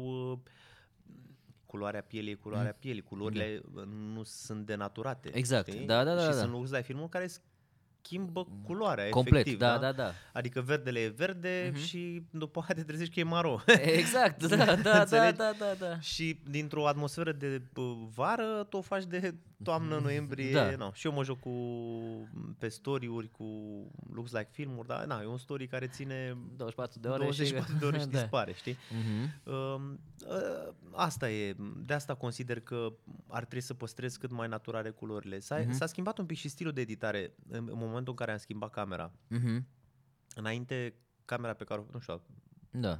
culoarea pielii, culoarea mm. pielii, culorile mm. nu sunt denaturate. Exact, știi? da, da, da. Și da, da. sunt Looks Like Filmul care schimbă culoarea, complet, efectiv. Da, da? Da, da. Adică verdele e verde mm-hmm. și după aia te trezești că e maro. Exact, da, da, da, da, da, da. Și dintr-o atmosferă de vară, tu o faci de toamnă, noiembrie. Da. No. Și eu mă joc cu, pe story-uri cu Looks Like Filmuri, dar na, e un story care ține douăzeci și patru de ore, douăzeci și patru și... de ore și dispare, știi? Mm-hmm. Uh, asta e, de asta consider că ar trebui să păstrez cât mai naturale culorile. S-a, mm-hmm. s-a schimbat un pic și stilul de editare în momentul în care am schimbat camera. Mm-hmm. Înainte, camera pe care o... Nu știu, da.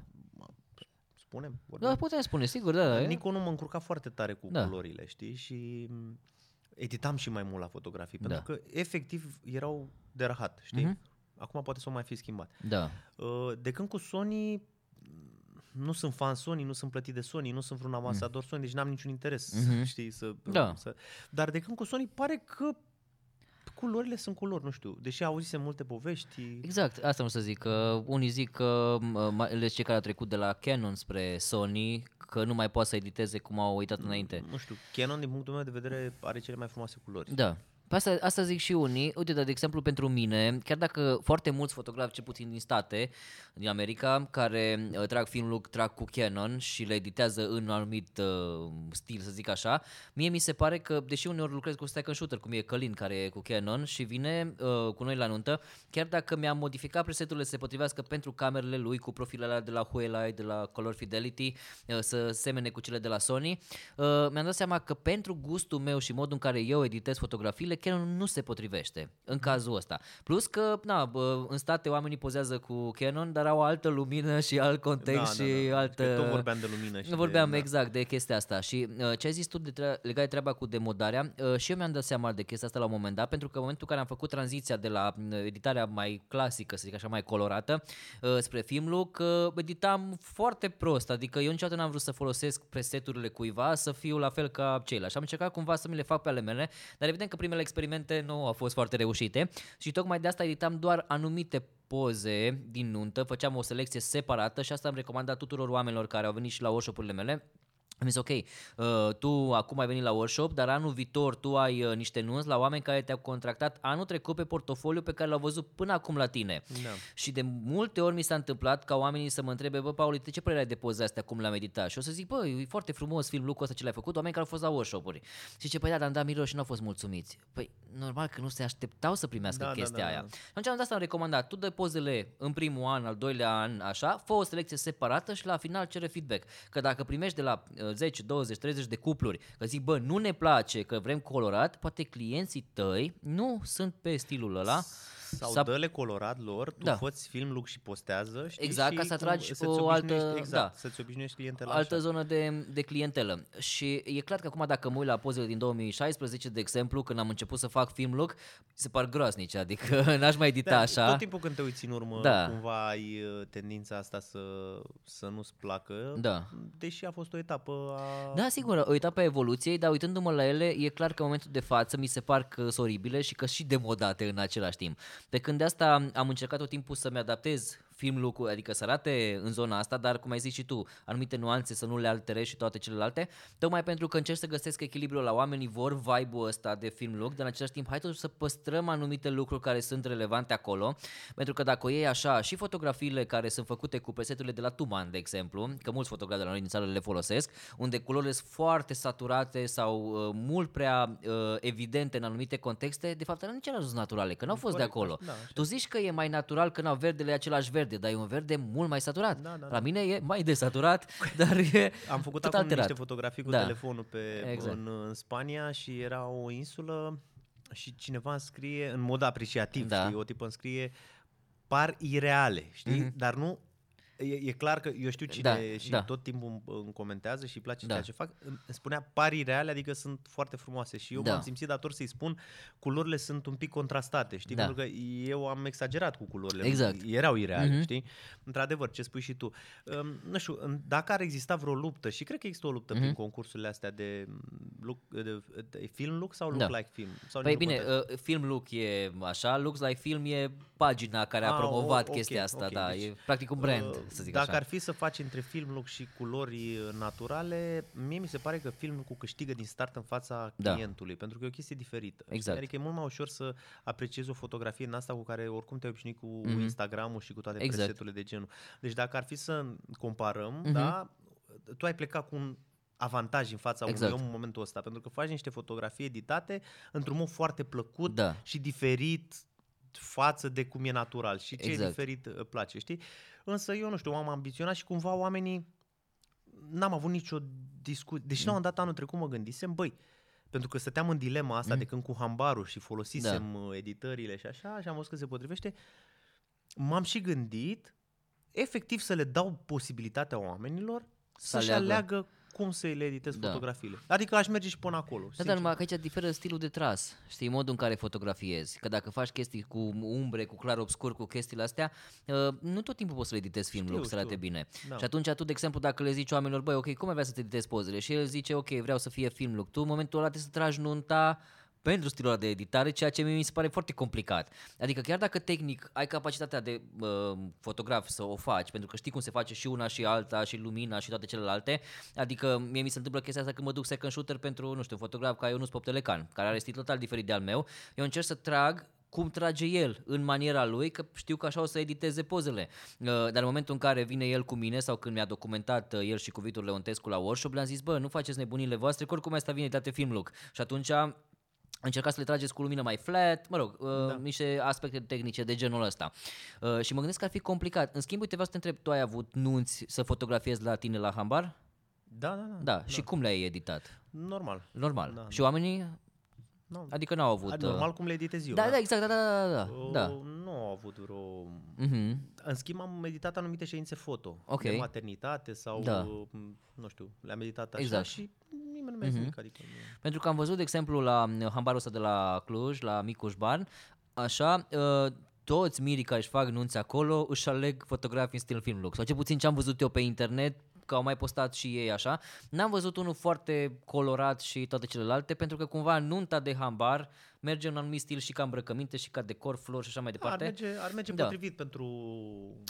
spunem? Vorbim. Da, putem spune, sigur, da. da Nikonul mă încurca foarte tare cu da. culorile, știi? Și... editam și mai mult la fotografii, da. pentru că efectiv erau de rahat, știi? Mm-hmm. Acum poate s-o mai fi schimbat. Da. De când cu Sony, nu sunt fan Sony, nu sunt plătit de Sony, nu sunt vreun ambasador mm. Sony, deci n-am niciun interes, mm-hmm. știi? Să, da. să, dar de când cu Sony pare că culorile sunt culori, nu știu, deși auzisem multe povești. Exact, asta nu să zic, că unii zic că cei care au trecut de la Canon spre Sony, că nu mai poate să editeze cum au uitat înainte. Nu știu, Canon din punctul meu de vedere are cele mai frumoase culori. Da. Asta, asta zic și unii. Uite, dar de exemplu pentru mine, chiar dacă foarte mulți fotografi, cel puțin din state, din America, care uh, trag film look, trag cu Canon și le editează în un anumit uh, stil, să zic așa, mie mi se pare că, deși uneori lucrez cu second shooter, cum e Călin care e cu Canon și vine uh, cu noi la nuntă, chiar dacă mi-am modificat preseturile să se potrivească pentru camerele lui, cu profilele alea de la Huelai, de la Color Fidelity, uh, să semene cu cele de la Sony, uh, mi-am dat seama că pentru gustul meu și modul în care eu editez fotografiile, Canon nu se potrivește în cazul ăsta. Plus că, na, în state oamenii pozează cu Canon, dar au altă lumină și alt context da, și da, da. altă... Că tot vorbeam de lumină. Și vorbeam de... exact de chestia asta. Și ce ai zis tu de tre- legat de treaba cu demodarea, și eu mi-am dat seama de chestia asta la un moment dat, pentru că în momentul în care am făcut tranziția de la editarea mai clasică, să zic așa, mai colorată, spre film look, editam foarte prost. Adică eu niciodată n-am vrut să folosesc preseturile cuiva să fiu la fel ca ceilalți. Am încercat cumva să mi le fac pe ale mele, dar evident că primele experimente nu au fost foarte reușite și tocmai de asta editam doar anumite poze din nuntă, făceam o selecție separată și asta am recomandat tuturor oamenilor care au venit și la workshop-urile mele. Am zis, ok, uh, tu acum ai venit la workshop, dar anul viitor tu ai uh, niște nunți la oameni care te-au contractat anul trecut pe portofoliu pe care l-au văzut până acum la tine. Da. Și de multe ori mi s-a întâmplat ca oamenii să mă întrebe, bă, Paul, ce părere ai de poza astea, cum le-am editat? Și o să zic, bă, e foarte frumos film lucrul ăsta ce l-ai făcut, oameni care au fost la workshop-uri. Și zice, păi da, dar am dat miros și nu au fost mulțumiți. Păi, normal că nu se așteptau să primească da, chestia da, da, da. aia. Și atunci de asta am recomandat, tu dă pozele în primul an, al doilea an, așa, fă o selecție separată și la final cere feedback. Că dacă primești de la zece, douăzeci, treizeci de cupluri, că zic, bă, nu ne place, că vrem colorat, poate clienții tăi nu sunt pe stilul ăla. Sau s-a... dă-le colorat lor, tu da. fă-ți film look și postează, știi? Exact, și ca să atragi o altă, exact, da, să-ți obișnuiești clientela altă așa. zonă de, de clientelă. Și e clar că acum dacă mă uit la pozele din două mii șaisprezece, de exemplu, când am început să fac film look, se par groasnice, adică n-aș mai edita da, așa. Tot timpul când te uiți în urmă, da. cumva ai tendința asta să, să nu-ți placă, da. deși a fost o etapă a... Da, sigur, o etapă a evoluției, dar uitându-mă la ele, e clar că în momentul de față mi se par că sunt oribile și că și demodate în același timp. Pe când de asta am încercat tot timpul să-mi adaptez film look-ul, adică să arate în zona asta, dar cum ai zis și tu, anumite nuanțe să nu le alterezi și toate celelalte, tocmai pentru că încerc să găsesc echilibrul la oamenii, vor vibe-ul ăsta de film look, dar în același timp hai totuși să păstrăm anumite lucruri care sunt relevante acolo, pentru că dacă o iei așa și fotografiile care sunt făcute cu preseturile de la Tuman, de exemplu, că mulți fotografi de la noi din țară le folosesc, unde culorile sunt foarte saturate sau uh, mult prea uh, evidente în anumite contexte, de fapt, nici nu sunt naturale, că n-au fost de acolo. Da, tu zici că e mai natural când au verdele același verde, dar e un verde mult mai saturat. Da, da, da. La mine e mai desaturat, dar e am făcut acum alterat. niște fotografii cu da. telefonul pe, exact. în, în Spania și era o insulă și cineva îmi scrie în mod apreciativ, da. Știi, o tipă îmi scrie, par ireale, știi, mm-hmm. dar nu, e, e clar că eu știu cine da, și da. tot timpul îmi comentează și îi place da. ceea ce fac, îmi spunea par ireale, adică sunt foarte frumoase și eu da. m-am simțit dator să-i spun, culorile sunt un pic contrastate, știi, da. pentru că eu am exagerat cu culorile, exact. erau ireale, mm-hmm. știi, într-adevăr, ce spui și tu. Um, nu știu, dacă ar exista vreo luptă, și cred că există o luptă mm-hmm. prin concursurile astea de, look, de, de film look sau look da. like film? Sau păi bine, uh, film look e așa, Looks Like Film e pagina care a ah, promovat o, okay, chestia asta, okay, da, deci, e practic un brand. Uh, Să zic Dacă așa. ar fi să faci între film look și culori naturale, mie mi se pare că filmul cu câștigă din start în fața da. clientului, pentru că e o chestie diferită. Exact. Adică e mult mai ușor să apreciezi o fotografie în asta cu care oricum te-ai obișnuit cu mm-hmm. Instagram-ul și cu toate exact. preseturile de genul. Deci dacă ar fi să comparăm, mm-hmm. da, tu ai plecat cu un avantaj în fața exact. unui om în momentul ăsta, pentru că faci niște fotografii editate într-un mod foarte plăcut da. și diferit față de cum e natural și ce exact. e diferit place, știi? Însă eu nu știu, am ambiționat și cumva oamenii n-am avut nicio discuție. Deci la un dat anul trecut mă gândisem, băi, pentru că stăteam în dilema asta mm. de când cu Hambarul și folosisem da. editările și așa și am văzut că se potrivește, m-am și gândit efectiv să le dau posibilitatea oamenilor să și aleagă cum să le editez da. fotografiile. Adică aș merge și până acolo. Da, dar numai că aici diferă stilul de tras, știi, modul în care fotografiezi. Că dacă faci chestii cu umbre, cu clar-obscur, cu chestiile astea, nu tot timpul poți să le editezi film look, să arate bine. Da. Și atunci tu, de exemplu, dacă le zici oamenilor, băi, ok, cum ai vrea să te editezi pozele? Și el zice, ok, vreau să fie film look. Tu, în momentul ăla, trebuie să tragi nunta pentru stilul ăla de editare, ceea ce mi se pare foarte complicat. Adică chiar dacă tehnic ai capacitatea de uh, fotograf să o faci, pentru că știi cum se face și una și alta, și lumina și toate celelalte, adică mie mi se întâmplă chestia asta când mă duc second shooter pentru, nu știu, un fotograf ca Iernut Poptelecan, care are stil total diferit de al meu, eu încerc să trag cum trage el în maniera lui, că știu că așa o să editeze pozele. Dar în momentul în care vine el cu mine sau când mi-a documentat el și cu Victor Leontescu la workshop, le-am zis, bă, nu faceți nebunile voastre, că oricum asta vine editate film look. Și atunci încercați să le trageți cu lumină mai flat, mă rog, da. uh, niște aspecte tehnice de genul ăsta. Uh, și mă gândesc că ar fi complicat. În schimb, uite, vreau să te întreb, tu ai avut nunți să fotografiezi la tine la Hambar? Da, da, da. Da, da. Și cum le-ai editat? Normal. Normal. Da, și oamenii? Da. Adică n-au avut... Adică, normal cum le editez eu. Da, da, da exact, da, da, da. da. Uh, da. Nu au avut vreo... Uh-huh. În schimb, am editat anumite ședințe foto. Okay. De maternitate sau, da. nu știu, le-am editat așa exact. și... Mm-hmm. Zic, adică... Pentru că am văzut, de exemplu, la Hambarul ăsta de la Cluj, la Micuș Barn, așa, toți mirii care își fac nunți acolo își aleg fotografii în stil film look. Sau ce puțin ce am văzut eu pe internet, că au mai postat și ei așa. N-am văzut unul foarte colorat și toate celelalte, pentru că cumva nunta de Hambar merge în anumit stil și ca îmbrăcăminte și ca decor, flori și așa mai departe. Ar merge, ar merge da. potrivit pentru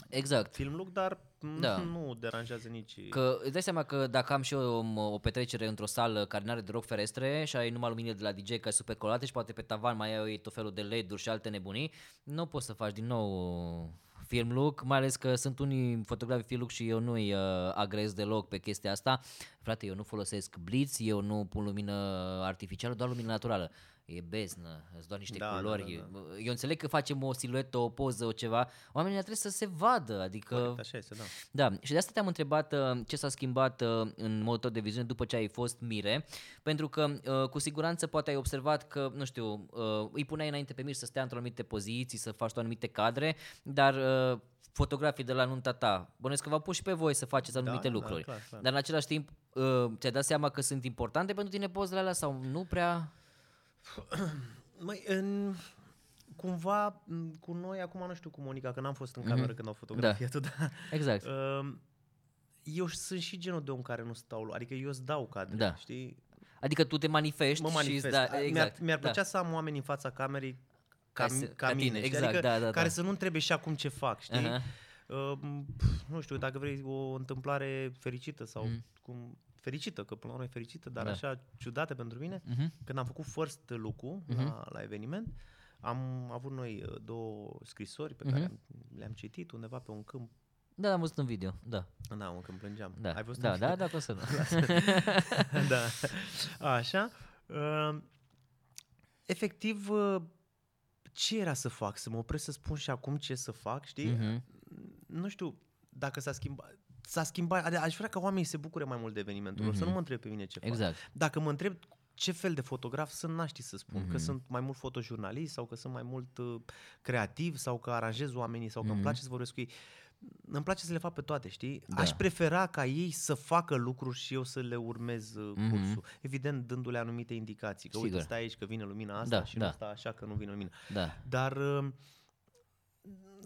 exact. film look, dar da. nu deranjează nici... Că îți dai seama că dacă am și eu o petrecere într-o sală care nu are deloc ferestre și ai numai luminile de la D J care sunt super colorate și poate pe tavan mai ai tot felul de L E D-uri și alte nebunii, nu poți să faci din nou film look, mai ales că sunt unii fotografi film look și eu nu-i uh, agrez deloc pe chestia asta. Frate, eu nu folosesc blitz, eu nu pun lumină artificială, doar lumină naturală. E beznă, îți doar niște da, culori. Da, da, da. Eu înțeleg că facem o siluetă, o poză, o ceva. Oamenii trebuie să se vadă, adică... Corect, așa este, da. Da, și de asta te-am întrebat ce s-a schimbat în modul tău de viziune după ce ai fost mire, pentru că cu siguranță poate ai observat că, nu știu, îi puneai înainte pe miri să stea într-o anumite poziții, să faci tu anumite cadre, dar fotografii de la nunta ta, bănuiesc că v-au pus și pe voi să faceți anumite da, lucruri. Da, clar, clar. Dar în același timp ți-ai dat seama că sunt importante pentru tine pozele alea sau nu prea... Măi, în, cumva cu noi, acum nu știu cu Monica, că n-am fost în cameră mm-hmm. când au fotografiat-o, da. dar exact. eu sunt și genul de om care nu stau, adică eu îți dau cadre, da. știi? Adică tu te manifesti mă manifest. și da, exact. Mi-ar, mi-ar da. plăcea să am oameni în fața camerei ca, ca, ca, ca mine, exact, adică da, da, care da. să nu întrebe și acum ce fac, știi? Uh-huh. Uh, nu știu, dacă vrei o întâmplare fericită sau mm. cum... fericită, că până la urmă e fericită, dar da. așa ciudată pentru mine. Uh-huh. Când am făcut first look-ul uh-huh. la, la eveniment, am avut noi două scrisori pe uh-huh. care am, le-am citit undeva pe un câmp. Da, am văzut în video, da. Da, mă, când plângeam. Da. Ai văzut da, da, da, da, să nu. da. Așa. Uh, efectiv, uh, ce era să fac? Să mă opresc să spun și acum ce să fac, știi? Uh-huh. Nu știu dacă s-a schimbat... S-a schimbat, aș vrea ca oamenii se bucure mai mult de evenimentul lor, mm-hmm. să nu mă întreb pe mine ce fac. Exact. Dacă mă întreb ce fel de fotograf sunt, n-aș ști să spun, mm-hmm. că sunt mai mult fotojurnalist sau că sunt mai mult uh, creativ sau că aranjez oamenii sau că mm-hmm. îmi place să vorbesc cu ei. Îmi place să le fac pe toate, știi? Da. Aș prefera ca ei să facă lucruri și eu să le urmez mm-hmm. cursul. Evident, dându-le anumite indicații. Că sigur. Uite, stai aici că vine lumina asta da, și da. Nu stai așa că nu vine lumina. Da. Dar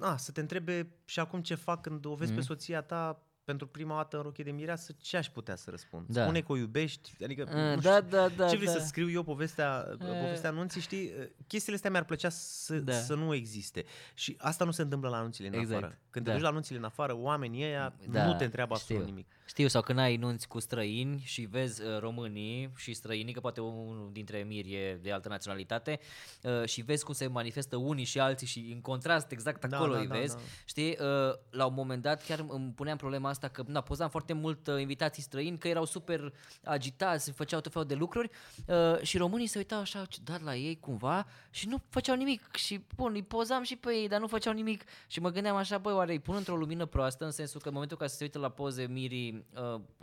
a, să te întrebe și acum ce fac când o vezi mm-hmm. pe soția ta pentru prima dată în roche de mireasă, ce aș putea să răspund? Da. Spune că o iubești, adică a, nu știu, da, da, da, ce vrei da. Să scriu eu povestea, povestea anunții, știi? Chestiile astea mi-ar plăcea să, da. Să nu existe. Și asta nu se întâmplă la anunțile în exact. Afară. Când da. Te duci la anunțile în afară, oamenii ăia da. Nu te întreabă absolut știu. Nimic. Știu, sau când ai anunți cu străini și vezi uh, românii și străinii, că poate unul dintre emiri e de altă naționalitate, uh, și vezi cum se manifestă unii și alții și în contrast exact acolo da, da, îi da, vezi. Da, da. Știi, uh, la un moment dat chiar îmi puneam problema asta că na, pozam foarte mult uh, invitații străini, că erau super agitați, făceau tot felul de lucruri uh, și românii se uitau așa ciudat la ei cumva și nu făceau nimic și bun, îi pozam și pe ei, dar nu făceau nimic și mă gândeam așa, băi, oare îi pun într-o lumină proastă, în sensul că în momentul ca să se uită la poze mirii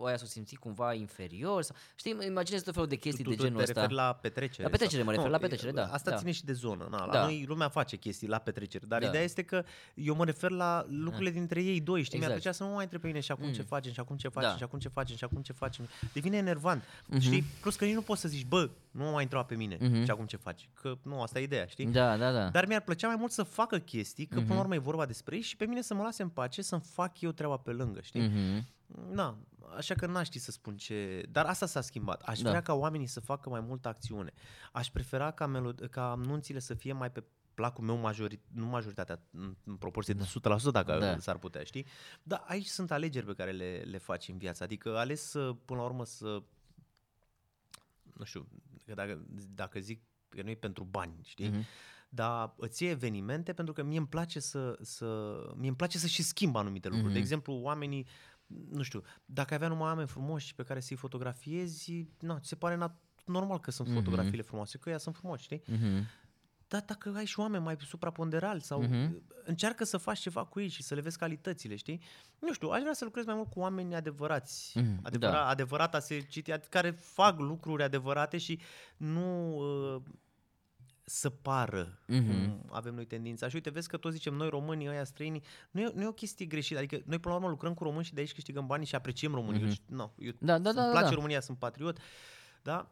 uh, aia s-o simți cumva inferior sau, știi, imaginezi tot felul de chestii tu, tu, de genul ăsta. Tu te referi la petrecere? La petrecere, sau... mă refer, no, la petrecere, da. Asta da. Ține și de zonă, na, la da. Noi lumea face chestii la petrecere, dar da. Ideea este că eu mă refer la lucrurile da. Dintre ei doi, știi, exact. Mi-ar plăcea să nu mai întreb pe și acum mm. ce facem, și acum ce facem, da. Și acum ce facem, și acum ce facem. Devine enervant, mm-hmm. știi? Plus că nici nu poți să zici, bă, nu m-a mai intrat pe mine mm-hmm. și acum ce faci. Că nu, asta e ideea, știi? Da, da, da. Dar mi-ar plăcea mai mult să facă chestii, că mm-hmm. până la urmă e vorba despre ei și pe mine să mă lase în pace, să-mi fac eu treaba pe lângă, știi? Mm-hmm. Na, așa că n-aș ști să spun ce... Dar asta s-a schimbat. Aș da. Vrea ca oamenii să facă mai multă acțiune. Aș prefera ca, melod... ca anunțile să fie mai pe placul meu, majori, nu majoritatea, în proporție de o sută la sută dacă da. S-ar putea, știi? Dar aici sunt alegeri pe care le, le faci în viață. Adică ales să, până la urmă să, nu știu, că dacă, dacă zic că nu e pentru bani, știi? Mm-hmm. Dar îți iei evenimente pentru că mie îmi place să, să, mie îmi place să și schimb anumite lucruri. Mm-hmm. De exemplu, oamenii, nu știu, dacă avea numai oameni frumoși pe care să-i fotografiezi, na, ți se pare nat- normal că sunt mm-hmm. fotografiile frumoase, că ea sunt frumoși, știi? Mm-hmm. Dar dacă ai și oameni mai supraponderali sau uh-huh. încearcă să faci ceva cu ei și să le vezi calitățile, știi? Nu știu, aș vrea să lucrez mai mult cu oameni adevărați, uh-huh. adevărat, da. Adevărata se citi, care fac lucruri adevărate și nu uh, să pară uh-huh. cum avem noi tendința. Și uite, vezi că toți zicem noi românii, ăia străini, nu e, nu e o chestie greșită, adică noi până la urmă lucrăm cu români și de aici câștigăm banii și apreciem românii. Uh-huh. Nu, no, eu da, da, îmi da, place da. România, sunt patriot, da?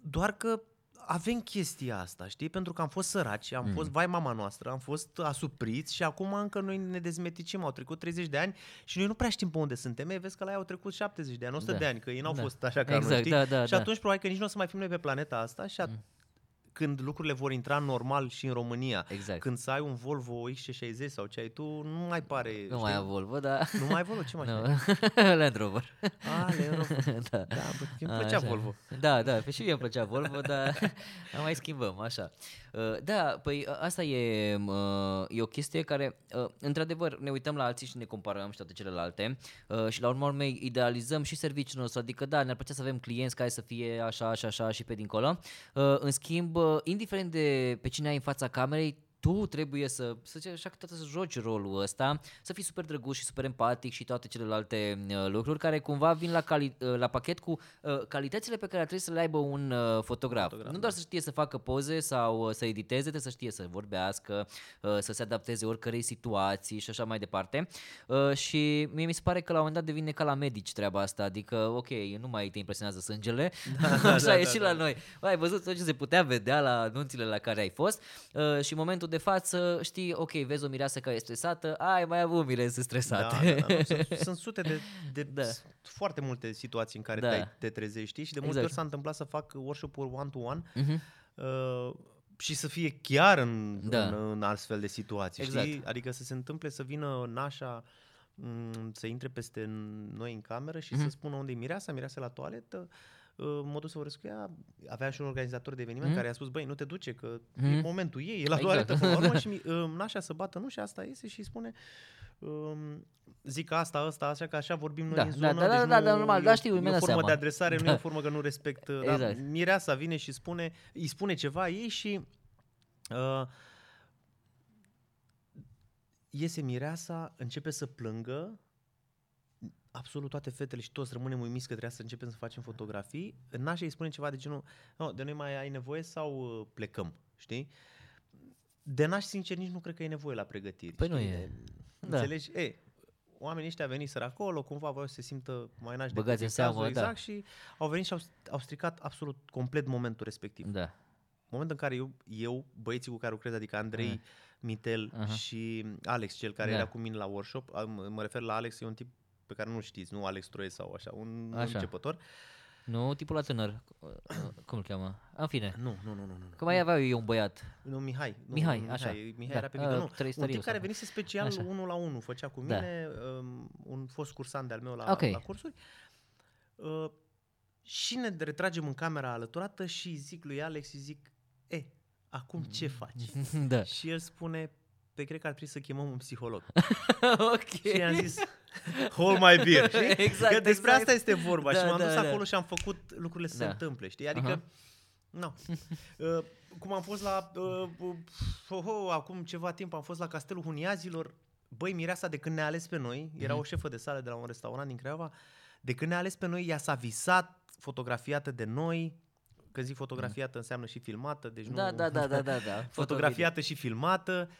Doar că avem chestia asta, știi? Pentru că am fost săraci, am mm. fost vai mama noastră, am fost asupriți și acum încă noi ne dezmeticim, au trecut treizeci de ani și noi nu prea știm pe unde suntem. Ei, vezi că la ei au trecut șaptezeci de ani, o sută da. De ani, că ei n-au da. Fost așa ca exact, noi, știi? Da, da, și atunci da. Probabil că nici nu o să mai fim noi pe planeta asta și at- mm. când lucrurile vor intra normal și în România, exact. Când să ai un Volvo X C șaizeci sau ce ai tu, nu mai pare... Nu știu, mai ai Volvo, dar... Nu mai ai Volvo, ce mai ai? Land Rover. Ah, Land Rover. Da, da îmi plăcea așa. Volvo. Da, da, pe și mie îmi plăcea Volvo, dar mai schimbăm, așa. Da, păi asta e, e o chestie care, într-adevăr, ne uităm la alții și ne comparăm și toate celelalte și la urma urmei idealizăm și serviciul nostru, adică da, ne-ar plăcea să avem clienți care să fie așa, așa, așa și pe dincolo. În schimb, indiferent de pe cine ai în fața camerei, tu trebuie să, să, așa că să joci rolul ăsta, să fii super drăguț și super empatic și toate celelalte uh, lucruri care cumva vin la, cali- uh, la pachet cu uh, calitățile pe care trebuie să le aibă un uh, fotograf. fotograf. Nu doar să știe să facă poze sau uh, să editeze, trebuie să știe să vorbească, uh, să se adapteze oricărei situații și așa mai departe. Uh, și mie mi se pare că la un moment dat devine ca la medici treaba asta, adică ok, nu mai te impresionează sângele, da, așa da, da, e da, și da. La noi. Ai văzut tot ce se putea vedea la anunțile la care ai fost uh, și în momentul de de față, știi, ok, vezi o mireasă care e stresată, ai mai avut mirease stresate. Da, da, da, nu, sunt sute de, de da. foarte multe situații în care da. te trezești, știi? Și de multe exact. Ori s-a întâmplat să fac workshop-uri one-to-one uh-huh. uh, și să fie chiar în, da. în, în astfel de situații, exact. Știi? Adică să se întâmple să vină nașa m- să intre peste noi în cameră și uh-huh. să spună unde e mireasa, mirease la toaletă, modul să vorbesc cu ea, avea și un organizator de eveniment mm. care a spus, băi, nu te duce, că mm. e momentul ei, e la toaletă exact. Până la urmă și nașa să bată, nu, și asta iese și spune, um, zic asta, asta, așa, că așa vorbim noi da, în zonă, da, da, deci da, da, nu, normal, e, da, știu, e o formă seama. De adresare, da. Nu e o formă că nu respect, exact. Dar mireasa vine și spune, îi spune ceva ei și uh, iese mireasa, începe să plângă, absolut toate fetele și toți rămânem uimiți că trebuia să începem să facem fotografii. Nașa îi spune ceva de genul, no, de noi mai ai nevoie sau plecăm, știi? De naș, sincer, nici nu cred că e nevoie la pregătiri. Păi știi? Nu e. Înțelegi? Da. Ei, oamenii ăștia veniseră acolo, cumva voiau să se simtă mai nași decât în cazul exact, da. Și au venit și au, au stricat absolut complet momentul respectiv. Da. Moment în care eu, eu băieții cu care lucrez, adică Andrei, uh-huh. Mitel uh-huh. și Alex, cel care da. Era cu mine la workshop, mă, mă refer la Alex, e un tip pe care nu știți, nu Alex Troel sau așa, un, așa. un începător. Nu, tipul la tânăr, cum îl cheamă? În fine. Nu, nu, nu, nu. nu. Că mai aveau eu un băiat. Nu, Mihai. Nu, Mihai, Mihai, așa. Mihai da. Era pe video, nu. Un tip care venise special așa. Unul la unul, făcea cu mine, da. um, un fost cursant de-al meu la, okay. la cursuri. Uh, și ne retragem în camera alăturată și zic lui Alex, îi zic, e, acum ce faci? Da. Și el spune, pe cred că ar trebui să chemăm un psiholog. Okay. Și i-am zis, hold my beer, știi? Exact, că despre exact. Asta este vorba da, și m-am dus da, acolo da. Și am făcut lucrurile să da. Se întâmple, știi? Adică, uh-huh. nu. Uh, cum am fost la, uh, oh, oh, acum ceva timp am fost la Castelul Huniazilor, băi, mireasa de când ne-a ales pe noi, era mm-hmm. o șefă de sală de la un restaurant din Craiova, de când ne-a ales pe noi, ea s-a visat fotografiată de noi. Când zic fotografiată înseamnă și filmată, deci da, nu... Da, da, da, da, da. Fotografiată și filmată.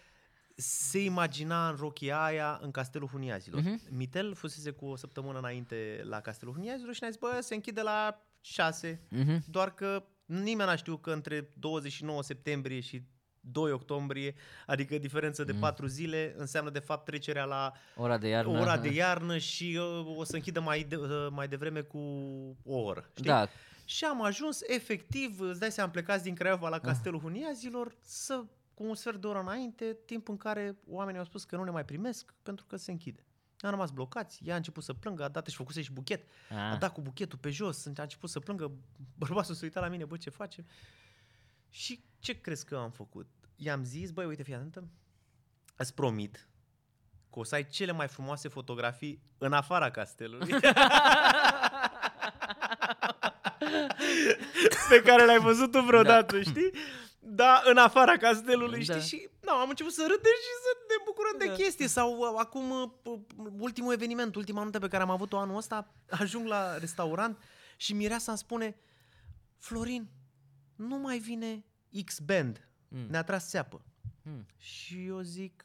Se imagina în rochia aia în Castelul Huniazilor. Uh-huh. Mitel fusese cu o săptămână înainte la Castelul Huniazilor și ne-a zis, bă, se închide la șase, uh-huh. doar că nimeni n-a știut că între douăzeci și nouă septembrie și doi octombrie, adică diferență de patru mm. zile, înseamnă de fapt trecerea la ora de iarnă, ora de iarnă și uh, o să închidă mai, de, uh, mai devreme cu o oră. Știi? Da. Și am ajuns efectiv, îți dai seama, am plecat din Craiova la Castelul Huniazilor să, cu un sfert de oră înainte, timp în care oamenii au spus că nu ne mai primesc pentru că se închide. Am rămas blocați, ea a început să plângă, a dat și făcuse și buchet, a, a dat cu buchetul pe jos, a început să plângă, bărbatul s-a uitat la mine, bă, ce face? Și ce crezi că am făcut? I-am zis, băi, uite, fii atentă, îți promit că o să ai cele mai frumoase fotografii în afara castelului. Pe care l-ai văzut tu vreodată, da. Știi? Da, în afara castelului, da. Știi? Și no, am început să râdem și să ne bucurăm da. De chestii. Sau acum, ultimul eveniment, ultima nuntă pe care am avut-o anul ăsta, ajung la restaurant și mireasa îmi spune, Florin, nu mai vine X-Band, mm. ne-a tras țeapă. Mm. Și eu zic,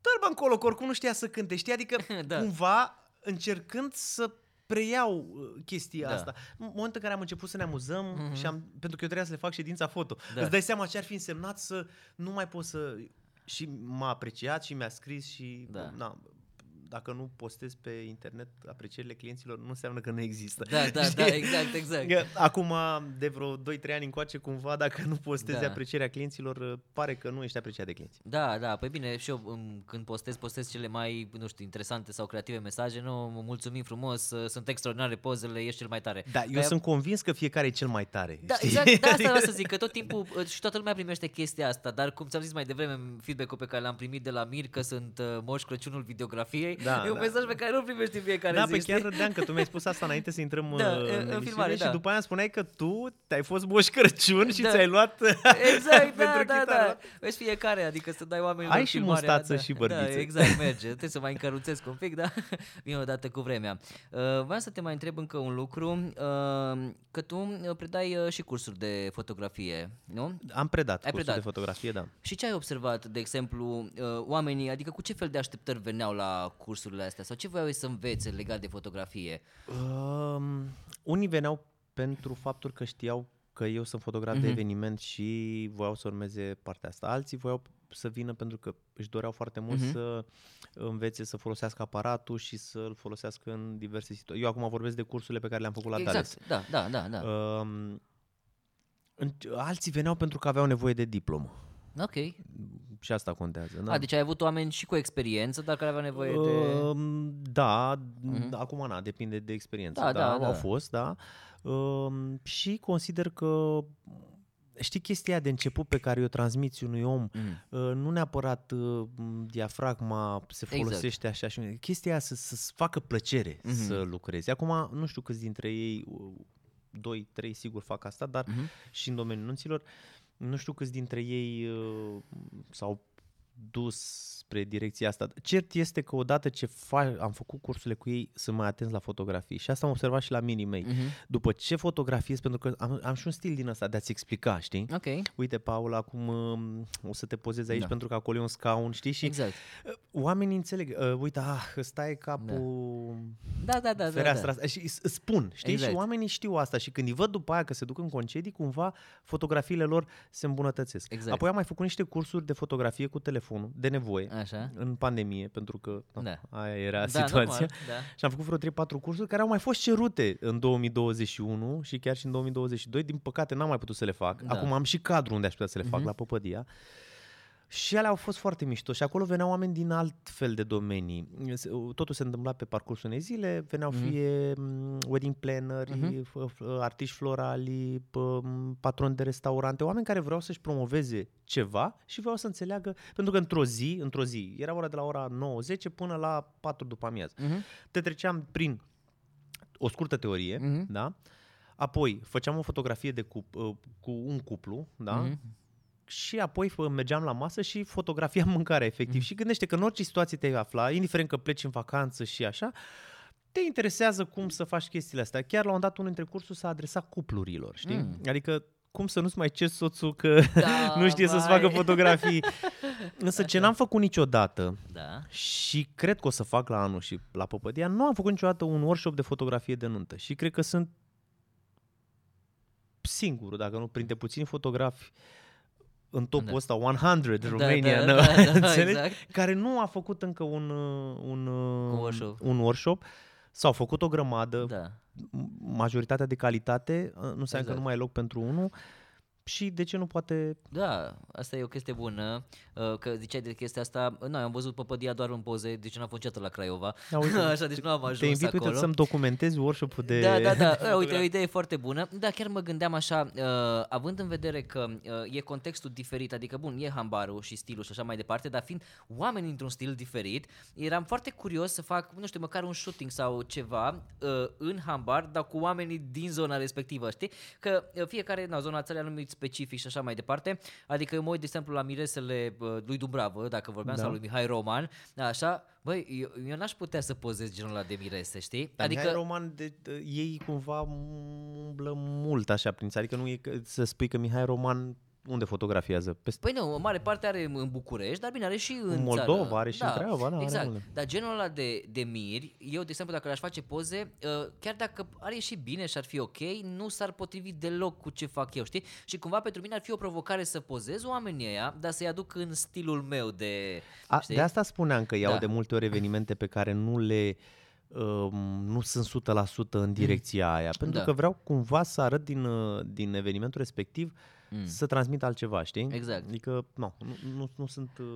dă-l încolo, că oricum nu știa să cânte, știi? Adică da. Cumva încercând să preiau chestia da. Asta. În momentul în care am început să ne amuzăm, mm-hmm. și am, pentru că eu trebuia să le fac ședința foto, da. Îți dai seama ce ar fi însemnat să nu mai pot să... Și m-a apreciat și mi-a scris și... Da. Na, dacă nu postez pe internet aprecierile clienților, nu înseamnă că nu există. Da, da, știi? Da, exact, exact. Acum, de vreo doi trei ani încoace, cumva, dacă nu postezi da. Aprecierea clienților, pare că nu ești apreciat de clienți. Da, da, păi bine, și eu când postez, postez cele mai, nu știu, interesante sau creative mesaje, nu, mulțumim frumos, sunt extraordinare pozele, ești cel mai tare. Da, eu Aia... sunt convins că fiecare e cel mai tare. Da, știi? Exact, da, asta vreau să zic, că tot timpul da. Și toată lumea primește chestia asta, dar cum ți-am zis mai devreme, feedback-ul pe care l-am primit de la Mir, că sunt uh, Moș Crăciunul videografiei. Da, e un da. Mesaj pe care nu primești în fiecare da, zi. Da, pe chiar râdeam că tu mi-ai spus asta înainte să intrăm da, în, în filmare și da. După aia spuneai că tu te-ai fost Moș Crăciun da. Și ți-ai luat exact, pentru da, chitară. Vezi da. Fiecare, adică să dai oamenilor ai și filmarea, mustață da. Și bărbiță. Da, exact, merge. Trebuie să mai încăruțesc un pic, da? Vine odată cu vremea. Uh, vreau să te mai întreb încă un lucru, uh, că tu predai uh, și cursuri de fotografie, nu? Am predat ai cursuri predat. De fotografie, da. Și ce ai observat, de exemplu, uh, oamenii, adică cu ce fel de așteptări veneau la cursurile astea sau ce voiau să învețe legat de fotografie? Um, unii veneau pentru faptul că știau că eu sunt fotograf mm-hmm. de eveniment și voiau să urmeze partea asta. Alții voiau să vină pentru că își doreau foarte mult mm-hmm. să învețe să folosească aparatul și să-l folosească în diverse situații. Eu acum vorbesc de cursurile pe care le-am făcut la Exact, Tales. Da, da, da. da. Um, alții veneau pentru că aveau nevoie de diplomă. Ok. Și asta contează. Da? A, deci ai avut oameni și cu experiență, dar care aveau nevoie uh, de... Da, uh-huh. acum na, depinde de experiență. Da, da, da. Au fost, da. Uh, și consider că, știi chestia de început pe care o transmiți unui om, mm. uh, nu neapărat uh, diafragma se folosește exact. Așa și unii. Chestia să, să-ți facă plăcere mm-hmm. să lucrezi. Acum, nu știu câți dintre ei, uh, doi, trei sigur fac asta, dar mm-hmm. și în domeniul nunților, nu știu câți dintre ei uh, s-au dus spre direcția asta. Cert este că odată ce fa- am făcut cursurile cu ei, sunt mai atenți la fotografii și asta am observat și la minii mei. Uh-huh. După ce fotografiez, pentru că am, am și un stil din ăsta de a-ți explica, știi? Okay. Uite, Paul, acum um, o să te pozezi aici da. pentru că acolo e un scaun, știi? Și exact. Oamenii înțeleg, uh, uite, ah, ăsta e capul da. Da, da, da, fereastra asta. Da, da. Și spun, știi? Exact. Și oamenii știu asta și când îi văd după aia că se duc în concedii, cumva fotografiile lor se îmbunătățesc. Exact. Apoi am mai făcut niște cursuri de fotografie cu telefonul, de nevoie. Așa. În pandemie, pentru că no, da. aia era da, situația. Da. Și am făcut vreo trei patru cursuri care au mai fost cerute în două mii douăzeci și unu și chiar și în două mii douăzeci și doi. Din păcate n-am mai putut să le fac. Da. Acum am și cadru unde aș putea să le fac, uh-huh. la Păpădia. Și alea au fost foarte mișto și acolo veneau oameni din alt fel de domenii. Totul se întâmpla pe parcursul unei zile, veneau mm-hmm. fie wedding planneri, mm-hmm. artiști florali, patroni de restaurante, oameni care vreau să-și promoveze ceva și vreau să înțeleagă, pentru că într-o zi, într-o zi, era ora de la ora nouă zece până la patru după amiază. Mm-hmm. Te treceam prin o scurtă teorie, mm-hmm. da? Apoi făceam o fotografie de cup, cu un cuplu, da? Mm-hmm. Și apoi mergeam la masă și fotografiam mâncarea, efectiv. Mm. Și gândește că în orice situație te afla, indiferent că pleci în vacanță și așa, te interesează cum să faci chestiile astea. Chiar la un dat, unul dintre cursuri s-a adresat cuplurilor, știi? Mm. Adică cum să nu-ți mai ceri soțul că da, nu știe mai. să-ți facă fotografii. Însă ce n-am făcut niciodată da. și cred că o să fac la anul și la Păpădia, nu am făcut niciodată un workshop de fotografie de nuntă. Și cred că sunt singurul, dacă nu, printre puțini fotografi în topul da. ăsta, o sută, Romania, da, da, da, da, înțelegi? Exact. Care nu a făcut încă un, un, un, workshop. un workshop. S-au făcut o grămadă, da. majoritatea de calitate, nu înseamnă exact. că nu mai e loc pentru unul. Și de ce nu poate... Da, asta e o chestie bună, că ziceai de chestia asta, noi am văzut Păpădia doar în poze, deci n-am fost niciodată la Craiova, Auzi, așa, deci nu am ajuns te invit, acolo. Te invit să-mi documentezi workshop-ul de... Da, da, da, da. Uite, o idee foarte bună, dar chiar mă gândeam așa, având în vedere că e contextul diferit, adică bun, e hambarul și stilul și așa mai departe, dar fiind oameni într-un stil diferit, eram foarte curios să fac, nu știu, măcar un shooting sau ceva în hambar, dar cu oamenii din zona respectivă, știi? Că fiecare, na, zona țării anumit specific și așa mai departe, adică eu mă uit de exemplu la miresele lui Dumbravă, dacă vorbeam, da. sau lui Mihai Roman, așa, băi, eu, eu n-aș putea să pozez genul ăla de mirese, știi? Dar adică... Mihai Roman, de, de, ei cumva umblă mult așa prin țară, adică nu e să spui că Mihai Roman unde fotografiază? Peste... Păi nu, în mare parte are în București, dar bine, are și în, în Moldova, țară. Are și da, în Craiova, da, exact. Are dar genul ăla de, de miri, eu, de exemplu, dacă le-aș face poze, chiar dacă ar ieși bine și ar fi ok, nu s-ar potrivi deloc cu ce fac eu, știi? Și cumva pentru mine ar fi o provocare să pozez oamenii ăia, dar să-i aduc în stilul meu de... A, de asta spuneam că iau da. de multe ori evenimente pe care nu le... nu sunt o sută la sută în direcția mm. aia, pentru da. că vreau cumva să arăt din, din evenimentul respectiv mm. să transmit altceva, știi? Exact. Adică, nu, nu, nu sunt... Uh...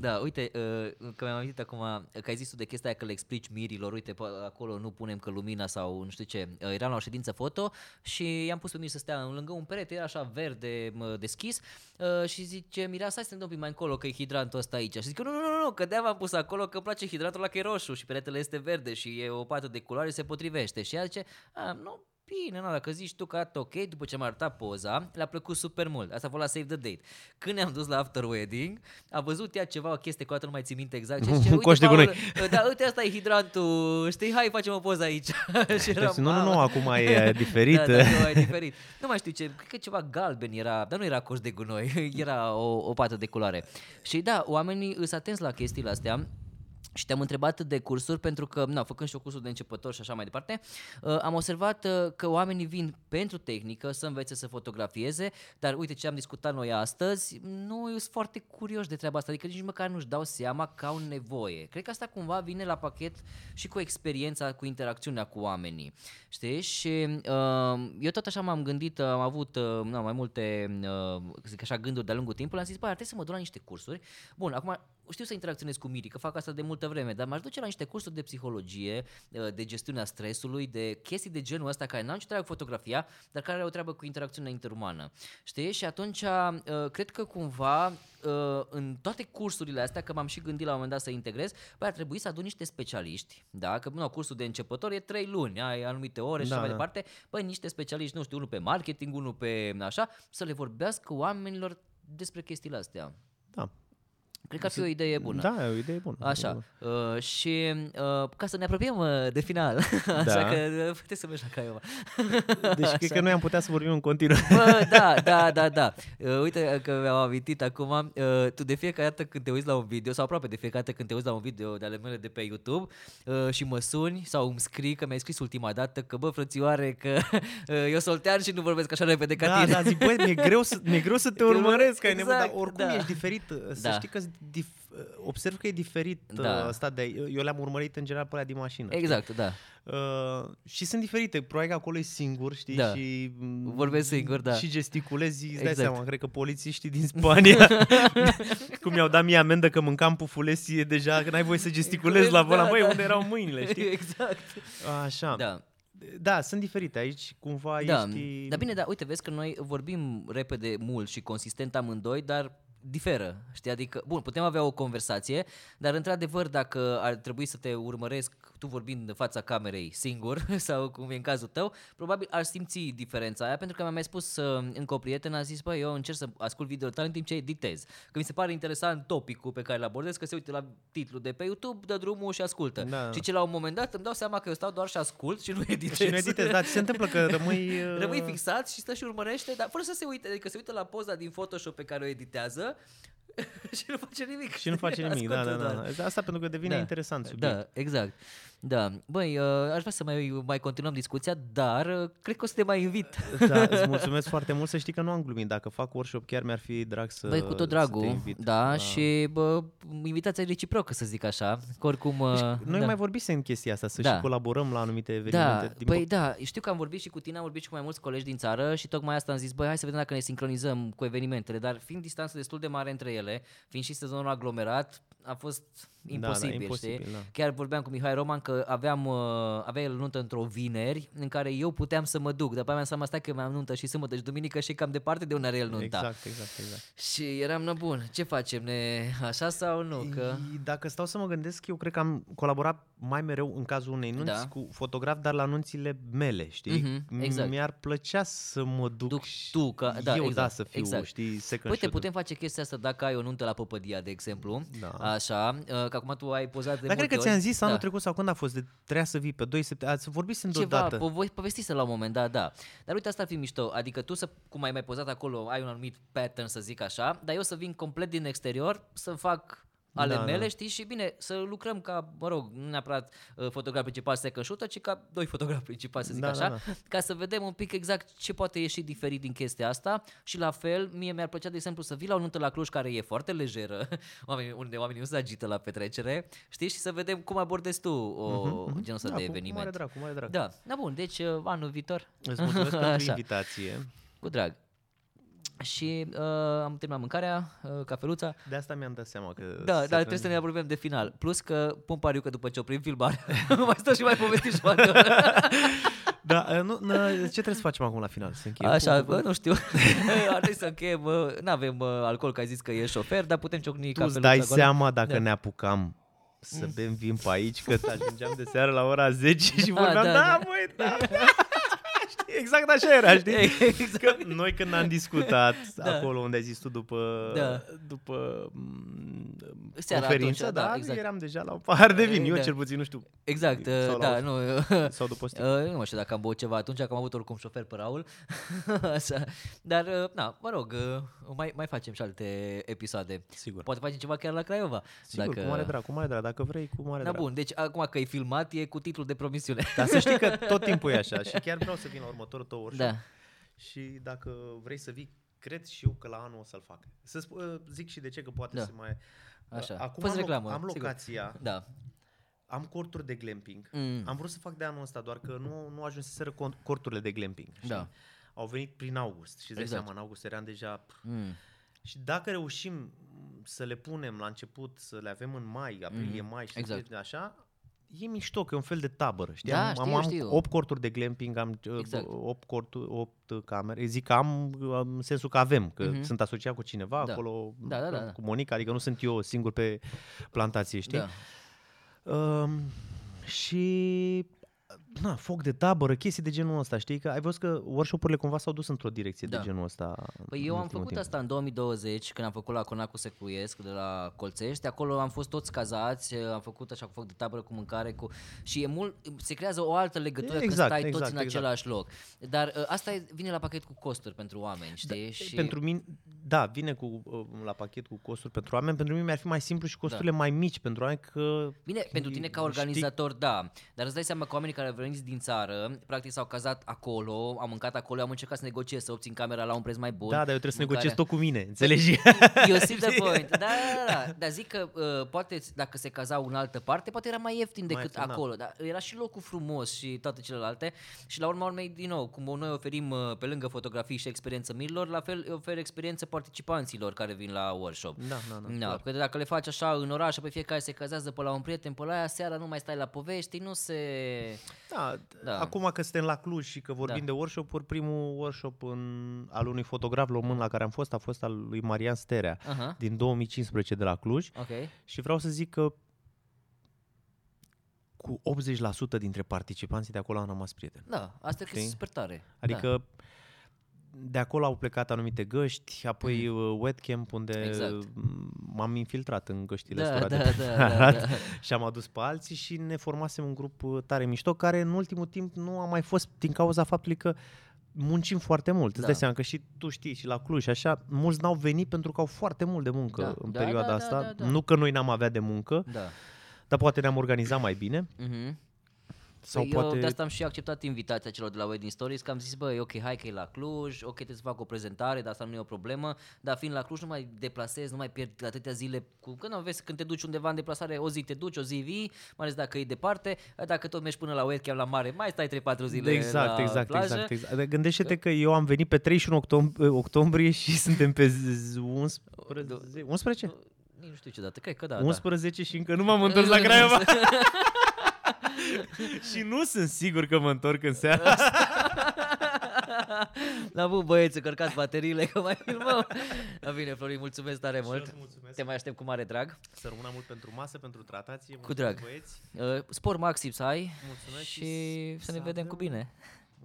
Da, uite, uh, că mi-am amintit acum că ai zis tu de chestia aia că le explici mirilor, uite, acolo nu punem că lumina sau nu știu ce. Uh, eram la o ședință foto și i-am pus pe miri să stea lângă un perete, era așa verde uh, deschis uh, și zice, mireasa, hai să ne dăm mai încolo că e hidrantul ăsta aici. Și zic, nu, nu, nu, nu, că de-aia v-am pus acolo că îmi place hidrantul ăla că e roșu și peretele este verde și e o pată de culoare și se potrivește. Și ea zice, a, nu... Bine, na, dacă zici tu că arată ok, după ce m-a arătat poza, le-a plăcut super mult. Asta a fost la Save the Date. Când ne-am dus la after wedding, a văzut ea ceva, o chestie cu o dată, nu mai țin minte exact. Un zice, coș de gunoi. Da, uite, asta e hidrantul, știi, hai, facem o poză aici. Și eram, nu, nu, nu, acum e diferit. Da, da, nu, e diferit. Nu mai știu ce, cred că ceva galben era, dar nu era coș de gunoi, era o, o pată de culoare. Și da, oamenii îs atenți la chestiile astea. Și te-am întrebat de cursuri pentru că, na, făcând și o cursuri de începător și așa mai departe, uh, am observat uh, că oamenii vin pentru tehnică să învețe să fotografieze, dar uite ce am discutat noi astăzi, nu sunt foarte curioși de treaba asta, adică nici măcar nu-și dau seama că au nevoie. Cred că asta cumva vine la pachet și cu experiența, cu interacțiunea cu oamenii, știi? Și uh, eu tot așa m-am gândit, am avut uh, na, mai multe uh, zic așa, gânduri de-a lungul timpului, am zis, băi, ar trebui să mă duc la niște cursuri. Bun, acum știu să interacționez cu mirii, că fac asta de mult vreme, dar m-aș duce la niște cursuri de psihologie, de gestiunea stresului, de chestii de genul ăsta care n-au nicio treabă cu fotografia, dar care au o treabă cu interacțiunea interumană. Știi? Și atunci cred că cumva în toate cursurile astea, că m-am și gândit la un moment dat să integrez, bă, ar trebui să adun niște specialiști, da? Că nu, cursul de începător e trei luni, ai anumite ore și da, așa mai departe, bă, niște specialiști, nu știu, unul pe marketing, unul pe așa, să le vorbească oamenilor despre chestiile astea. Da. Cred că ar fi o idee bună. Da, o idee bună. Așa. Uh, și uh, ca să ne apropiem uh, de final, da. Așa că puteți să mergi la Craiova. Deci așa. Cred că noi am putea să vorbim în continuu. Bă, da, da, da, da. Uh, uite că mi-am amintit acum, uh, tu de fiecare dată când te uiți la un video, sau aproape de fiecare dată când te uiți la un video de ale mele de pe YouTube uh, și mă suni sau îmi scrii că mi-ai scris ultima dată că bă, frățioare, că uh, eu soltean și nu vorbesc așa repede ca da, tine. Da, da, zic, băi, mi-e greu să, mi-e greu să te urmăresc, că exact, ai nevoie, dar oricum da. Ești diferit, să da. Știi că Dif- observ că e diferit da. Asta de, eu le-am urmărit în general pe alea din mașină. Exact, știi? Da. Uh, și sunt diferite, probabil că acolo e singur, știi, da. Și vorbesc singur, da. Și gesticulezi, îți dai exact. Seama, cred că polițiștii din Spania cum i-au dat mie amendă că mâncam pufulesie deja, că n-ai voie să gesticulezi la volan, da, băi, da. Unde erau mâinile, știi? Exact. Așa. Da. Da, sunt diferite aici, cumva da. Ești... Dar bine, da, uite, vezi că noi vorbim repede mult și consistent amândoi, dar diferă, știi? Adică, bun, putem avea o conversație, dar într-adevăr dacă ar trebui să te urmăresc tu vorbind în fața camerei singur sau cum e în cazul tău, probabil ar simți diferența aia, pentru că mi-a mai spus uh, încă o prietenă, a zis, băi, eu încerc să ascult video-ul tău în timp ce editez, că mi se pare interesant topicul pe care îl abordez, că se uită la titlul de pe YouTube, dă drumul și ascultă. Da. Și ce la un moment dat îmi dau seama că eu stau doar și ascult și nu editez. Și nu editez, dar se întâmplă că rămâi... Uh... rămâi fixat și stă și urmărește, dar fără să se uite, adică se uită la poza din Photoshop pe care o editează, și nu face nimic. Și nu face nimic, da, da, da. Asta pentru că devine da, interesant subiect. Da, exact. Da. Băi, aș vrea să mai, mai continuăm discuția, dar cred că o să te mai invit. Da, îți mulțumesc foarte mult, să știi că nu am glumit. Dacă fac workshop chiar mi-ar fi drag să, băi, cu tot dragul, să te invit. Da, da. Și bă, invitația reciprocă, să zic așa. Că oricum, deci, noi da. Mai vorbisem în chestia asta, să da. Și colaborăm la anumite evenimente. Da, din băi, po- da, știu că am vorbit și cu tine, am vorbit și cu mai mulți colegi din țară și tocmai asta am zis, băi, hai să vedem dacă ne sincronizăm cu evenimentele, dar fiind distanță destul de mare între ele, fiind și sezonul aglomerat, a fost imposibil, da, da, imposibil știi? Da. Chiar vorbeam cu Mihai Roman că aveam, avea el nuntă într-o vineri în care eu puteam să mă duc, dar pe aia mi-am seama, stai că mai am nuntă și sâmbătă și duminică și cam departe de unde are el nunta. Exact, exact, exact. Și eram, na bun, ce facem, ne așa sau nu? Că... Dacă stau să mă gândesc, eu cred că am colaborat mai mereu în cazul unei nunți da. Cu fotograf, dar la nunțile mele, știi? Mm-hmm, exact. Mi-ar plăcea să mă duc, duc tu, că, da, eu, exact, da, să fiu, exact. Știi, second Uite, shot-ul. Putem face chestia asta dacă ai o nuntă la Păpădia, de exemplu, da. Așa, că acum tu ai pozat de dar multe ori. Dar cred că ți-am zis anul da. Trecut sau când a fost, de trebuia să vii pe doi septembrie, ați vorbit sunt odată. Ceva, po- povestiți la un moment, da, da. Dar uite, asta ar fi mișto, adică tu să, cum ai mai pozat acolo, ai un anumit pattern, să zic așa, dar eu să vin complet din exterior, să fac... ale da, mele, da. Știi, și bine, să lucrăm ca, mă rog, nu neapărat uh, fotograf principal second shooter, ci ca doi fotografi principali, să zic da, așa, da, da. Ca să vedem un pic exact ce poate ieși diferit din chestia asta și la fel, mie mi-ar plăcea, de exemplu, să vii la o nuntă la Cluj care e foarte lejeră, oamenii, unde oamenii nu se agită la petrecere, știi, și să vedem cum abordezi tu o mm-hmm, genul ăsta da, de cu, eveniment. Cu mare drag, cu mare drag. Da, da bun, deci uh, anul viitor. Îți mulțumesc pentru invitație. Cu drag. Și uh, am terminat mâncarea, uh, cafeluța. De asta mi-am dat seama că... Da, dar trebuie în... să ne apropiem de final. Plus că pun pariu că după ce oprim filmarea mai stau și mai povestim și mai Da, nu, nu, ce trebuie să facem acum la final? Să încheiem? Așa, bă, nu știu. Ar trebui să încheiem. N-avem alcool, că ai zis că e șofer, dar putem ciocni cafeluța. Tu îți dai acolo. Seama dacă da. Ne apucam să bem vin pe aici, că ajungeam de seară la ora zece și vorbeam, da, da, da măi, da, da. Exact așa era, știi? Exact. Că noi când am discutat da. Acolo unde ai zis tu după, da. După conferința, da, da, exact. Eram deja la un pahar de vin, eu da. Cel puțin, nu știu. Exact, sau da, nu. Sau după uh, nu știu dacă am băut ceva atunci, că am avut oricum șofer pe Raul. Așa. Dar, uh, na, mă rog, uh, mai, mai facem și alte episoade. Sigur. Poate facem ceva chiar la Craiova. Sigur, dacă... cu mare drag, cu mare drag, dacă vrei, cu mare da, drag. Bun, deci acum că e filmat, e cu titlul de promisiune. Dar să știi că tot timpul e așa și chiar vreau să vin la următorul tău workshop da. Și dacă vrei să vii, cred și eu că la anul o să-l fac. Să sp- zic și de ce, că poate da. Să mai... Așa. Acum Poți am, reclamă, am locația, da. Am corturi de glamping, mm. am vrut să fac de anul ăsta, doar că nu, nu ajunseseră corturile de glamping. Da. Au venit prin august și exact. Seama, în august eram deja... Mm. Și dacă reușim să le punem la început, să le avem în mai, aprilie, mm. mai și exact. Așa... E mișto, că e un fel de tabără, știi? Da, știu, am, am știu. opt corturi de glamping, am exact. opt, corturi, opt camere, zic că am, în sensul că avem, că mm-hmm. sunt asociat cu cineva da. Acolo, da, da, da, da. Cu Monica, adică nu sunt eu singur pe plantație, știi? Da. Um, și na, foc de tabără, chestii de genul ăsta, știi? Că ai văzut că workshop-urile cumva s-au dus într-o direcție da. de genul ăsta. Păi eu am făcut timp. asta în două mii douăzeci, când am făcut la Conacu Secuiesc de la Colțești. Acolo am fost toți cazați, am făcut așa cu foc de tabără, cu mâncare, cu... și e mult, se creează o altă legătură, exact, că stai exact, toți exact. în același loc. Dar asta e, vine la pachet cu costuri pentru oameni, știi? Da, și... pentru mine, da, vine cu, la pachet cu costuri pentru oameni. Pentru mine mi-ar fi mai simplu și costurile da. mai mici pentru oameni că... Bine, că pentru tine ca organizator, știi? Da. Dar îți dai seama că oamenii care veniți din țară, practic s-au cazat acolo, am mâncat acolo, am încercat să negociez, să obțin camera la un preț mai bun. Da, dar eu trebuie mâncarea. să negociez tot cu mine, înțelegi? Eu simt the point. Da, da, da, da. Dar zic că uh, poate dacă se cazau în altă parte, poate era mai ieftin mai decât ieftin, acolo. Da. Dar era și locul frumos și toate celelalte. Și la urma urmei, din nou, cum noi oferim pe lângă fotografii și experiență mirilor, la fel ofer experiență participanților care vin la workshop. Da, da, da. da. Că dacă le faci așa în oraș, pe fiecare se cazează pe la un prieten, pe la aia, seara nu mai stai la povești, nu se... Da, da, acum că suntem la Cluj și că vorbim da. de workshop-uri, primul workshop în, al unui fotograf român la care am fost a fost al lui Marian Sterea uh-huh. din două mii cincisprezece de la Cluj. Okay. Și vreau să zic că cu optzeci la sută dintre participanții de acolo am rămas prieteni. Da, asta e super tare. Adică da. de acolo au plecat anumite găști, apoi mm. webcam unde exact. m-am infiltrat în găștile da, astea da, de da, da, da. și am adus pe alții și ne formasem un grup tare mișto care în ultimul timp nu a mai fost din cauza faptului că muncim foarte mult. Da. Îți dai seama că și tu știi și la Cluj și așa, mulți n-au venit pentru că au foarte mult de muncă da. în da, perioada da, asta. Da, da, da. Nu că noi n-am avea de muncă, da. dar poate ne-am organizat mai bine. Mm-hmm. Sau eu poate... de asta am și acceptat invitația celor de la Wedding Stories, că am zis, băi, ok, hai că e la Cluj, ok, trebuie să fac o prezentare, dar asta nu e o problemă, dar fiind la Cluj nu mai deplasez, nu mai pierd atâtea zile, cu... că nu vezi, când te duci undeva în deplasare, o zi te duci, o zi vii, mai ales dacă e departe, dacă tot mergi până la webcam la mare, mai stai trei patru zile exact, la exact, plajă. Exact, exact, exact. Gândește-te că eu am venit pe treizeci și unu octombrie și suntem pe unsprezece? Nu știu ce dată, cred că da. unsprezece și încă nu m-am întors la Craiova. Și nu sunt sigur că mă întorc în seara asta. La bun, băieți, încărcați bateriile că mai filmăm. La bine, Florin, mulțumesc tare și mult. Mulțumesc. Te mai aștept cu mare drag. Să rămână mult pentru masă, pentru tratație. Cu drag. Băieți. Uh, spor maxim să ai. Mulțumesc și, și să ne vedem cu bine.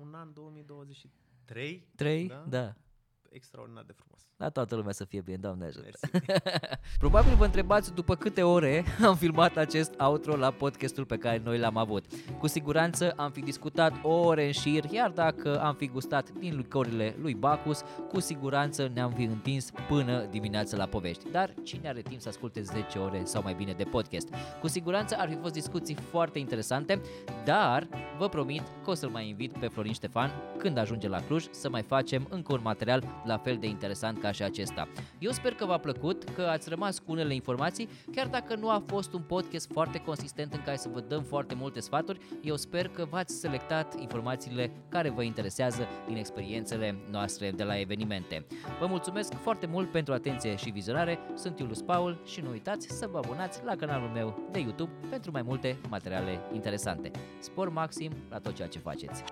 Un an două mii douăzeci și trei. trei, da. da. Extraordinar de frumos. La toată lumea să fie bine, Doamne ajută. Probabil vă întrebați după câte ore am filmat acest outro la podcastul pe care noi l-am avut. Cu siguranță am fi discutat ore în șir, iar dacă am fi gustat din licorile lui Bacus, cu siguranță ne-am fi întins până dimineața la povești. Dar cine are timp să asculte zece ore sau mai bine de podcast? Cu siguranță ar fi fost discuții foarte interesante, dar vă promit că o să-l mai invit pe Florin Ștefan când ajunge la Cluj să mai facem încă un material la fel de interesant ca și acesta. Eu sper că v-a plăcut, că ați rămas cu unele informații, chiar dacă nu a fost un podcast foarte consistent în care să vă dăm foarte multe sfaturi, eu sper că v-ați selectat informațiile care vă interesează din experiențele noastre de la evenimente. Vă mulțumesc foarte mult pentru atenție și vizionare, sunt Iulius Paul și nu uitați să vă abonați la canalul meu de YouTube pentru mai multe materiale interesante. Spor maxim la tot ceea ce faceți!